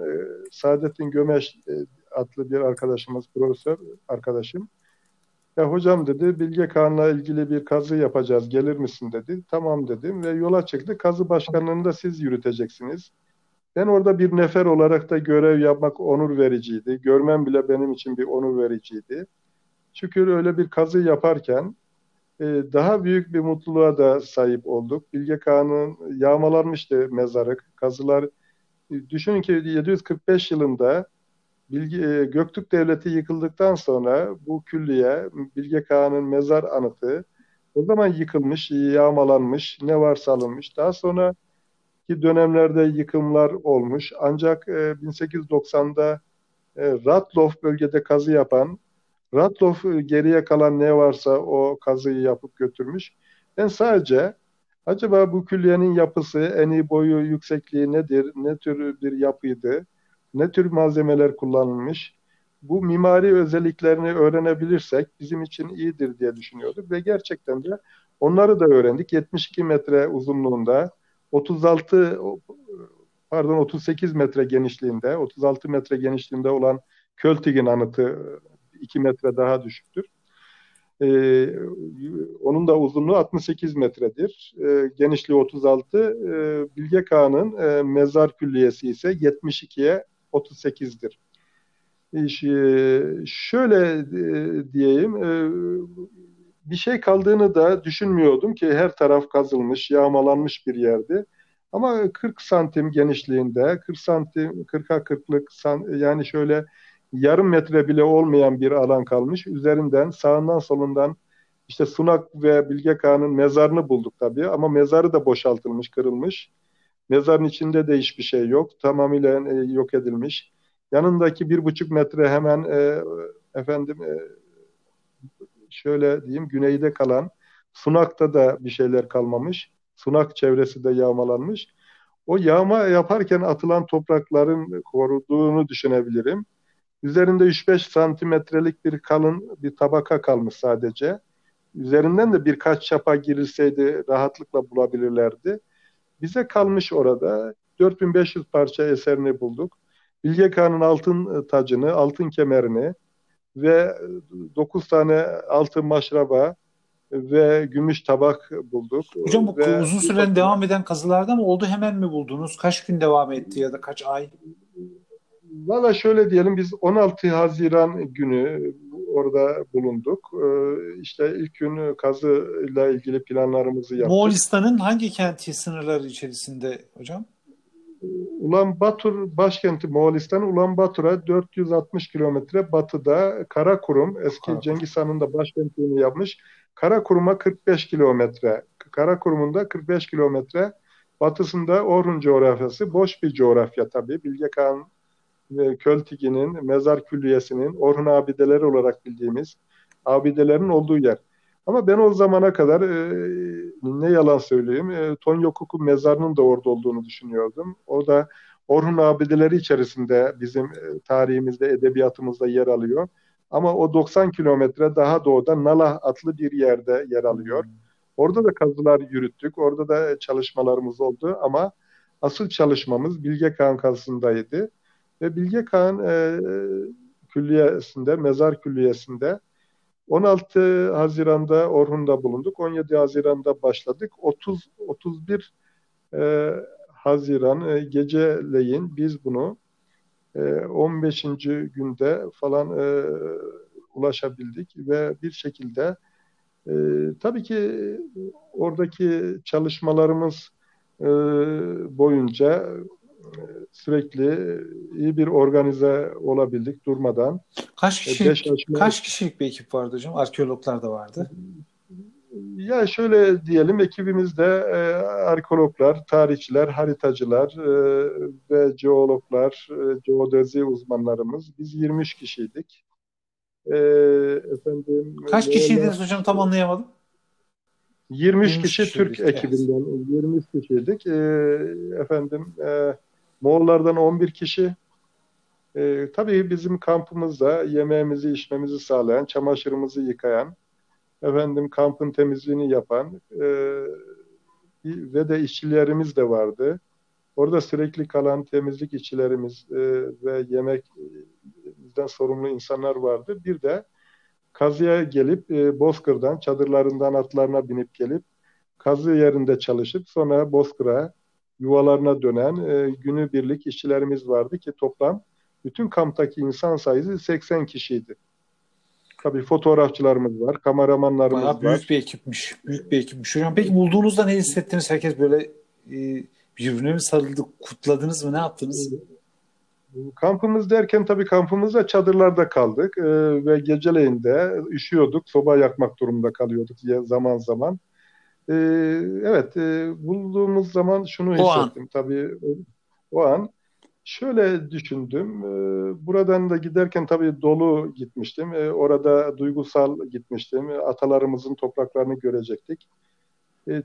Saadettin Gömeş adlı bir arkadaşımız, profesör arkadaşım, ya hocam dedi, Bilge Kağan'la ilgili bir kazı yapacağız, gelir misin dedi. Tamam dedim ve yola çıktı. Kazı başkanlığını da siz yürüteceksiniz. Ben orada bir nefer olarak da görev yapmak onur vericiydi. Görmem bile benim için bir onur vericiydi. Şükür öyle bir kazı yaparken daha büyük bir mutluluğa da sahip olduk. Bilge Kağan'ın yağmalanmıştı mezarı, kazılar. Düşünün ki yedi yüz kırk beş yılında Bilge, Göktürk Devleti yıkıldıktan sonra bu külliye, Bilge Kağan'ın mezar anıtı o zaman yıkılmış, yağmalanmış, ne varsa alınmış. Daha sonraki dönemlerde yıkımlar olmuş. Ancak bin sekiz yüz doksanda Radloff bölgede kazı yapan, Radloff geriye kalan ne varsa o kazıyı yapıp götürmüş. Ben sadece acaba bu külliyenin yapısı, eni, boyu, yüksekliği nedir, ne tür bir yapıydı, ne tür malzemeler kullanılmış, bu mimari özelliklerini öğrenebilirsek bizim için iyidir diye düşünüyorduk ve gerçekten de onları da öğrendik. yetmiş iki metre uzunluğunda, otuz altı pardon otuz sekiz metre genişliğinde, otuz altı metre genişliğinde olan Költig'in anıtı iki metre daha düşüktür. Ee, onun da uzunluğu altmış sekiz metredir. Ee, genişliği otuz altı. Ee, Bilge Kağan'ın e, mezar külliyesi ise yetmiş ikiye otuz sekizdir. Ee, şöyle e, diyeyim, e, bir şey kaldığını da düşünmüyordum ki her taraf kazılmış, yağmalanmış bir yerdi. Ama kırk santim genişliğinde, kırk santim, kırka kırklık san, yani şöyle yarım metre bile olmayan bir alan kalmış. Üzerinden, sağından solundan işte Sunak ve Bilge Kağan'ın mezarını bulduk tabii. Ama mezarı da boşaltılmış, kırılmış. Mezarın içinde de hiçbir şey yok. Tamamıyla e, yok edilmiş. Yanındaki bir buçuk metre hemen e, efendim e, şöyle diyeyim, güneyde kalan Sunak'ta da bir şeyler kalmamış. Sunak çevresi de yağmalanmış. O yağma yaparken atılan toprakların koruduğunu düşünebilirim. Üzerinde üç beş santimetrelik bir kalın bir tabaka kalmış sadece. Üzerinden de birkaç çapa girilseydi rahatlıkla bulabilirlerdi. Bize kalmış orada dört bin beş yüz parça eserini bulduk. Bilge Kağan'ın altın tacını, altın kemerini ve dokuz tane altın maşraba ve gümüş tabak bulduk. Hocam bu ve uzun süren tabak... devam eden kazılarda mı oldu, hemen mi buldunuz? Kaç gün devam etti ya da kaç ay? Valla şöyle diyelim, biz on altı Haziran günü orada bulunduk. Ee, işte ilk gün kazıyla ilgili planlarımızı yaptık. Moğolistan'ın hangi kenti sınırları içerisinde hocam? Ulanbator başkenti Moğolistan'ın Ulanbator'a dört yüz altmış kilometre batıda Karakurum, eski evet. Cengiz Han'ın da başkentini yapmış. Karakurum'a kırk beş kilometre, Karakurum'un da kırk beş kilometre batısında Orhun coğrafyası, boş bir coğrafya tabii. Bilge Kağan Költigi'nin, Mezar Külliyesi'nin, Orhun abideleri olarak bildiğimiz abidelerin olduğu yer. Ama ben o zamana kadar e, ne yalan söyleyeyim, e, Tonyokuk'u mezarının da orada olduğunu düşünüyordum. O da Orhun abideleri içerisinde bizim e, tarihimizde, edebiyatımızda yer alıyor. Ama o doksan kilometre daha doğuda Nalah adlı bir yerde yer alıyor. Orada da kazılar yürüttük, orada da çalışmalarımız oldu ama asıl çalışmamız Bilge Kağan kazısındaydı. Ve Bilge Kağan e, külliyesinde, mezar külliyesinde on altı Haziran'da Orhun'da bulunduk. on yedi Haziran'da başladık. otuz otuz bir e, Haziran e, geceleyin biz bunu e, on beşinci günde falan e, ulaşabildik ve bir şekilde e, tabii ki oradaki çalışmalarımız e, boyunca sürekli iyi bir organize olabildik durmadan. Kaç kişilik, kaç kişilik bir ekip vardı hocam? Arkeologlar da vardı. ya şöyle diyelim, ekibimizde e, arkeologlar, tarihçiler, haritacılar e, ve jeologlar, e, jeodezi uzmanlarımız. Biz yirmi üç kişiydik. E, efendim. Kaç e, kişiydiniz hocam, tam anlayamadım. yirmi üç kişi Türk ekibinden, evet. yirmi üç kişiydik. E, efendim e, Moğollardan on bir kişi. E, tabii bizim kampımızda yemeğimizi, içmemizi sağlayan, çamaşırımızı yıkayan, efendim kampın temizliğini yapan e, ve de işçilerimiz de vardı. Orada sürekli kalan temizlik işçilerimiz e, ve yemekten sorumlu insanlar vardı. Bir de kazıya gelip e, Bozkır'dan, çadırlarından atlarına binip gelip kazı yerinde çalışıp sonra Bozkır'a, yuvalarına dönen e, günübirlik işçilerimiz vardı ki toplam bütün kamptaki insan sayısı seksen kişiydi. Tabii fotoğrafçılarımız var, kameramanlarımız bayağı var. Büyük bir ekipmiş, büyük bir ekipmiş. Hocam peki bulduğunuzda ne hissettiniz? Herkes böyle e, birbirine mi sarıldı, kutladınız mı, ne yaptınız? Kampımız derken tabii kampımızda çadırlarda kaldık e, ve geceleyin de üşüyorduk, soba yakmak durumunda kalıyorduk zaman zaman. E, evet, e, bulduğumuz zaman şunu o hissettim an. Tabii o an. Şöyle düşündüm, buradan da giderken tabii dolu gitmiştim, orada duygusal gitmiştim, atalarımızın topraklarını görecektik.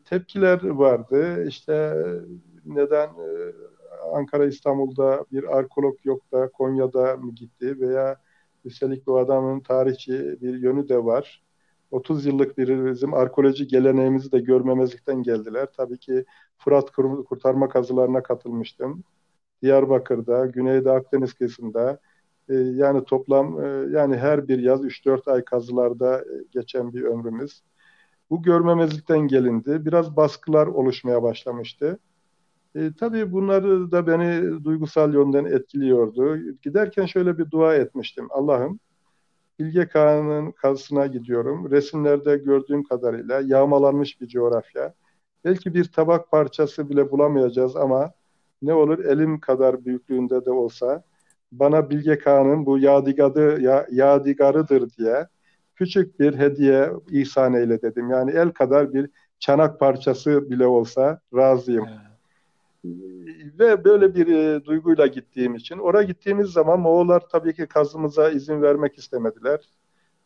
Tepkiler vardı, işte neden Ankara, İstanbul'da bir arkeolog yok da Konya'da mı gitti veya üstelik bu adamın tarihçi bir yönü de var. otuz yıllık bir bizim arkeoloji geleneğimizi de görmemezlikten geldiler. Tabii ki Fırat kurtarma kazılarına katılmıştım. Diyarbakır'da, Güneydoğu Akdeniz kısmında e, yani toplam e, yani her bir yaz üç dört ay kazılarda e, geçen bir ömrümüz. Bu görmemezlikten gelindi. Biraz baskılar oluşmaya başlamıştı. E, tabii bunları da beni duygusal yönden etkiliyordu. Giderken şöyle bir dua etmiştim. Allah'ım, Bilge Kağan'ın kazısına gidiyorum. Resimlerde gördüğüm kadarıyla yağmalanmış bir coğrafya. Belki bir tabak parçası bile bulamayacağız ama ne olur elim kadar büyüklüğünde de olsa bana Bilge Kağan'ın bu yadigarı, ya, yadigarıdır diye küçük bir hediye ihsan eyle dedim. Yani el kadar bir çanak parçası bile olsa razıyım. Evet. Ve böyle bir e, duyguyla gittiğim için oraya gittiğimiz zaman Moğollar tabii ki kazımıza izin vermek istemediler.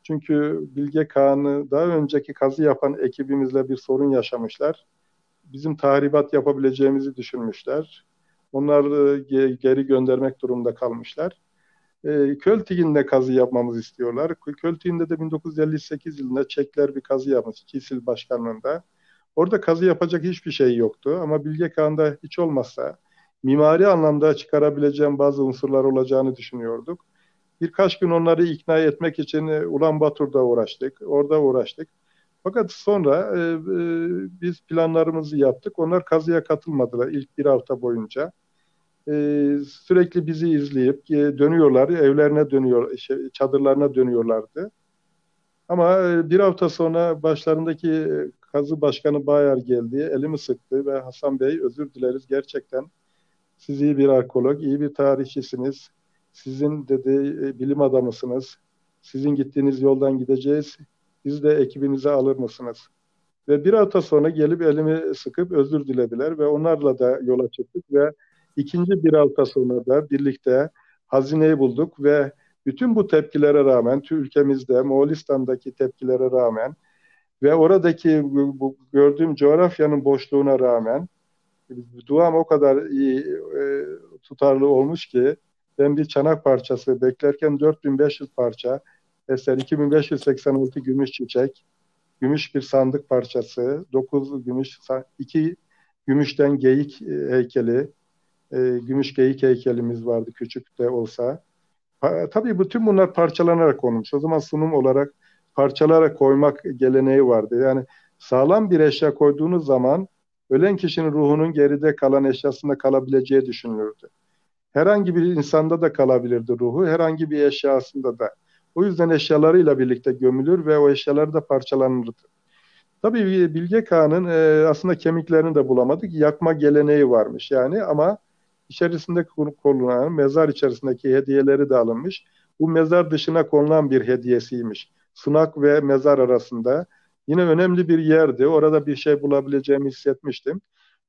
Çünkü Bilge Kağan'ı daha önceki kazı yapan ekibimizle bir sorun yaşamışlar. Bizim tahribat yapabileceğimizi düşünmüşler. Onlar geri göndermek durumunda kalmışlar. Költigin'de kazı yapmamızı istiyorlar. Költigin'de de bin dokuz yüz elli sekiz yılında Çekler bir kazı yapmış. Kisil başkanlığında. Orada kazı yapacak hiçbir şey yoktu. Ama Bilge Kağan'da hiç olmazsa mimari anlamda çıkarabileceğim bazı unsurlar olacağını düşünüyorduk. Birkaç gün onları ikna etmek için Ulanbator'da uğraştık. Orada uğraştık. Fakat sonra e, e, biz planlarımızı yaptık. Onlar kazıya katılmadılar ilk bir hafta boyunca. E, sürekli bizi izleyip e, dönüyorlar, evlerine dönüyor, şey, çadırlarına dönüyorlardı. Ama e, bir hafta sonra başlarındaki kazı başkanı Bayar geldi, elimi sıktı ve Hasan Bey, özür dileriz, gerçekten siz iyi bir arkeolog, iyi bir tarihçisiniz. Sizin dedi e, bilim adamısınız. Sizin gittiğiniz yoldan gideceğiz. Biz de ekibinize alır mısınız? Ve bir hafta sonra gelip elimi sıkıp özür dilediler ve onlarla da yola çıktık ve ikinci bir hafta sonra da birlikte hazineyi bulduk ve bütün bu tepkilere rağmen, ülkemizde, Moğolistan'daki tepkilere rağmen ve oradaki bu gördüğüm coğrafyanın boşluğuna rağmen duam o kadar iyi e, tutarlı olmuş ki ben bir çanak parçası beklerken dört bin beş yüz parça eser, iki bin beş yüz seksen altı gümüş çiçek, gümüş bir sandık parçası, dokuz gümüş, iki gümüşten geyik heykeli, e, gümüş geyik heykelimiz vardı küçük de olsa. Pa- tabii bütün bunlar parçalanarak konmuş. O zaman sunum olarak parçalara koymak geleneği vardı. Yani sağlam bir eşya koyduğunuz zaman ölen kişinin ruhunun geride kalan eşyasında kalabileceği düşünülürdü. Herhangi bir insanda da kalabilirdi ruhu, herhangi bir eşyasında da. O yüzden eşyalarıyla birlikte gömülür ve o eşyalar da parçalanırdı. Tabii Bilge Kağan'ın e, aslında kemiklerini de bulamadık. Yakma geleneği varmış yani ama içerisinde konulan mezar içerisindeki hediyeleri de alınmış. Bu mezar dışına konulan bir hediyesiymiş. Sunak ve mezar arasında yine önemli bir yerdi. Orada bir şey bulabileceğimi hissetmiştim.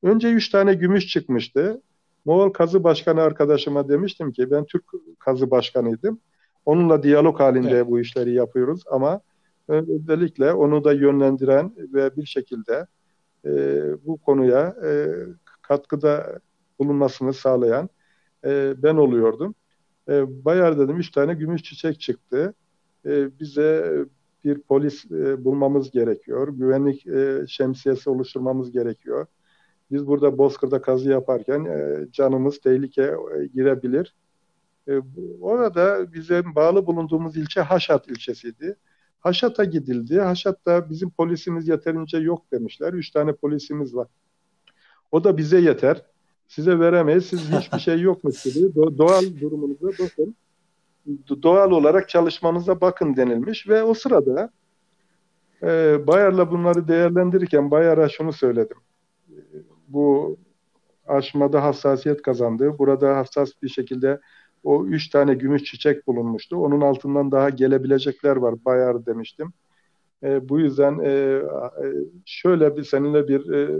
Önce üç tane gümüş çıkmıştı. Moğol kazı başkanı arkadaşıma demiştim ki ben Türk kazı başkanıydım. Onunla diyalog halinde evet. bu işleri yapıyoruz ama özellikle onu da yönlendiren ve bir şekilde e, bu konuya e, katkıda bulunmasını sağlayan e, ben oluyordum. E, Bayar dedim üç tane gümüş çiçek çıktı. E, bize bir polis e, bulmamız gerekiyor. Güvenlik e, şemsiyesi oluşturmamız gerekiyor. Biz burada Bozkır'da kazı yaparken e, canımız tehlikeye e, girebilir. E, orada bize bağlı bulunduğumuz ilçe Haşat ilçesiydi. Haşat'a gidildi. Haşat'ta bizim polisimiz yeterince yok demişler. Üç tane polisimiz var. O da bize yeter. Size veremeyiz. Siz hiçbir şey yokmuş gibi Do- doğal durumunuza bakın. Do- doğal olarak çalışmanıza bakın denilmiş ve o sırada e, Bayar'la bunları değerlendirirken Bayar'a şunu söyledim. E, bu aşmada hassasiyet kazandı. Burada hassas bir şekilde o üç tane gümüş çiçek bulunmuştu. Onun altından daha gelebilecekler var Bayar demiştim. E, bu yüzden e, şöyle bir seninle bir e,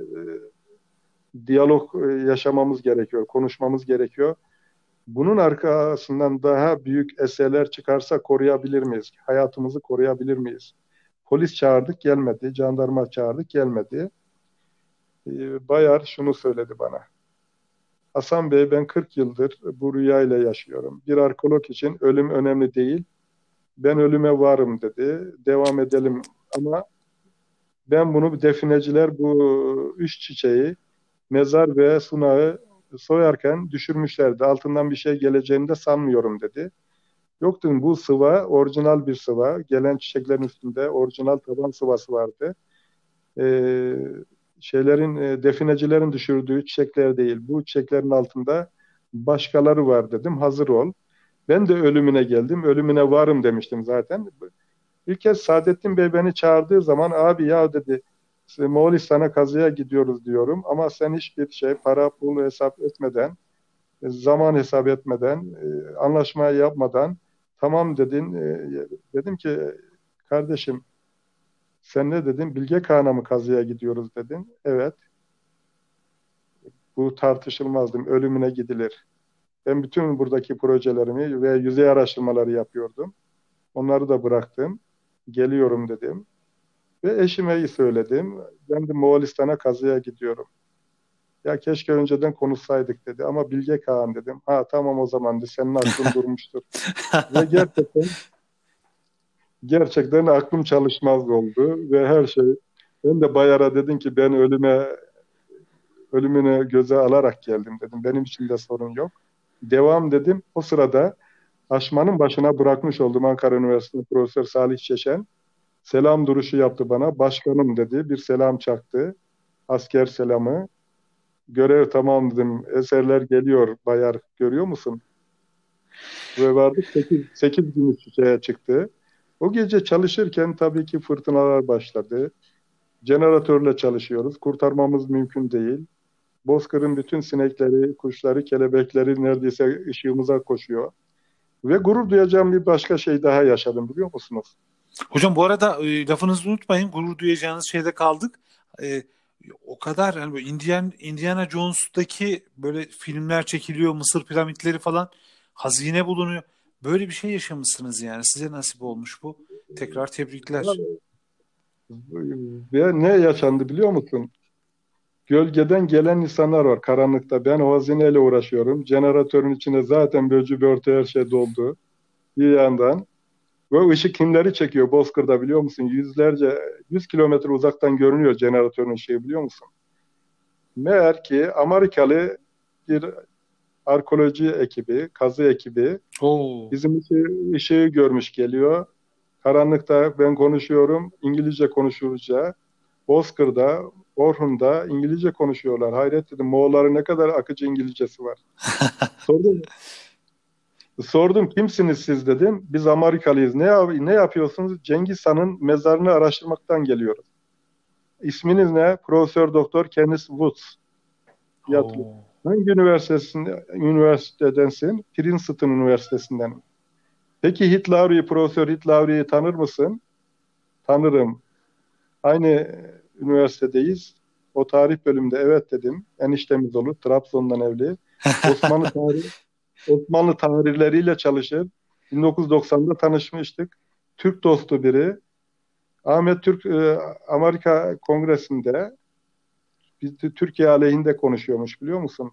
diyalog yaşamamız gerekiyor, konuşmamız gerekiyor. Bunun arkasından daha büyük eserler çıkarsa koruyabilir miyiz? Hayatımızı koruyabilir miyiz? Polis çağırdık gelmedi, jandarma çağırdık gelmedi. E, Bayar şunu söyledi bana. Hasan Bey ben kırk yıldır bu rüyayla yaşıyorum. Bir arkeolog için ölüm önemli değil. Ben ölüme varım dedi. Devam edelim ama ben bunu defineciler bu üç çiçeği mezar ve sunağı soyarken düşürmüşlerdi. Altından bir şey geleceğini de sanmıyorum dedi. Yok dedim bu sıva orijinal bir sıva. Gelen çiçeklerin üstünde orijinal taban sıvası vardı. Ee, şeylerin definecilerin düşürdüğü çiçekler değil. Bu çiçeklerin altında başkaları var dedim. Hazır ol. Ben de ölümüne geldim. Ölümüne varım demiştim zaten. İlk kez Saadettin Bey beni çağırdığı zaman abi ya dedi Moğolistan'a kazıya gidiyoruz diyorum ama sen hiçbir şey para pul hesap etmeden zaman hesap etmeden anlaşma yapmadan tamam dedin. Dedim ki kardeşim sen ne dedin? Bilge Kağan'a mı kazıya gidiyoruz dedin. Evet. Bu tartışılmazdım. Ölümüne gidilir. Ben bütün buradaki projelerimi ve yüzey araştırmaları yapıyordum. Onları da bıraktım. Geliyorum dedim. Ve eşime söyledim. Ben de Moğolistan'a kazıya gidiyorum. Ya keşke önceden konuşsaydık dedi. Ama Bilge Kağan dedim. Ha tamam o zaman de senin aklın durmuştur. Ve gerçekten Gerçekten aklım çalışmaz oldu ve her şey. Ben de Bayar'a dedim ki ben ölüme ölümünü göze alarak geldim dedim. Benim için de sorun yok. Devam dedim. O sırada aşmanın başına bırakmış oldum Ankara Üniversitesi Profesör Salih Çeşen. Selam duruşu yaptı bana. Başkanım dedi. Bir selam çaktı. Asker selamı. Görev tamam dedim. Eserler geliyor Bayar. Görüyor musun? Ve vardık sekiz gün şeye çıktı. O gece çalışırken tabii ki fırtınalar başladı. Jeneratörle çalışıyoruz. Kurtarmamız mümkün değil. Bozkır'ın bütün sinekleri, kuşları, kelebekleri neredeyse ışığımıza koşuyor. Ve gurur duyacağım bir başka şey daha yaşadım biliyor musunuz? Hocam bu arada lafınızı unutmayın. Gurur duyacağınız şeyde kaldık. Ee, o kadar yani böyle Indiana, Indiana Jones'daki böyle filmler çekiliyor. Mısır piramitleri falan. Hazine bulunuyor. Böyle bir şey yaşamışsınız yani. Size nasip olmuş bu. Tekrar tebrikler. Ve ne yaşandı biliyor musun? Gölgeden gelen insanlar var karanlıkta. Ben o hazineyle uğraşıyorum. Jeneratörün içine zaten böcü börtü her şey doldu. Bir yandan. Ve ışık kimleri çekiyor Bozkır'da biliyor musun? Yüzlerce, yüz kilometre uzaktan görünüyor jeneratörün ışığı biliyor musun? Meğer ki Amerikalı bir arkeoloji ekibi, kazı ekibi Oo. bizim ışığı, ışığı görmüş geliyor. Karanlıkta ben konuşuyorum, İngilizce konuşulacak. Bozkır'da, Orhun'da İngilizce konuşuyorlar. Hayret dedim, Moğolların ne kadar akıcı İngilizcesi var. Sordum. Sordum, kimsiniz siz dedim. Biz Amerikalıyız. Ne, ne yapıyorsunuz? Cengiz Han'ın mezarını araştırmaktan geliyoruz. İsminiz ne? Profesör Doktor Kenneth Woods. Yatlı. Hangi üniversitedensin? Princeton Üniversitesi'nden. Peki Hit Lowry'i, Profesör Hit Lowry'i tanır mısın? Tanırım. Aynı üniversitedeyiz. O tarih bölümünde evet dedim. Eniştemiz olur. Trabzon'dan evli. Osmanlı tarihi, Osmanlı tarihleriyle çalışır. bin dokuz yüz doksanda tanışmıştık. Türk dostu biri. Ahmet Türk Amerika Kongresi'nde Türkiye aleyhinde konuşuyormuş, biliyor musun?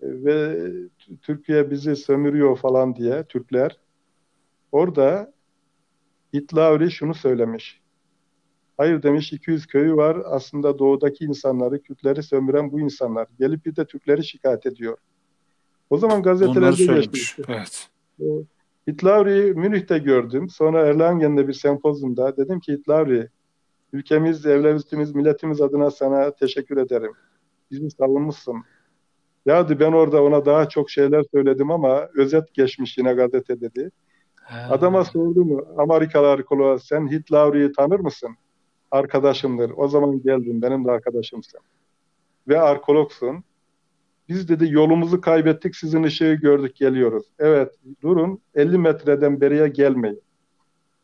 Ve Türkiye bizi sömürüyor falan diye Türkler. Orada İtlauli şunu söylemiş. Hayır demiş, iki yüz köyü var. Aslında doğudaki insanları, Kürtleri sömüren bu insanlar. Gelip bir de Türkleri şikayet ediyor. O zaman gazetelerde geçmişti. Evet. İtlauri'yi Münih'te gördüm. Sonra Erlangen'de bir sempozyumda dedim ki İtlauri, ülkemiz, devletimiz, milletimiz adına sana teşekkür ederim. Bizi savunmuşsun. Ya ben orada ona daha çok şeyler söyledim ama özet geçmiş yine gazete dedi. He. Adama sordum, Amerikalar kulağı, sen Hitler'i tanır mısın? Arkadaşımdır. O zaman geldin, benim de arkadaşımsın. Ve arkeologsun. Biz dedi yolumuzu kaybettik, sizin ışığı gördük, geliyoruz. Evet, durun, elli metreden beriye gelmeyin.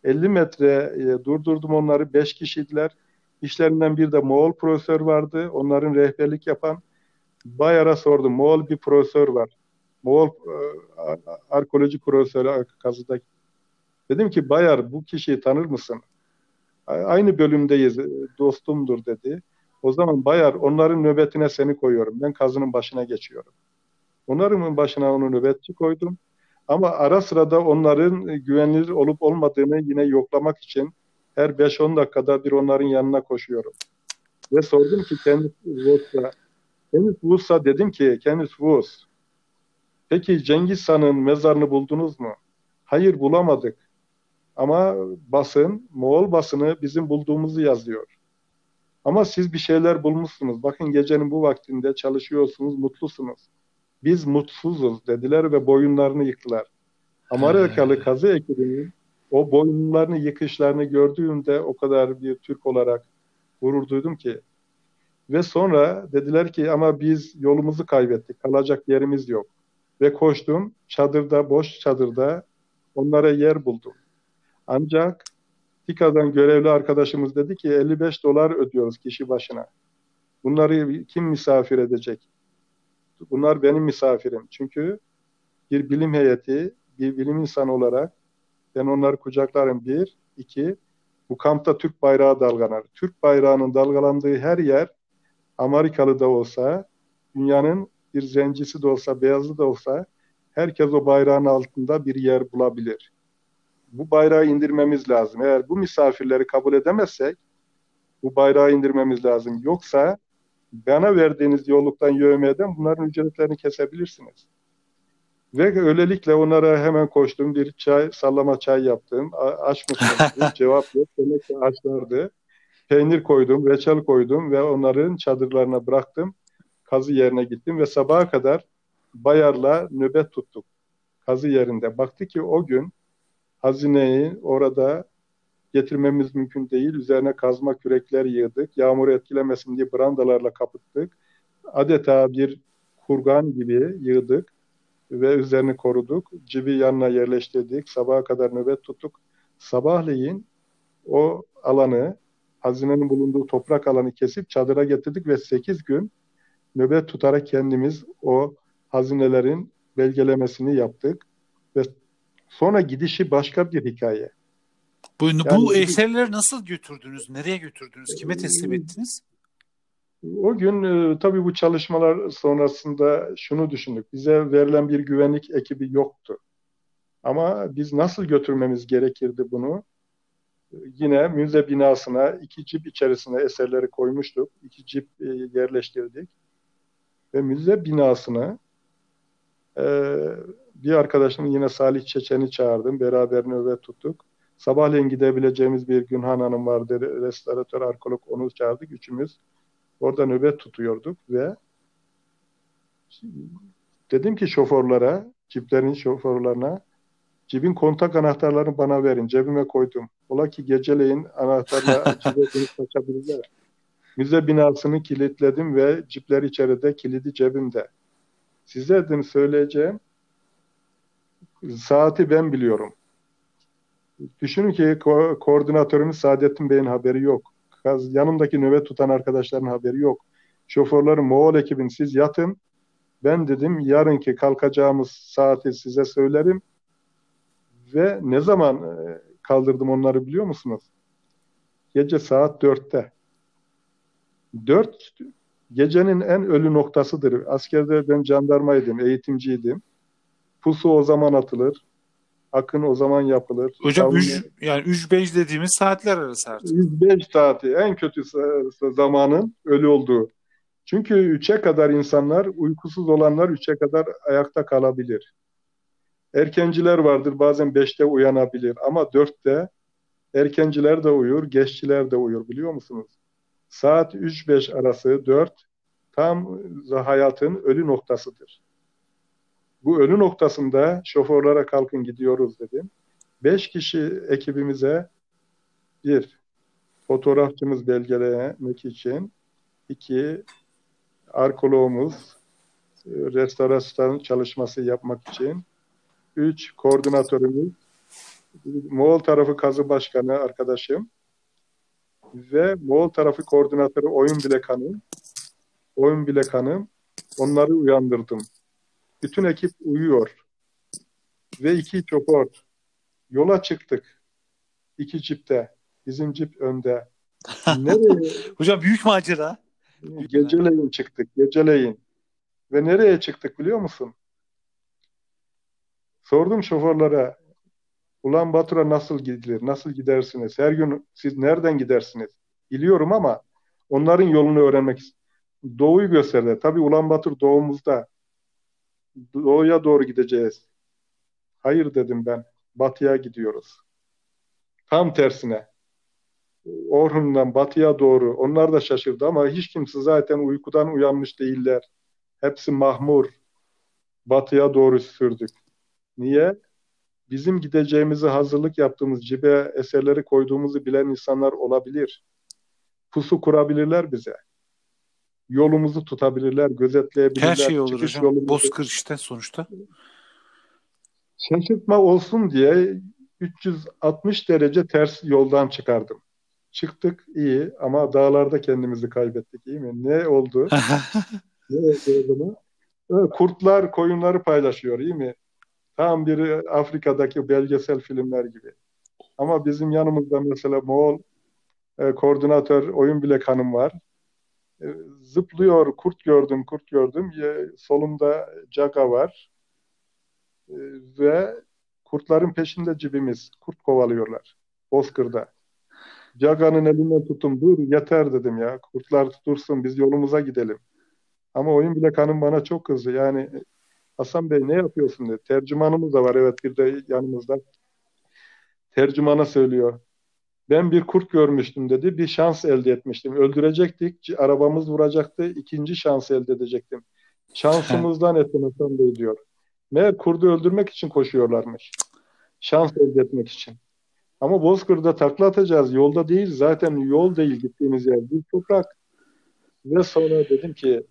elli metre e, durdurdum onları, beş kişiydiler. İşlerinden bir de Moğol profesör vardı, onların rehberlik yapan. Bayar'a sordum, Moğol bir profesör var. Moğol e, arkeoloji profesörü kazıda. Dedim ki Bayar, bu kişiyi tanır mısın? Aynı bölümdeyiz, dostumdur dedi. O zaman Bayar, onların nöbetine seni koyuyorum. Ben kazının başına geçiyorum. Onların başına onu nöbetçi koydum. Ama ara sıra da onların güvenilir olup olmadığını yine yoklamak için her beş on dakikada bir onların yanına koşuyorum. Ve sordum ki Kenneth Woos'a, Kenneth Woos'a dedim ki Kenneth Woos, peki Cengiz Han'ın mezarını buldunuz mu? Hayır, bulamadık. Ama basın, Moğol basını bizim bulduğumuzu yazıyor. Ama siz bir şeyler bulmuşsunuz. Bakın gecenin bu vaktinde çalışıyorsunuz, mutlusunuz. Biz mutsuzuz dediler ve boyunlarını yıktılar. Amerikalı kazı ekibinin o boyunlarını yıkışlarını gördüğümde o kadar bir Türk olarak gurur duydum ki. Ve sonra dediler ki ama biz yolumuzu kaybettik, kalacak yerimiz yok. Ve koştum, çadırda, boş çadırda onlara yer buldum. Ancak TİKA'dan görevli arkadaşımız dedi ki elli beş dolar ödüyoruz kişi başına. Bunları kim misafir edecek? Bunlar benim misafirim. Çünkü bir bilim heyeti, bir bilim insanı olarak ben onları kucaklarım. Bir, iki, bu kampta Türk bayrağı dalgalar. Türk bayrağının dalgalandığı her yer, Amerikalı da olsa, dünyanın bir zencisi de olsa, beyazı da olsa, herkes o bayrağın altında bir yer bulabilir. Bu bayrağı indirmemiz lazım. Eğer bu misafirleri kabul edemezsek, bu bayrağı indirmemiz lazım. Yoksa bana verdiğiniz yolluktan, yövmeden bunların ücretlerini kesebilirsiniz. Ve öylelikle onlara hemen koştum, bir çay, sallama çay yaptım. Aç mısınız? Cevap yok. Demek ki açlardı. Peynir koydum, reçel koydum ve onların çadırlarına bıraktım. Kazı yerine gittim ve sabaha kadar Bayar'la nöbet tuttuk kazı yerinde. Baktı ki o gün hazineyi orada getirmemiz mümkün değil. Üzerine kazma kürekler yığdık. Yağmuru etkilemesin diye brandalarla kapattık. Adeta bir kurgan gibi yığdık ve üzerini koruduk. Cibi yanına yerleştirdik. Sabaha kadar nöbet tuttuk. Sabahleyin o alanı, hazinenin bulunduğu toprak alanı kesip çadıra getirdik ve sekiz gün nöbet tutarak kendimiz o hazinelerin belgelemesini yaptık. Ve sonra gidişi başka bir hikaye. Bu, yani, bu eserleri nasıl götürdünüz? Nereye götürdünüz? Kime teslim ettiniz? O gün tabii bu çalışmalar sonrasında şunu düşündük. Bize verilen bir güvenlik ekibi yoktu. Ama biz nasıl götürmemiz gerekirdi bunu? Yine müze binasına iki cip içerisine eserleri koymuştuk. İki cip yerleştirdik. Ve müze binasına e, bir arkadaşımın yine Salih Çeçen'i çağırdım. Beraber nöbet tuttuk. Sabahleyin gidebileceğimiz bir Günhan Hanım vardı, restoratör, arkeolog, onu çağırdık. Üçümüz orada nöbet tutuyorduk ve dedim ki şoförlere, ciplerin şoförlerine, cibin kontak anahtarlarını bana verin, cebime koydum. Ola ki geceleyin anahtarla cibini kaçabilirler. Müze binasını kilitledim ve cipler içeride, kilidi cebimde. Size dedim söyleyeceğim, saati ben biliyorum. Düşünün ki ko- koordinatörümüz Saadettin Bey'in haberi yok. Kaz, yanımdaki nöbet tutan arkadaşların haberi yok. Şoförlerim, Moğol ekibin siz yatın. Ben dedim yarınki kalkacağımız saati size söylerim. Ve ne zaman kaldırdım onları biliyor musunuz? Gece saat dörtte. Dört gecenin en ölü noktasıdır. Askerde ben jandarmaydım, eğitimciydim. Pusu o zaman atılır. Akın o zaman yapılır. Hocam üç, yani üç beş dediğimiz saatler arası artık. üç beş saati en kötü zamanın ölü olduğu. Çünkü üçe kadar insanlar, uykusuz olanlar üçe kadar ayakta kalabilir. Erkenciler vardır, bazen beşte uyanabilir ama dörtte erkenciler de uyur, geççiler de uyur biliyor musunuz? Saat üç beş arası dört tam hayatın ölü noktasıdır. Bu ölü noktasında şoförlere kalkın gidiyoruz dedim. Beş kişi ekibimize bir, fotoğrafçımız belgelemek için, iki, arkeologumuz restorasyon çalışması yapmak için, üç, koordinatörümüz, Moğol tarafı kazı başkanı arkadaşım ve Moğol tarafı koordinatörü Oyun Bilek Hanım, Oyun Bilek Hanım, onları uyandırdım. Bütün ekip uyuyor. Ve iki şoför. Yola çıktık. İki cipte. Bizim cip önde. Nereye? Hocam büyük macera. Geceleyin çıktık. Geceleyin. Ve nereye çıktık biliyor musun? Sordum şoförlere. Ulan Batur'a nasıl gidilir? Nasıl gidersiniz? Her gün siz nereden gidersiniz? Biliyorum ama onların yolunu öğrenmek istedim. Doğuyu gösterdi. Tabii Ulan Batur doğumuzda. Doğuya doğru gideceğiz. Hayır dedim ben. Batıya gidiyoruz. Tam tersine. Orhun'dan batıya doğru. Onlar da şaşırdı ama hiç kimse zaten uykudan uyanmış değiller. Hepsi mahmur. Batıya doğru sürdük. Niye? Bizim gideceğimizi hazırlık yaptığımız cibe eserleri koyduğumuzu bilen insanlar olabilir. Pusu kurabilirler bize. Yolumuzu tutabilirler, gözetleyebilirler. Her şey olur çıkış hocam. Bozkır işte sonuçta. Şaşırtma olsun diye üç yüz altmış derece ters yoldan çıkardım. Çıktık iyi ama dağlarda kendimizi kaybettik iyi mi? Ne oldu? Ne oldu? Kurtlar koyunları paylaşıyor iyi mi? Tam bir Afrika'daki belgesel filmler gibi. Ama bizim yanımızda mesela Moğol e, koordinatör Oyun Bilek Hanım var. Zıplıyor, kurt gördüm, kurt gördüm. Solumda caga var. Ve kurtların peşinde cibimiz. Kurt kovalıyorlar. Bozkır'da. Caga'nın elinden tuttum. Dur yeter dedim ya. Kurtlar dursun biz yolumuza gidelim. Ama Oyun Bilek Hanım bana çok kızdı. Yani Hasan Bey ne yapıyorsun dedi. Tercümanımız da var evet bir de yanımızda. Tercümana söylüyor. Ben bir kurt görmüştüm dedi. Bir şans elde etmiştim. Öldürecektik. Arabamız vuracaktı. İkinci şans elde edecektim. Şansımızdan ettim Hasan Bey diyor. Meğer kurdu öldürmek için koşuyorlarmış. Şans elde etmek için. Ama Bozkır'da takla atacağız. Yolda değil. Zaten yol değil gittiğimiz yer. Bir toprak. Ve sonra dedim ki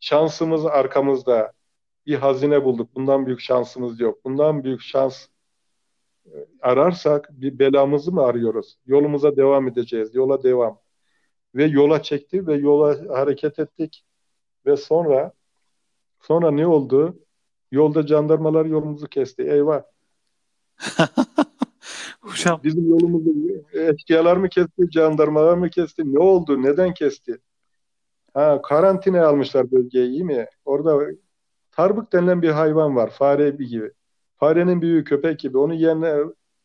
şansımız arkamızda. Bir hazine bulduk. Bundan büyük şansımız yok. Bundan büyük şans ararsak bir belamızı mı arıyoruz? Yolumuza devam edeceğiz. Yola devam. Ve yola çekti ve yola hareket ettik. Ve sonra sonra ne oldu? Yolda jandarmalar yolumuzu kesti. Eyvah. Hocam. Bizim yolumuzu eşkıyalar mı kesti? Jandarmalar mı kesti? Ne oldu? Neden kesti? Ha, karantinaya almışlar bölgeyi iyi mi? Orada tarbık denilen bir hayvan var. Fare gibi. Farenin büyüğü köpek gibi. Onu yiyenler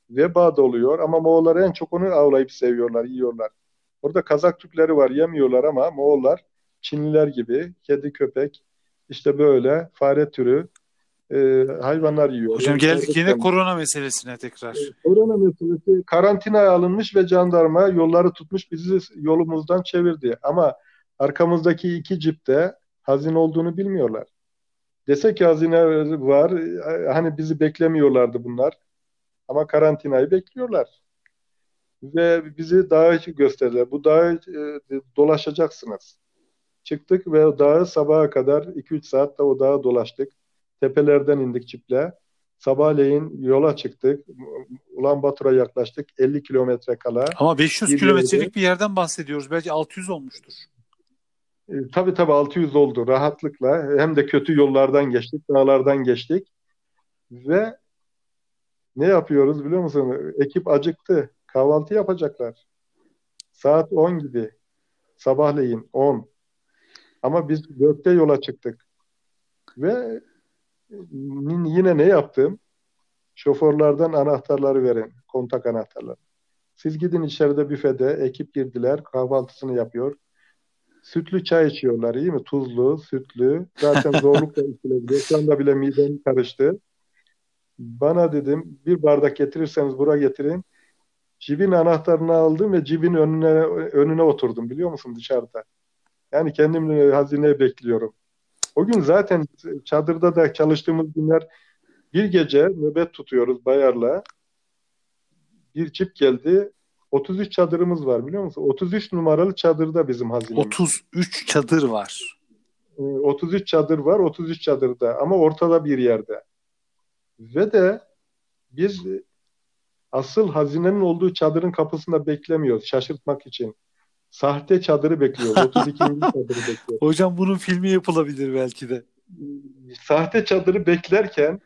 veba doluyor ama Moğollar en çok onu avlayıp seviyorlar, yiyorlar. Orada Kazak Türkleri var, yemiyorlar ama Moğollar Çinliler gibi kedi, köpek, işte böyle fare türü e, hayvanlar yiyor. Hocam yani, geldik yine korona meselesine tekrar. E, korona meselesi karantinaya alınmış ve jandarma yolları tutmuş bizi yolumuzdan çevirdi. Ama arkamızdaki iki cipte hazine olduğunu bilmiyorlar. Dese ki hazine var, hani bizi beklemiyorlardı bunlar. Ama karantinayı bekliyorlar. Ve bizi dağa gösterdiler. Bu dağa e, dolaşacaksınız. Çıktık ve dağa sabaha kadar iki üç saatte o dağa dolaştık. Tepelerden indik çiple. Sabahleyin yola çıktık. Ulanbator'a yaklaştık. elli kilometre kala. Ama beş yüz kilometrelik bir yerden bahsediyoruz. Belki altı yüz olmuştur. E, tabii tabii altı yüz oldu rahatlıkla. Hem de kötü yollardan geçtik, dağlardan geçtik. Ve ne yapıyoruz biliyor musun? Ekip acıktı. Kahvaltı yapacaklar. Saat on gibi. Sabahleyin on. Ama biz dörtte yola çıktık. Ve yine ne yaptım? Şoförlerden anahtarları verin. Kontak anahtarları. Siz gidin içeride büfede. Ekip girdiler. Kahvaltısını yapıyor. Sütlü çay içiyorlar, iyi mi? Tuzlu, sütlü. Zaten zorlukla içilebilir. Şu anda bile midem karıştı. Bana dedim bir bardak getirirseniz buraya getirin. Cibin anahtarını aldım ve cibin önüne önüne oturdum biliyor musun dışarıda. Yani kendimle hazineye bekliyorum. O gün zaten çadırda da çalıştığımız günler bir gece nöbet tutuyoruz Bayar'la. Bir cip geldi. otuz üç çadırımız var biliyor musun? otuz üç numaralı çadırda bizim hazinemiz. otuz üç çadır var. otuz üç çadır var. otuz üç çadırda ama ortada bir yerde. Ve de biz asıl hazinenin olduğu çadırın kapısında beklemiyoruz şaşırtmak için. Sahte çadırı bekliyoruz. otuz ikinci çadırı bekliyoruz. Hocam bunun filmi yapılabilir belki de. Sahte çadırı beklerken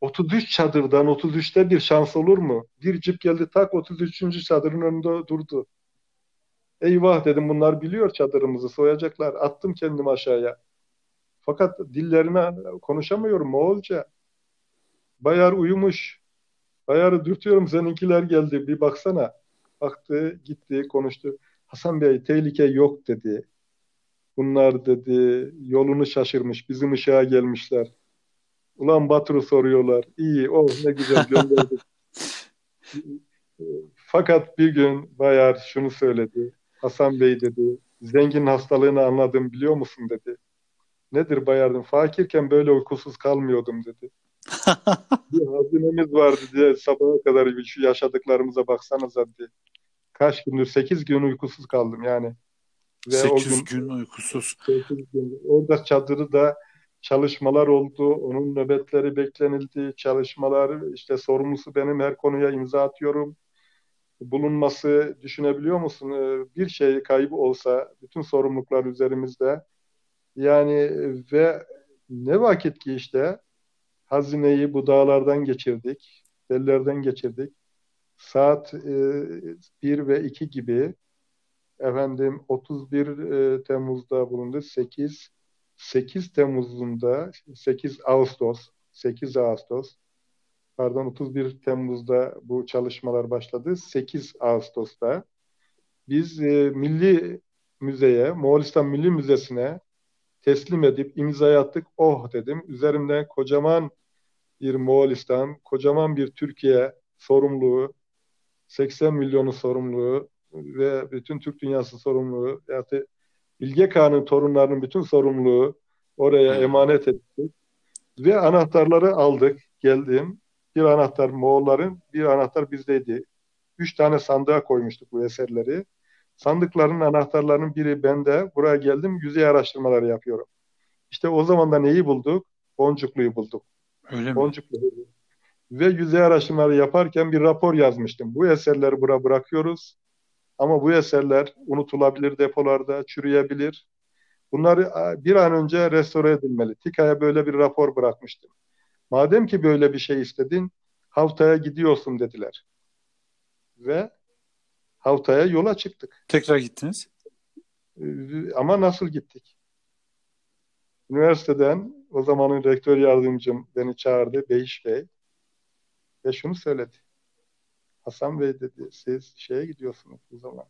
otuz üç çadırdan otuz üçte bir şans olur mu? Bir cip geldi tak otuz üçüncü çadırın önünde durdu. Eyvah dedim bunlar biliyor çadırımızı soyacaklar. Attım kendimi aşağıya. Fakat dillerine konuşamıyorum Moğolca. Bayar uyumuş. Bayar'ı dürtüyorum seninkiler geldi bir baksana. Baktı gitti konuştu. Hasan Bey tehlike yok dedi. Bunlar dedi yolunu şaşırmış bizim ışığa gelmişler. Ulan Batur'u soruyorlar. İyi oh ne güzel gönderdik. Fakat bir gün Bayar şunu söyledi. Hasan Bey dedi zengin hastalığını anladım biliyor musun dedi. Nedir Bayar'dım fakirken böyle uykusuz kalmıyordum dedi. Bir hazinemiz vardı diye sabaha kadar şu yaşadıklarımıza baksanıza diye. Kaç gündür sekiz gün uykusuz kaldım yani. Ve sekiz gün, gün uykusuz. sekiz gün. Orada çadırı da çalışmalar oldu. Onun nöbetleri beklenildi. Çalışmalar işte sorumlusu benim her konuya imza atıyorum. Bulunması düşünebiliyor musun? Bir şey kaybı olsa bütün sorumluluklar üzerimizde. Yani ve ne vakit ki işte hazineyi bu dağlardan geçirdik. Bellerden geçirdik. Saat bir ve iki gibi efendim otuz bir Temmuz'da bulundu. sekiz Temmuz'unda sekiz Ağustos sekiz Ağustos pardon otuz bir Temmuz'da bu çalışmalar başladı. sekiz Ağustos'ta biz e, Milli Müze'ye, Moğolistan Milli Müzesi'ne teslim edip imzayı attık. Oh dedim. Üzerimden kocaman bir Moğolistan, kocaman bir Türkiye sorumluluğu, seksen milyonu sorumluluğu ve bütün Türk dünyası sorumluluğu, yani Bilge Kağan'ın torunlarının bütün sorumluluğu oraya emanet ettik. Ve anahtarları aldık. Geldim. Bir anahtar Moğolların, bir anahtar bizdeydi. Üç tane sandığa koymuştuk bu eserleri. Sandıkların anahtarlarının biri bende. Buraya geldim. Yüzey araştırmaları yapıyorum. İşte o zaman da neyi bulduk? Boncuklu'yu bulduk. Öyle mi? Boncuklu'yu bulduk. Ve yüzey araştırmaları yaparken bir rapor yazmıştım. Bu eserleri buraya bırakıyoruz. Ama bu eserler unutulabilir depolarda, çürüyebilir. Bunlar bir an önce restore edilmeli. TİKA'ya böyle bir rapor bırakmıştım. Madem ki böyle bir şey istedin, Havta'ya gidiyorsun dediler. Ve Havta'ya yola çıktık. Tekrar gittiniz. Ama nasıl gittik? Üniversiteden o zamanın rektör yardımcım beni çağırdı, Beyiş Bey. Ve şunu söyledi. Hasan Bey dedi, siz şeye gidiyorsunuz o zaman.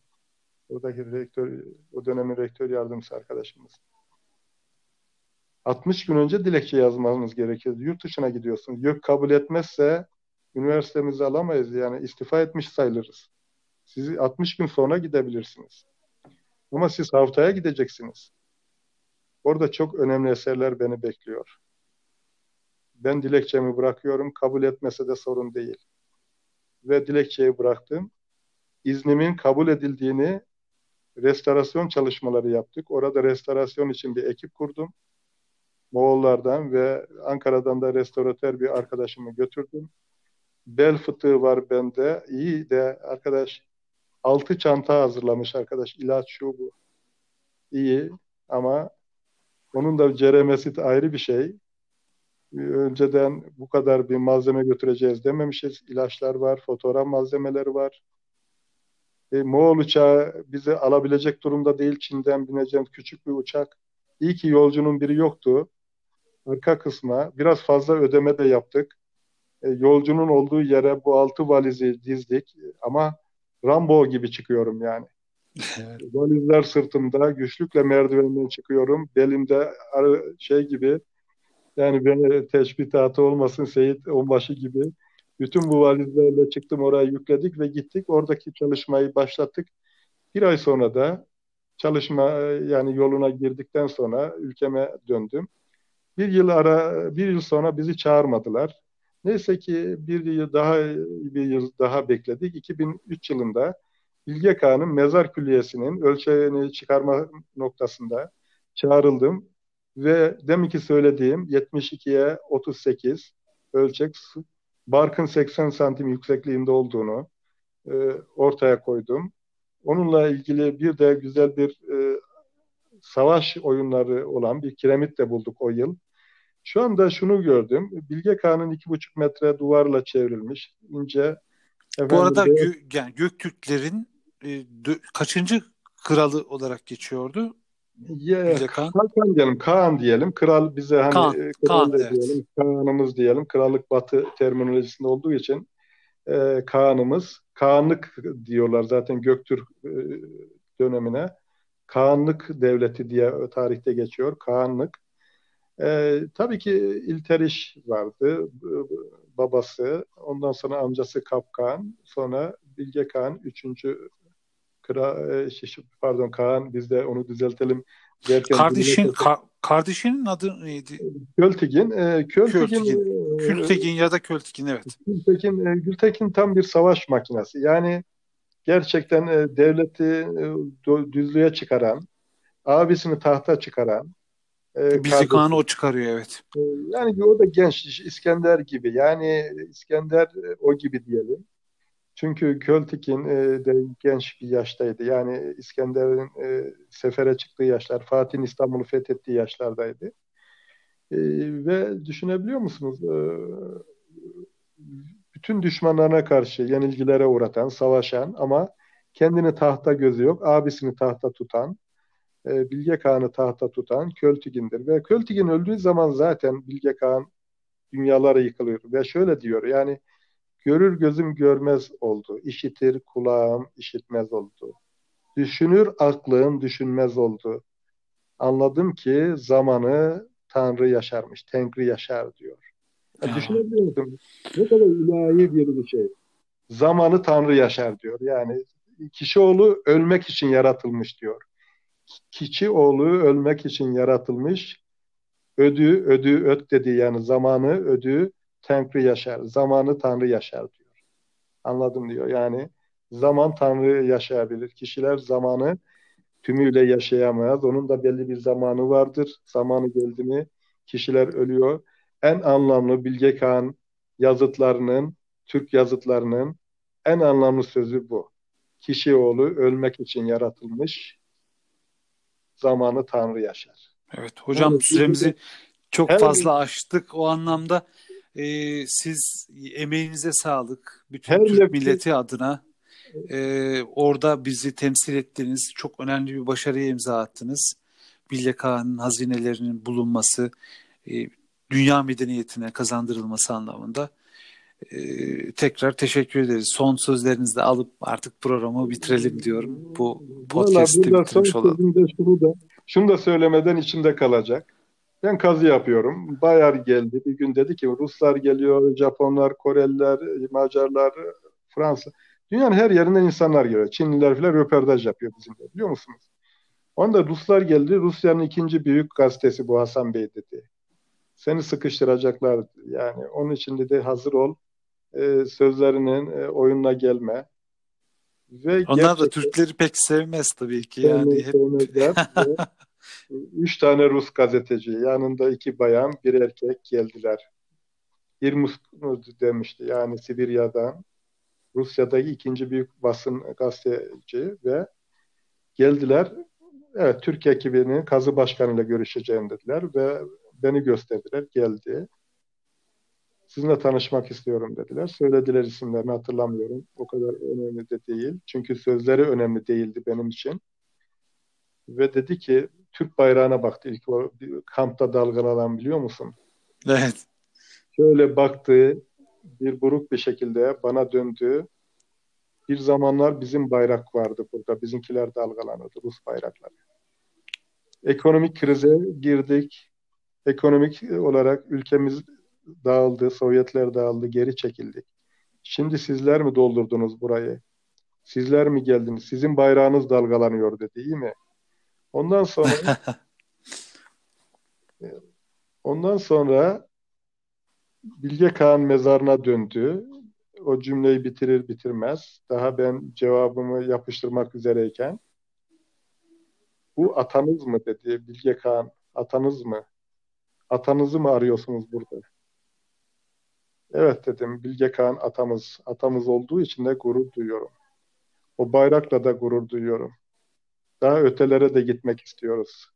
Oradaki rektör, o dönemin rektör yardımcısı arkadaşımız. altmış gün önce dilekçe yazmanız gerekir. Yurt dışına gidiyorsunuz. Yok kabul etmezse üniversitemizi alamayız. Yani istifa etmiş sayılırız. Siz altmış gün sonra gidebilirsiniz. Ama siz haftaya gideceksiniz. Orada çok önemli eserler beni bekliyor. Ben dilekçemi bırakıyorum. Kabul etmese de sorun değil. Ve dilekçeyi bıraktım. İznimin kabul edildiğini restorasyon çalışmaları yaptık. Orada restorasyon için bir ekip kurdum. Moğollardan ve Ankara'dan da restoratör bir arkadaşımı götürdüm. Bel fıtığı var bende. İyi de arkadaş altı çanta hazırlamış arkadaş. İlaç şu bu. İyi ama onun da ceremesi de ayrı bir şey. Önceden bu kadar bir malzeme götüreceğiz dememişiz. İlaçlar var, fotoğraf malzemeleri var. E, Moğol uçağı bizi alabilecek durumda değil. Çin'den bineceğim küçük bir uçak. İyi ki yolcunun biri yoktu. Arka kısma biraz fazla ödeme de yaptık. E, yolcunun olduğu yere bu altı valizi dizdik. Ama Rambo gibi çıkıyorum yani. Evet. Valizler sırtımda, güçlükle merdivenden çıkıyorum. Belimde şey gibi, yani beni teşbihatı olmasın Seyit Onbaşı gibi. Bütün bu valizlerle çıktım, oraya yükledik ve gittik. Oradaki çalışmayı başlattık. Bir ay sonra da çalışma yani yoluna girdikten sonra ülkeme döndüm. Bir yıl ara, bir yıl sonra bizi çağırmadılar. Neyse ki bir yıl daha bir yıl daha bekledik. iki bin üç yılında Bilge Kağan'ın mezar külliyesinin ölçeğini çıkarma noktasında çağrıldım ve deminki söylediğim yetmiş ikiye otuz sekiz ölçek barkın seksen santim yüksekliğinde olduğunu e, ortaya koydum. Onunla ilgili bir de güzel bir e, savaş oyunları olan bir kiremit de bulduk o yıl. Şu anda şunu gördüm. Bilge Kağan'ın iki buçuk metre duvarla çevrilmiş ince. Bu arada de, gö, yani Göktürklerin e, dö, kaçıncı kralı olarak geçiyordu? Yeah, Bilge Kağan. Kağan diyelim, Kağan diyelim. Kral bize hani Kağan, kral Kağan, diyelim, evet. Kağan'ımız diyelim. Krallık Batı terminolojisinde olduğu için e, Kağan'ımız. Kağanlık diyorlar zaten Göktürk e, dönemine. Kağanlık devleti diye tarihte geçiyor. Kağanlık. E, tabii ki İlteriş vardı. Babası, ondan sonra amcası Kapkan, sonra Bilge Kağan üçüncü kral pardon Kağan biz de onu düzeltelim derken kardeşin düzeltelim. Ka- kardeşinin adı neydi? Gültekin, e, Gültekin, Gültekin ya da Gültekin evet. Gültekin, e, Gültekin tam bir savaş makinesi. Yani gerçekten e, devleti e, düzlüğe çıkaran, abisini tahta çıkaran Ee, Bizi Kağan'ı o çıkarıyor evet. Ee, yani o da genç İskender gibi. Yani İskender o gibi diyelim. Çünkü Gültekin e, de genç bir yaştaydı. Yani İskender'in e, sefere çıktığı yaşlar, Fatih'in İstanbul'u fethettiği yaşlardaydı. E, ve düşünebiliyor musunuz? E, bütün düşmanlarına karşı yenilgilere uğratan, savaşan ama kendini tahta gözü yok, abisini tahta tutan, Bilge Kağan'ı tahta tutan Gültekin'dir. Ve Gültekin öldüğü zaman zaten Bilge Kağan dünyalara yıkılıyor. Ve şöyle diyor yani görür gözüm görmez oldu. İşitir kulağım işitmez oldu. Düşünür aklım düşünmez oldu. Anladım ki zamanı Tanrı yaşarmış. Tengri yaşar diyor. Yani düşünebiliyordum. Ne kadar ilahi bir şey. Zamanı Tanrı yaşar diyor. Yani kişioğlu ölmek için yaratılmış diyor. Kiçi oğlu ölmek için yaratılmış. Ödü, ödü, öt dediği yani zamanı ödü, Tanrı yaşar. Zamanı Tanrı yaşar diyor. Anladım diyor. Yani zaman Tanrı yaşayabilir. Kişiler zamanı tümüyle yaşayamaz. Onun da belli bir zamanı vardır. Zamanı geldi mi kişiler ölüyor. En anlamlı Bilge Kağan yazıtlarının, Türk yazıtlarının en anlamlı sözü bu. Kişi oğlu ölmek için yaratılmış. Zamanı Tanrı yaşar. Evet hocam yani, süremizi de, çok fazla bir, aştık o anlamda. E, siz emeğinize sağlık. Bütün Türk nefes, milleti adına e, orada bizi temsil ettiniz. Çok önemli bir başarıya imza attınız. Bilge Kağan'ın hazinelerinin bulunması, e, dünya medeniyetine kazandırılması anlamında. E, tekrar teşekkür ederiz. Son sözlerinizi de alıp artık programı bitirelim diyorum. Bu podcast'i bitirmiş olalım. Şunu da, şunu da söylemeden içimde kalacak. Ben kazı yapıyorum. Bayar geldi. Bir gün dedi ki Ruslar geliyor, Japonlar, Koreliler, Macarlar, Fransa. Dünyanın her yerinden insanlar geliyor. Çinliler falan röportaj yapıyor bizimle. Biliyor musunuz? Onda Ruslar geldi. Rusya'nın ikinci büyük gazetesi bu Hasan Bey dedi. Seni sıkıştıracaklar. Yani onun için dedi hazır ol. E, sözlerinin e, oyununa gelme. Ve onlar da Türkleri pek sevmez tabii ki. Yani hep... Üç tane Rus gazeteci, yanında iki bayan, bir erkek geldiler. Irmus demişti, yani Sibirya'dan, Rusya'daki ikinci büyük basın gazeteci ve geldiler. Evet, Türkiye ekibinin Kazı Başkanı'yla görüşeceğim dediler ve beni gösterdiler, geldi. Sizinle tanışmak istiyorum dediler. Söylediler, isimlerini hatırlamıyorum. O kadar önemli de değil. Çünkü sözleri önemli değildi benim için. Ve dedi ki, Türk bayrağına baktı. İlk o kampta dalgalanan, biliyor musun? Evet. Şöyle baktı, bir buruk bir şekilde bana döndü. Bir zamanlar bizim bayrak vardı burada. Bizimkiler dalgalanırdı, Rus bayrakları. Ekonomik krize girdik. Ekonomik olarak ülkemiz dağıldı, Sovyetler dağıldı, geri çekildik. Şimdi sizler mi doldurdunuz burayı? Sizler mi geldiniz? Sizin bayrağınız dalgalanıyor dedi, iyi mi? Ondan sonra ondan sonra Bilge Kağan mezarına döndü. O cümleyi bitirir bitirmez, daha ben cevabımı yapıştırmak üzereyken, bu atanız mı dedi Bilge Kağan, atanız mı? Atanızı mı arıyorsunuz burada? Evet dedim, Bilge Kağan atamız. Atamız olduğu için de gurur duyuyorum. O bayrakla da gurur duyuyorum. Daha ötelere de gitmek istiyoruz.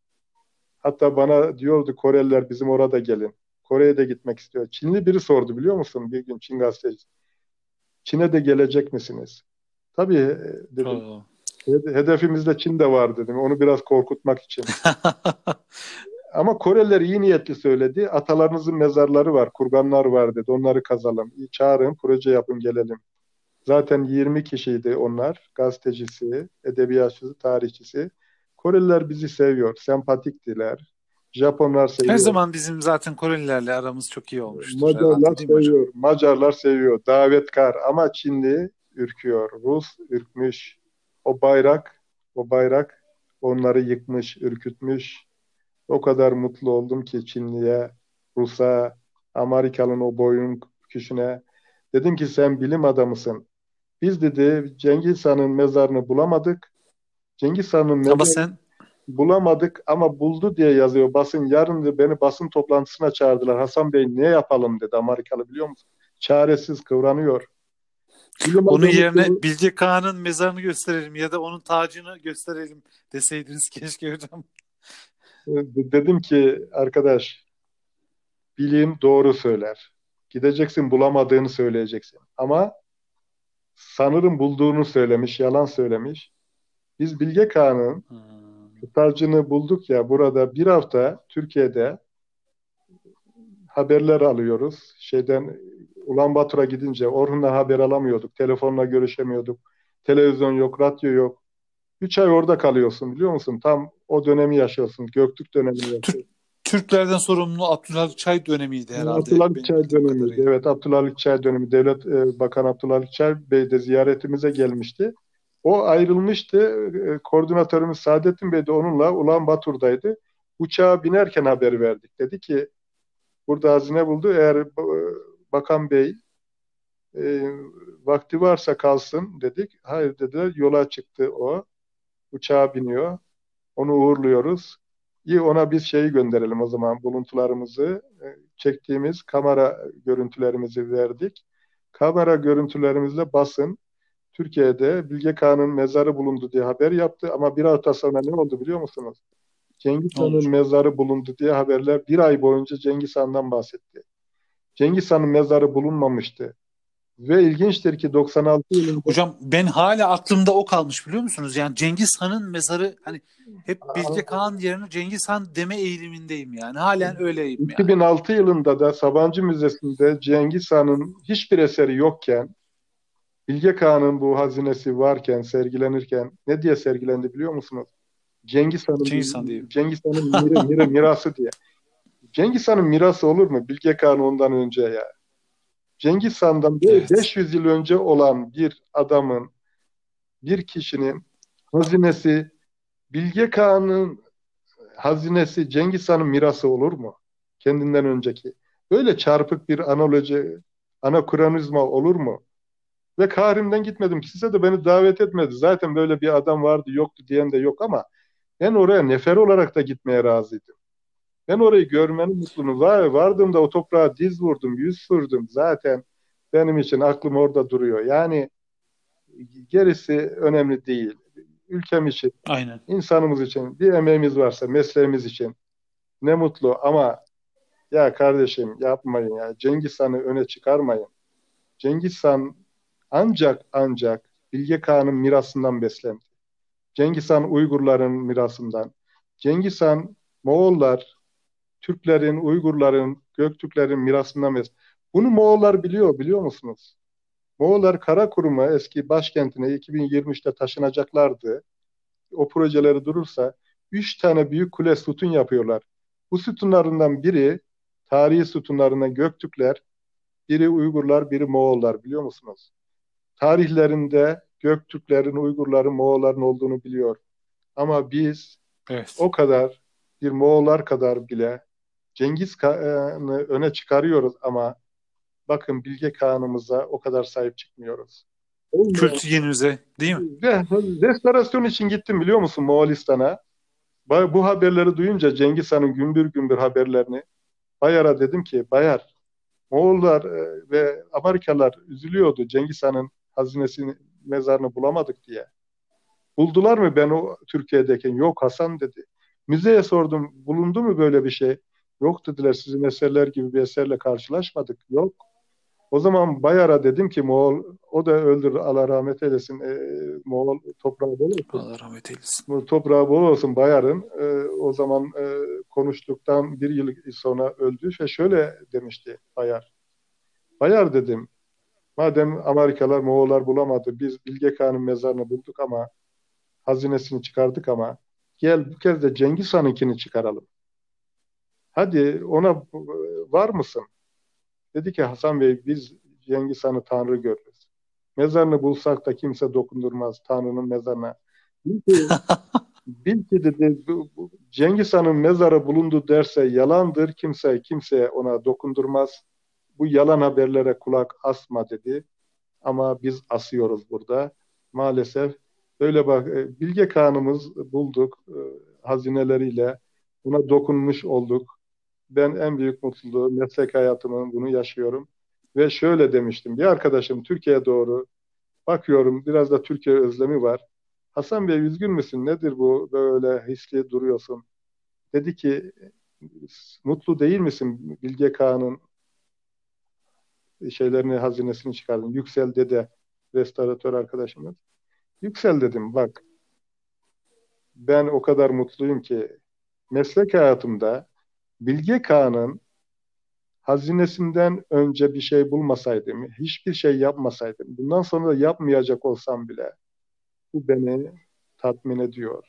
Hatta bana diyordu Koreliler, bizim orada gelin. Kore'ye de gitmek istiyor. Çinli biri sordu, biliyor musun? Bir gün Çin gazetecisi. Çin'e de gelecek misiniz? Tabii dedim. Oh. Hedefimizde Çin de var dedim. Onu biraz korkutmak için. Ama Koreliler iyi niyetli söyledi. Atalarınızın mezarları var, kurganlar var dedi. Onları kazalım. Çağırın, proje yapın, gelelim. Zaten yirmi kişiydi onlar. Gazetecisi, edebiyatçısı, tarihçisi. Koreliler bizi seviyor. Sempatiktiler. Japonlar seviyor. Her zaman bizim zaten Korelilerle aramız çok iyi olmuştur. Macarlar seviyor. Macarlar seviyor. Davetkar. Ama Çinli ürküyor. Rus ürkmüş. O bayrak, o bayrak onları yıkmış, ürkütmüş. O kadar mutlu oldum ki Çinli'ye, Rus'a, Amerikalı'nın o boyun küşüne. Dedim ki sen bilim adamısın. Biz dedi Cengiz Han'ın mezarını bulamadık. Cengiz Han'ın mezarını ama sen... bulamadık ama buldu diye yazıyor basın. Yarın dedi, beni basın toplantısına çağırdılar. Hasan Bey ne yapalım dedi Amerikalı, biliyor musun? Çaresiz kıvranıyor. Bilim onun yerine dedi, Bilge Kağan'ın mezarını gösterelim ya da onun tacını gösterelim deseydiniz keşke hocam. Dedim ki arkadaş, bilim doğru söyler. Gideceksin, bulamadığını söyleyeceksin. Ama sanırım bulduğunu söylemiş, yalan söylemiş. Biz Bilge Kağan'ın tacını bulduk ya, burada bir hafta Türkiye'de haberler alıyoruz. Şeyden Ulanbator'a gidince Orhun'la haber alamıyorduk. Telefonla görüşemiyorduk. Televizyon yok, radyo yok. Üç ay orada kalıyorsun, biliyor musun? Tam o dönemi yaşıyorsun. Göktürk dönemini yaşıyorsun. Türklerden sorumlu Abdülhalik Çay dönemiydi herhalde. Abdülhalik Çay dönemiydi. Evet, Abdülhalik Çay dönemi. Devlet e, Bakan Abdülhalik Çay Bey de ziyaretimize gelmişti. O ayrılmıştı. E, koordinatörümüz Saadettin Bey de onunla Ulanbator'daydı. Uçağa binerken haber verdik. Dedi ki burada hazine buldu. Eğer e, Bakan Bey e, vakti varsa kalsın dedik. Hayır dediler. Yola çıktı o. Uçağa biniyor. Onu uğurluyoruz. İyi, ona biz şeyi gönderelim o zaman. Buluntularımızı, çektiğimiz kamera görüntülerimizi verdik. Kamera görüntülerimizle basın Türkiye'de Bilge Kağan'ın mezarı bulundu diye haber yaptı. Ama bir hafta sonra ne oldu biliyor musunuz? Cengiz Han'ın mezarı bulundu diye haberler bir ay boyunca Cengiz Han'dan bahsetti. Cengiz Han'ın mezarı bulunmamıştı. Ve ilginçtir ki doksan altı yılında... Hocam ben hala aklımda o kalmış, biliyor musunuz? Yani Cengiz Han'ın mezarı, hani hep Bilge Kağan yerine Cengiz Han deme eğilimindeyim yani. Halen öyleyim yani. iki bin altı yılında da Sabancı Müzesi'nde Cengiz Han'ın hiçbir eseri yokken, Bilge Kağan'ın bu hazinesi varken, sergilenirken ne diye sergilendi biliyor musunuz? Cengiz Han'ın Cengiz Han Cengiz Han'ın mir- mir- mirası diye. Cengiz Han'ın mirası olur mu? Bilge Kağan ondan önce ya. Cengiz Han'dan evet. beş yüz yıl önce olan bir adamın, bir kişinin hazinesi, Bilge Kağan'ın hazinesi Cengiz Han'ın mirası olur mu? Kendinden önceki. Böyle çarpık bir analoji, anakronizma olur mu? Ve kahrimden gitmedim. Size de beni davet etmedi. Zaten böyle bir adam vardı, yoktu diyen de yok ama Ben oraya nefer olarak da gitmeye razıydım. Ben orayı görmenin mutluluğunu var, vardığımda o toprağa diz vurdum, yüz sürdüm. Zaten benim için aklım orada duruyor. Yani gerisi önemli değil. Ülkem için, aynen, insanımız için bir emeğimiz varsa, mesleğimiz için ne mutlu. Ama ya kardeşim yapmayın ya. Cengiz Han'ı öne çıkarmayın. Cengiz Han ancak ancak Bilge Kağan'ın mirasından beslendi. Cengiz Han Uygurların mirasından. Cengiz Han Moğollar, Türklerin, Uygurların, Göktürklerin mirasından beslendi. Bunu Moğollar biliyor, biliyor musunuz? Moğollar Karakurum'a, eski başkentine iki bin yirmi üçte taşınacaklardı. O projeleri durursa üç tane büyük kule, sütun yapıyorlar. Bu sütunlarından biri, tarihi sütunlarından Göktürkler, biri Uygurlar, biri Moğollar, biliyor musunuz? Tarihlerinde Göktürklerin, Uygurların, Moğolların olduğunu biliyor. Ama biz, evet, o kadar, bir Moğollar kadar bile Cengiz Kağan'ı öne çıkarıyoruz ama bakın Bilge Kağan'ımıza o kadar sahip çıkmıyoruz. Kültür yenimize, değil mi? Ve restorasyon için gittim, biliyor musun, Moğolistan'a. Bu haberleri duyunca Cengiz Han'ın gümbür gümbür haberlerini, Bayar'a dedim ki, Bayar, Moğollar ve Amerikalılar üzülüyordu Cengiz Han'ın hazinesini, mezarını bulamadık diye. Buldular mı ben o Türkiye'deyken? Yok Hasan dedi. Müzeye sordum, bulundu mu böyle bir şey? Yok dediler, sizin eserler gibi bir eserle karşılaşmadık. Yok. O zaman Bayar'a dedim ki, Moğol, o da öldür, Allah rahmet eylesin, e, Moğol toprağı bol olsun. Allah rahmet eylesin. Toprağı bol olsun Bayar'ın. E, o zaman e, konuştuktan bir yıl sonra öldü ve şöyle demişti Bayar. Bayar dedim, madem Amerikalılar, Moğollar bulamadı, biz Bilge Kağan'ın mezarını bulduk ama hazinesini çıkardık ama gel bu kez de Cengiz Han'ınkini çıkaralım. Hadi ona var mısın? Dedi ki Hasan Bey, biz Cengiz Han'ı Tanrı görürüz. Mezarını bulsak da kimse dokundurmaz Tanrı'nın mezarına. Bil ki, bil ki dedi, Cengiz Han'ın mezarı bulundu derse yalandır. Kimse kimseye ona dokundurmaz. Bu yalan haberlere kulak asma dedi. Ama biz asıyoruz burada. Maalesef öyle bak, Bilge Kağan'ımız bulduk hazineleriyle. Buna dokunmuş olduk. Ben en büyük mutluluğu, meslek hayatımın bunu yaşıyorum. Ve şöyle demiştim. Bir arkadaşım Türkiye'ye doğru bakıyorum. Biraz da Türkiye özlemi var. Hasan Bey üzgün müsün? Nedir bu? Böyle hisli duruyorsun. Dedi ki mutlu değil misin? Bilge Kağan'ın şeylerini, hazinesini çıkardın. Yüksel dede, restoratör arkadaşımız. Yüksel dedim. Bak ben o kadar mutluyum ki meslek hayatımda Bilge Kağan'ın hazinesinden önce bir şey bulmasaydım, hiçbir şey yapmasaydım, bundan sonra da yapmayacak olsam bile bu beni tatmin ediyor.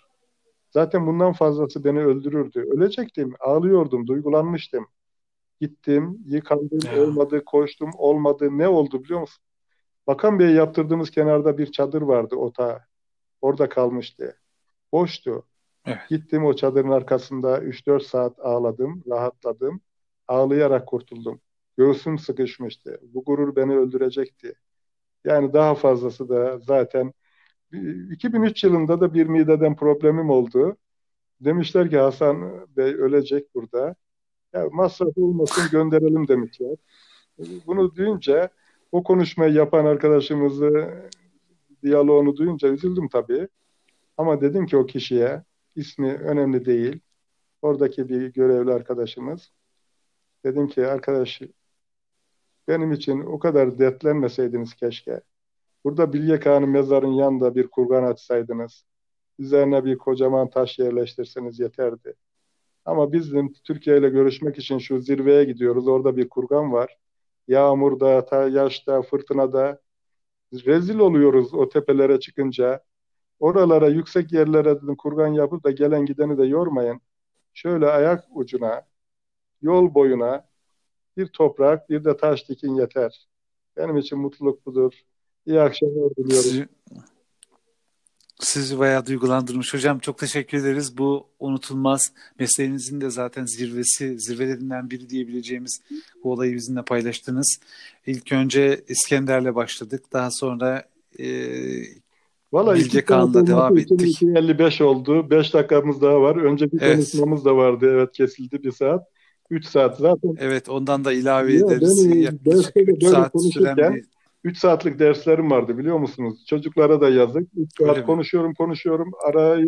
Zaten bundan fazlası beni öldürürdü. Ölecektim, ağlıyordum, duygulanmıştım. Gittim, yıkandım, olmadı, koştum, olmadı. Ne oldu biliyor musun? Bakan Bey'e yaptırdığımız kenarda bir çadır vardı, otağı. Orada kalmıştı. Boştu. Evet. Gittim o çadırın arkasında üç dört saat ağladım, rahatladım. Ağlayarak kurtuldum. Göğsüm sıkışmıştı. Bu gurur beni öldürecekti. Yani daha fazlası da zaten. iki bin üç yılında da bir mideden problemim oldu. Demişler ki Hasan Bey ölecek burada. Ya masrafı olmasın gönderelim demişler. Bunu duyunca, o konuşmayı yapan arkadaşımızı, diyaloğunu duyunca üzüldüm tabii. Ama dedim ki o kişiye, İsmi önemli değil. Oradaki bir görevli arkadaşımız. Dedim ki arkadaş, benim için o kadar dertlenmeseydiniz keşke. Burada Bilge Kağan'ın mezarının yanında bir kurgan açsaydınız. Üzerine bir kocaman taş yerleştirseniz yeterdi. Ama bizim Türkiye ile görüşmek için şu zirveye gidiyoruz. Orada bir kurgan var. Yağmurda, yaşta, fırtınada rezil oluyoruz o tepelere çıkınca. Oralara, yüksek yerlere dedim, kurgan yapıp da gelen gideni de yormayın. Şöyle ayak ucuna, yol boyuna bir toprak, bir de taş dikin yeter. Benim için mutluluk budur. İyi akşamlar diliyorum. Sizi, sizi bayağı duygulandırmış hocam. Çok teşekkür ederiz. Bu unutulmaz, mesleğinizin de zaten zirvesi, zirvelerinden biri diyebileceğimiz bu olayı bizimle paylaştınız. İlk önce İskender'le başladık. Daha sonra E, Valla Bilge Kağan'la devam ettik. iki elli beş oldu. beş dakikamız daha var. Önce bir evet. konuşmamız da vardı. Evet, kesildi bir saat. üç saat zaten. Evet, ondan da ilave ya, ederiz. üç saat süren bir... üç saatlik derslerim vardı, biliyor musunuz? Çocuklara da yazık. üç saat konuşuyorum konuşuyorum. Arayı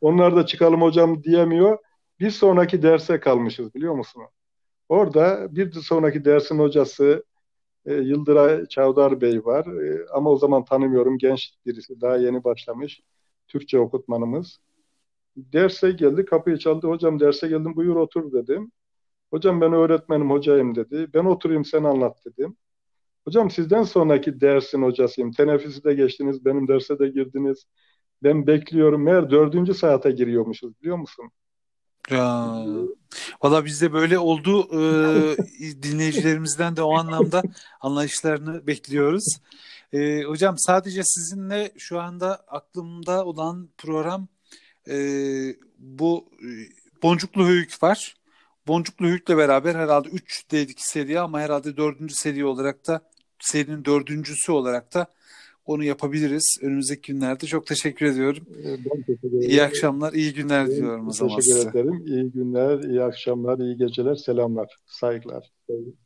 onlar da çıkalım hocam diyemiyor. Bir sonraki derse kalmışız, biliyor musunuz? Orada bir sonraki dersin hocası e, Yıldıray Çavdar Bey var. E, ama o zaman tanımıyorum. Genç birisi. Daha yeni başlamış. Türkçe okutmanımız. Derse geldi. Kapıyı çaldı. Hocam derse geldim. Buyur otur dedim. Hocam ben öğretmenim, hocayım dedi. Ben oturayım, sen anlat dedim. Hocam sizden sonraki dersin hocasıyım. Teneffüsü de geçtiniz. Benim derse de girdiniz. Ben bekliyorum. Meğer dördüncü saate giriyormuşuz, biliyor musun? Ya. Valla bizde böyle oldu. Ee, dinleyicilerimizden de o anlamda anlayışlarını bekliyoruz. Ee, hocam sadece sizinle şu anda aklımda olan program e, bu Boncuklu Höyük var. Boncuklu Höyük'le beraber herhalde üç dedik seri, ama herhalde dördüncü seri olarak da, serinin dördüncüsü olarak da onu yapabiliriz önümüzdeki günlerde. Çok teşekkür ediyorum. Ben teşekkür ederim. İyi akşamlar, iyi günler ben diyorum o zaman size. Teşekkür ederim. İyi günler, iyi akşamlar, iyi geceler, selamlar, saygılar.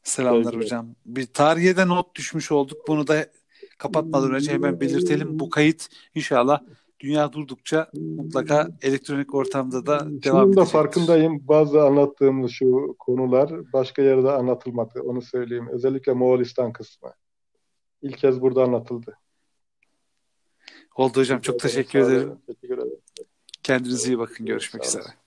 Selamlar saygılar. Hocam. Bir tarihe de not düşmüş olduk. Bunu da kapatmadan önce hemen belirtelim. Bu kayıt inşallah dünya durdukça mutlaka elektronik ortamda da devam edecektir. Şunun da farkındayım. Bazı anlattığımız şu konular başka yerde anlatılmadı. Onu söyleyeyim. Özellikle Moğolistan kısmı. İlk kez burada anlatıldı. Oldu hocam. Çok teşekkür ederim. Teşekkür ederim. Kendinize iyi bakın. Görüşmek üzere.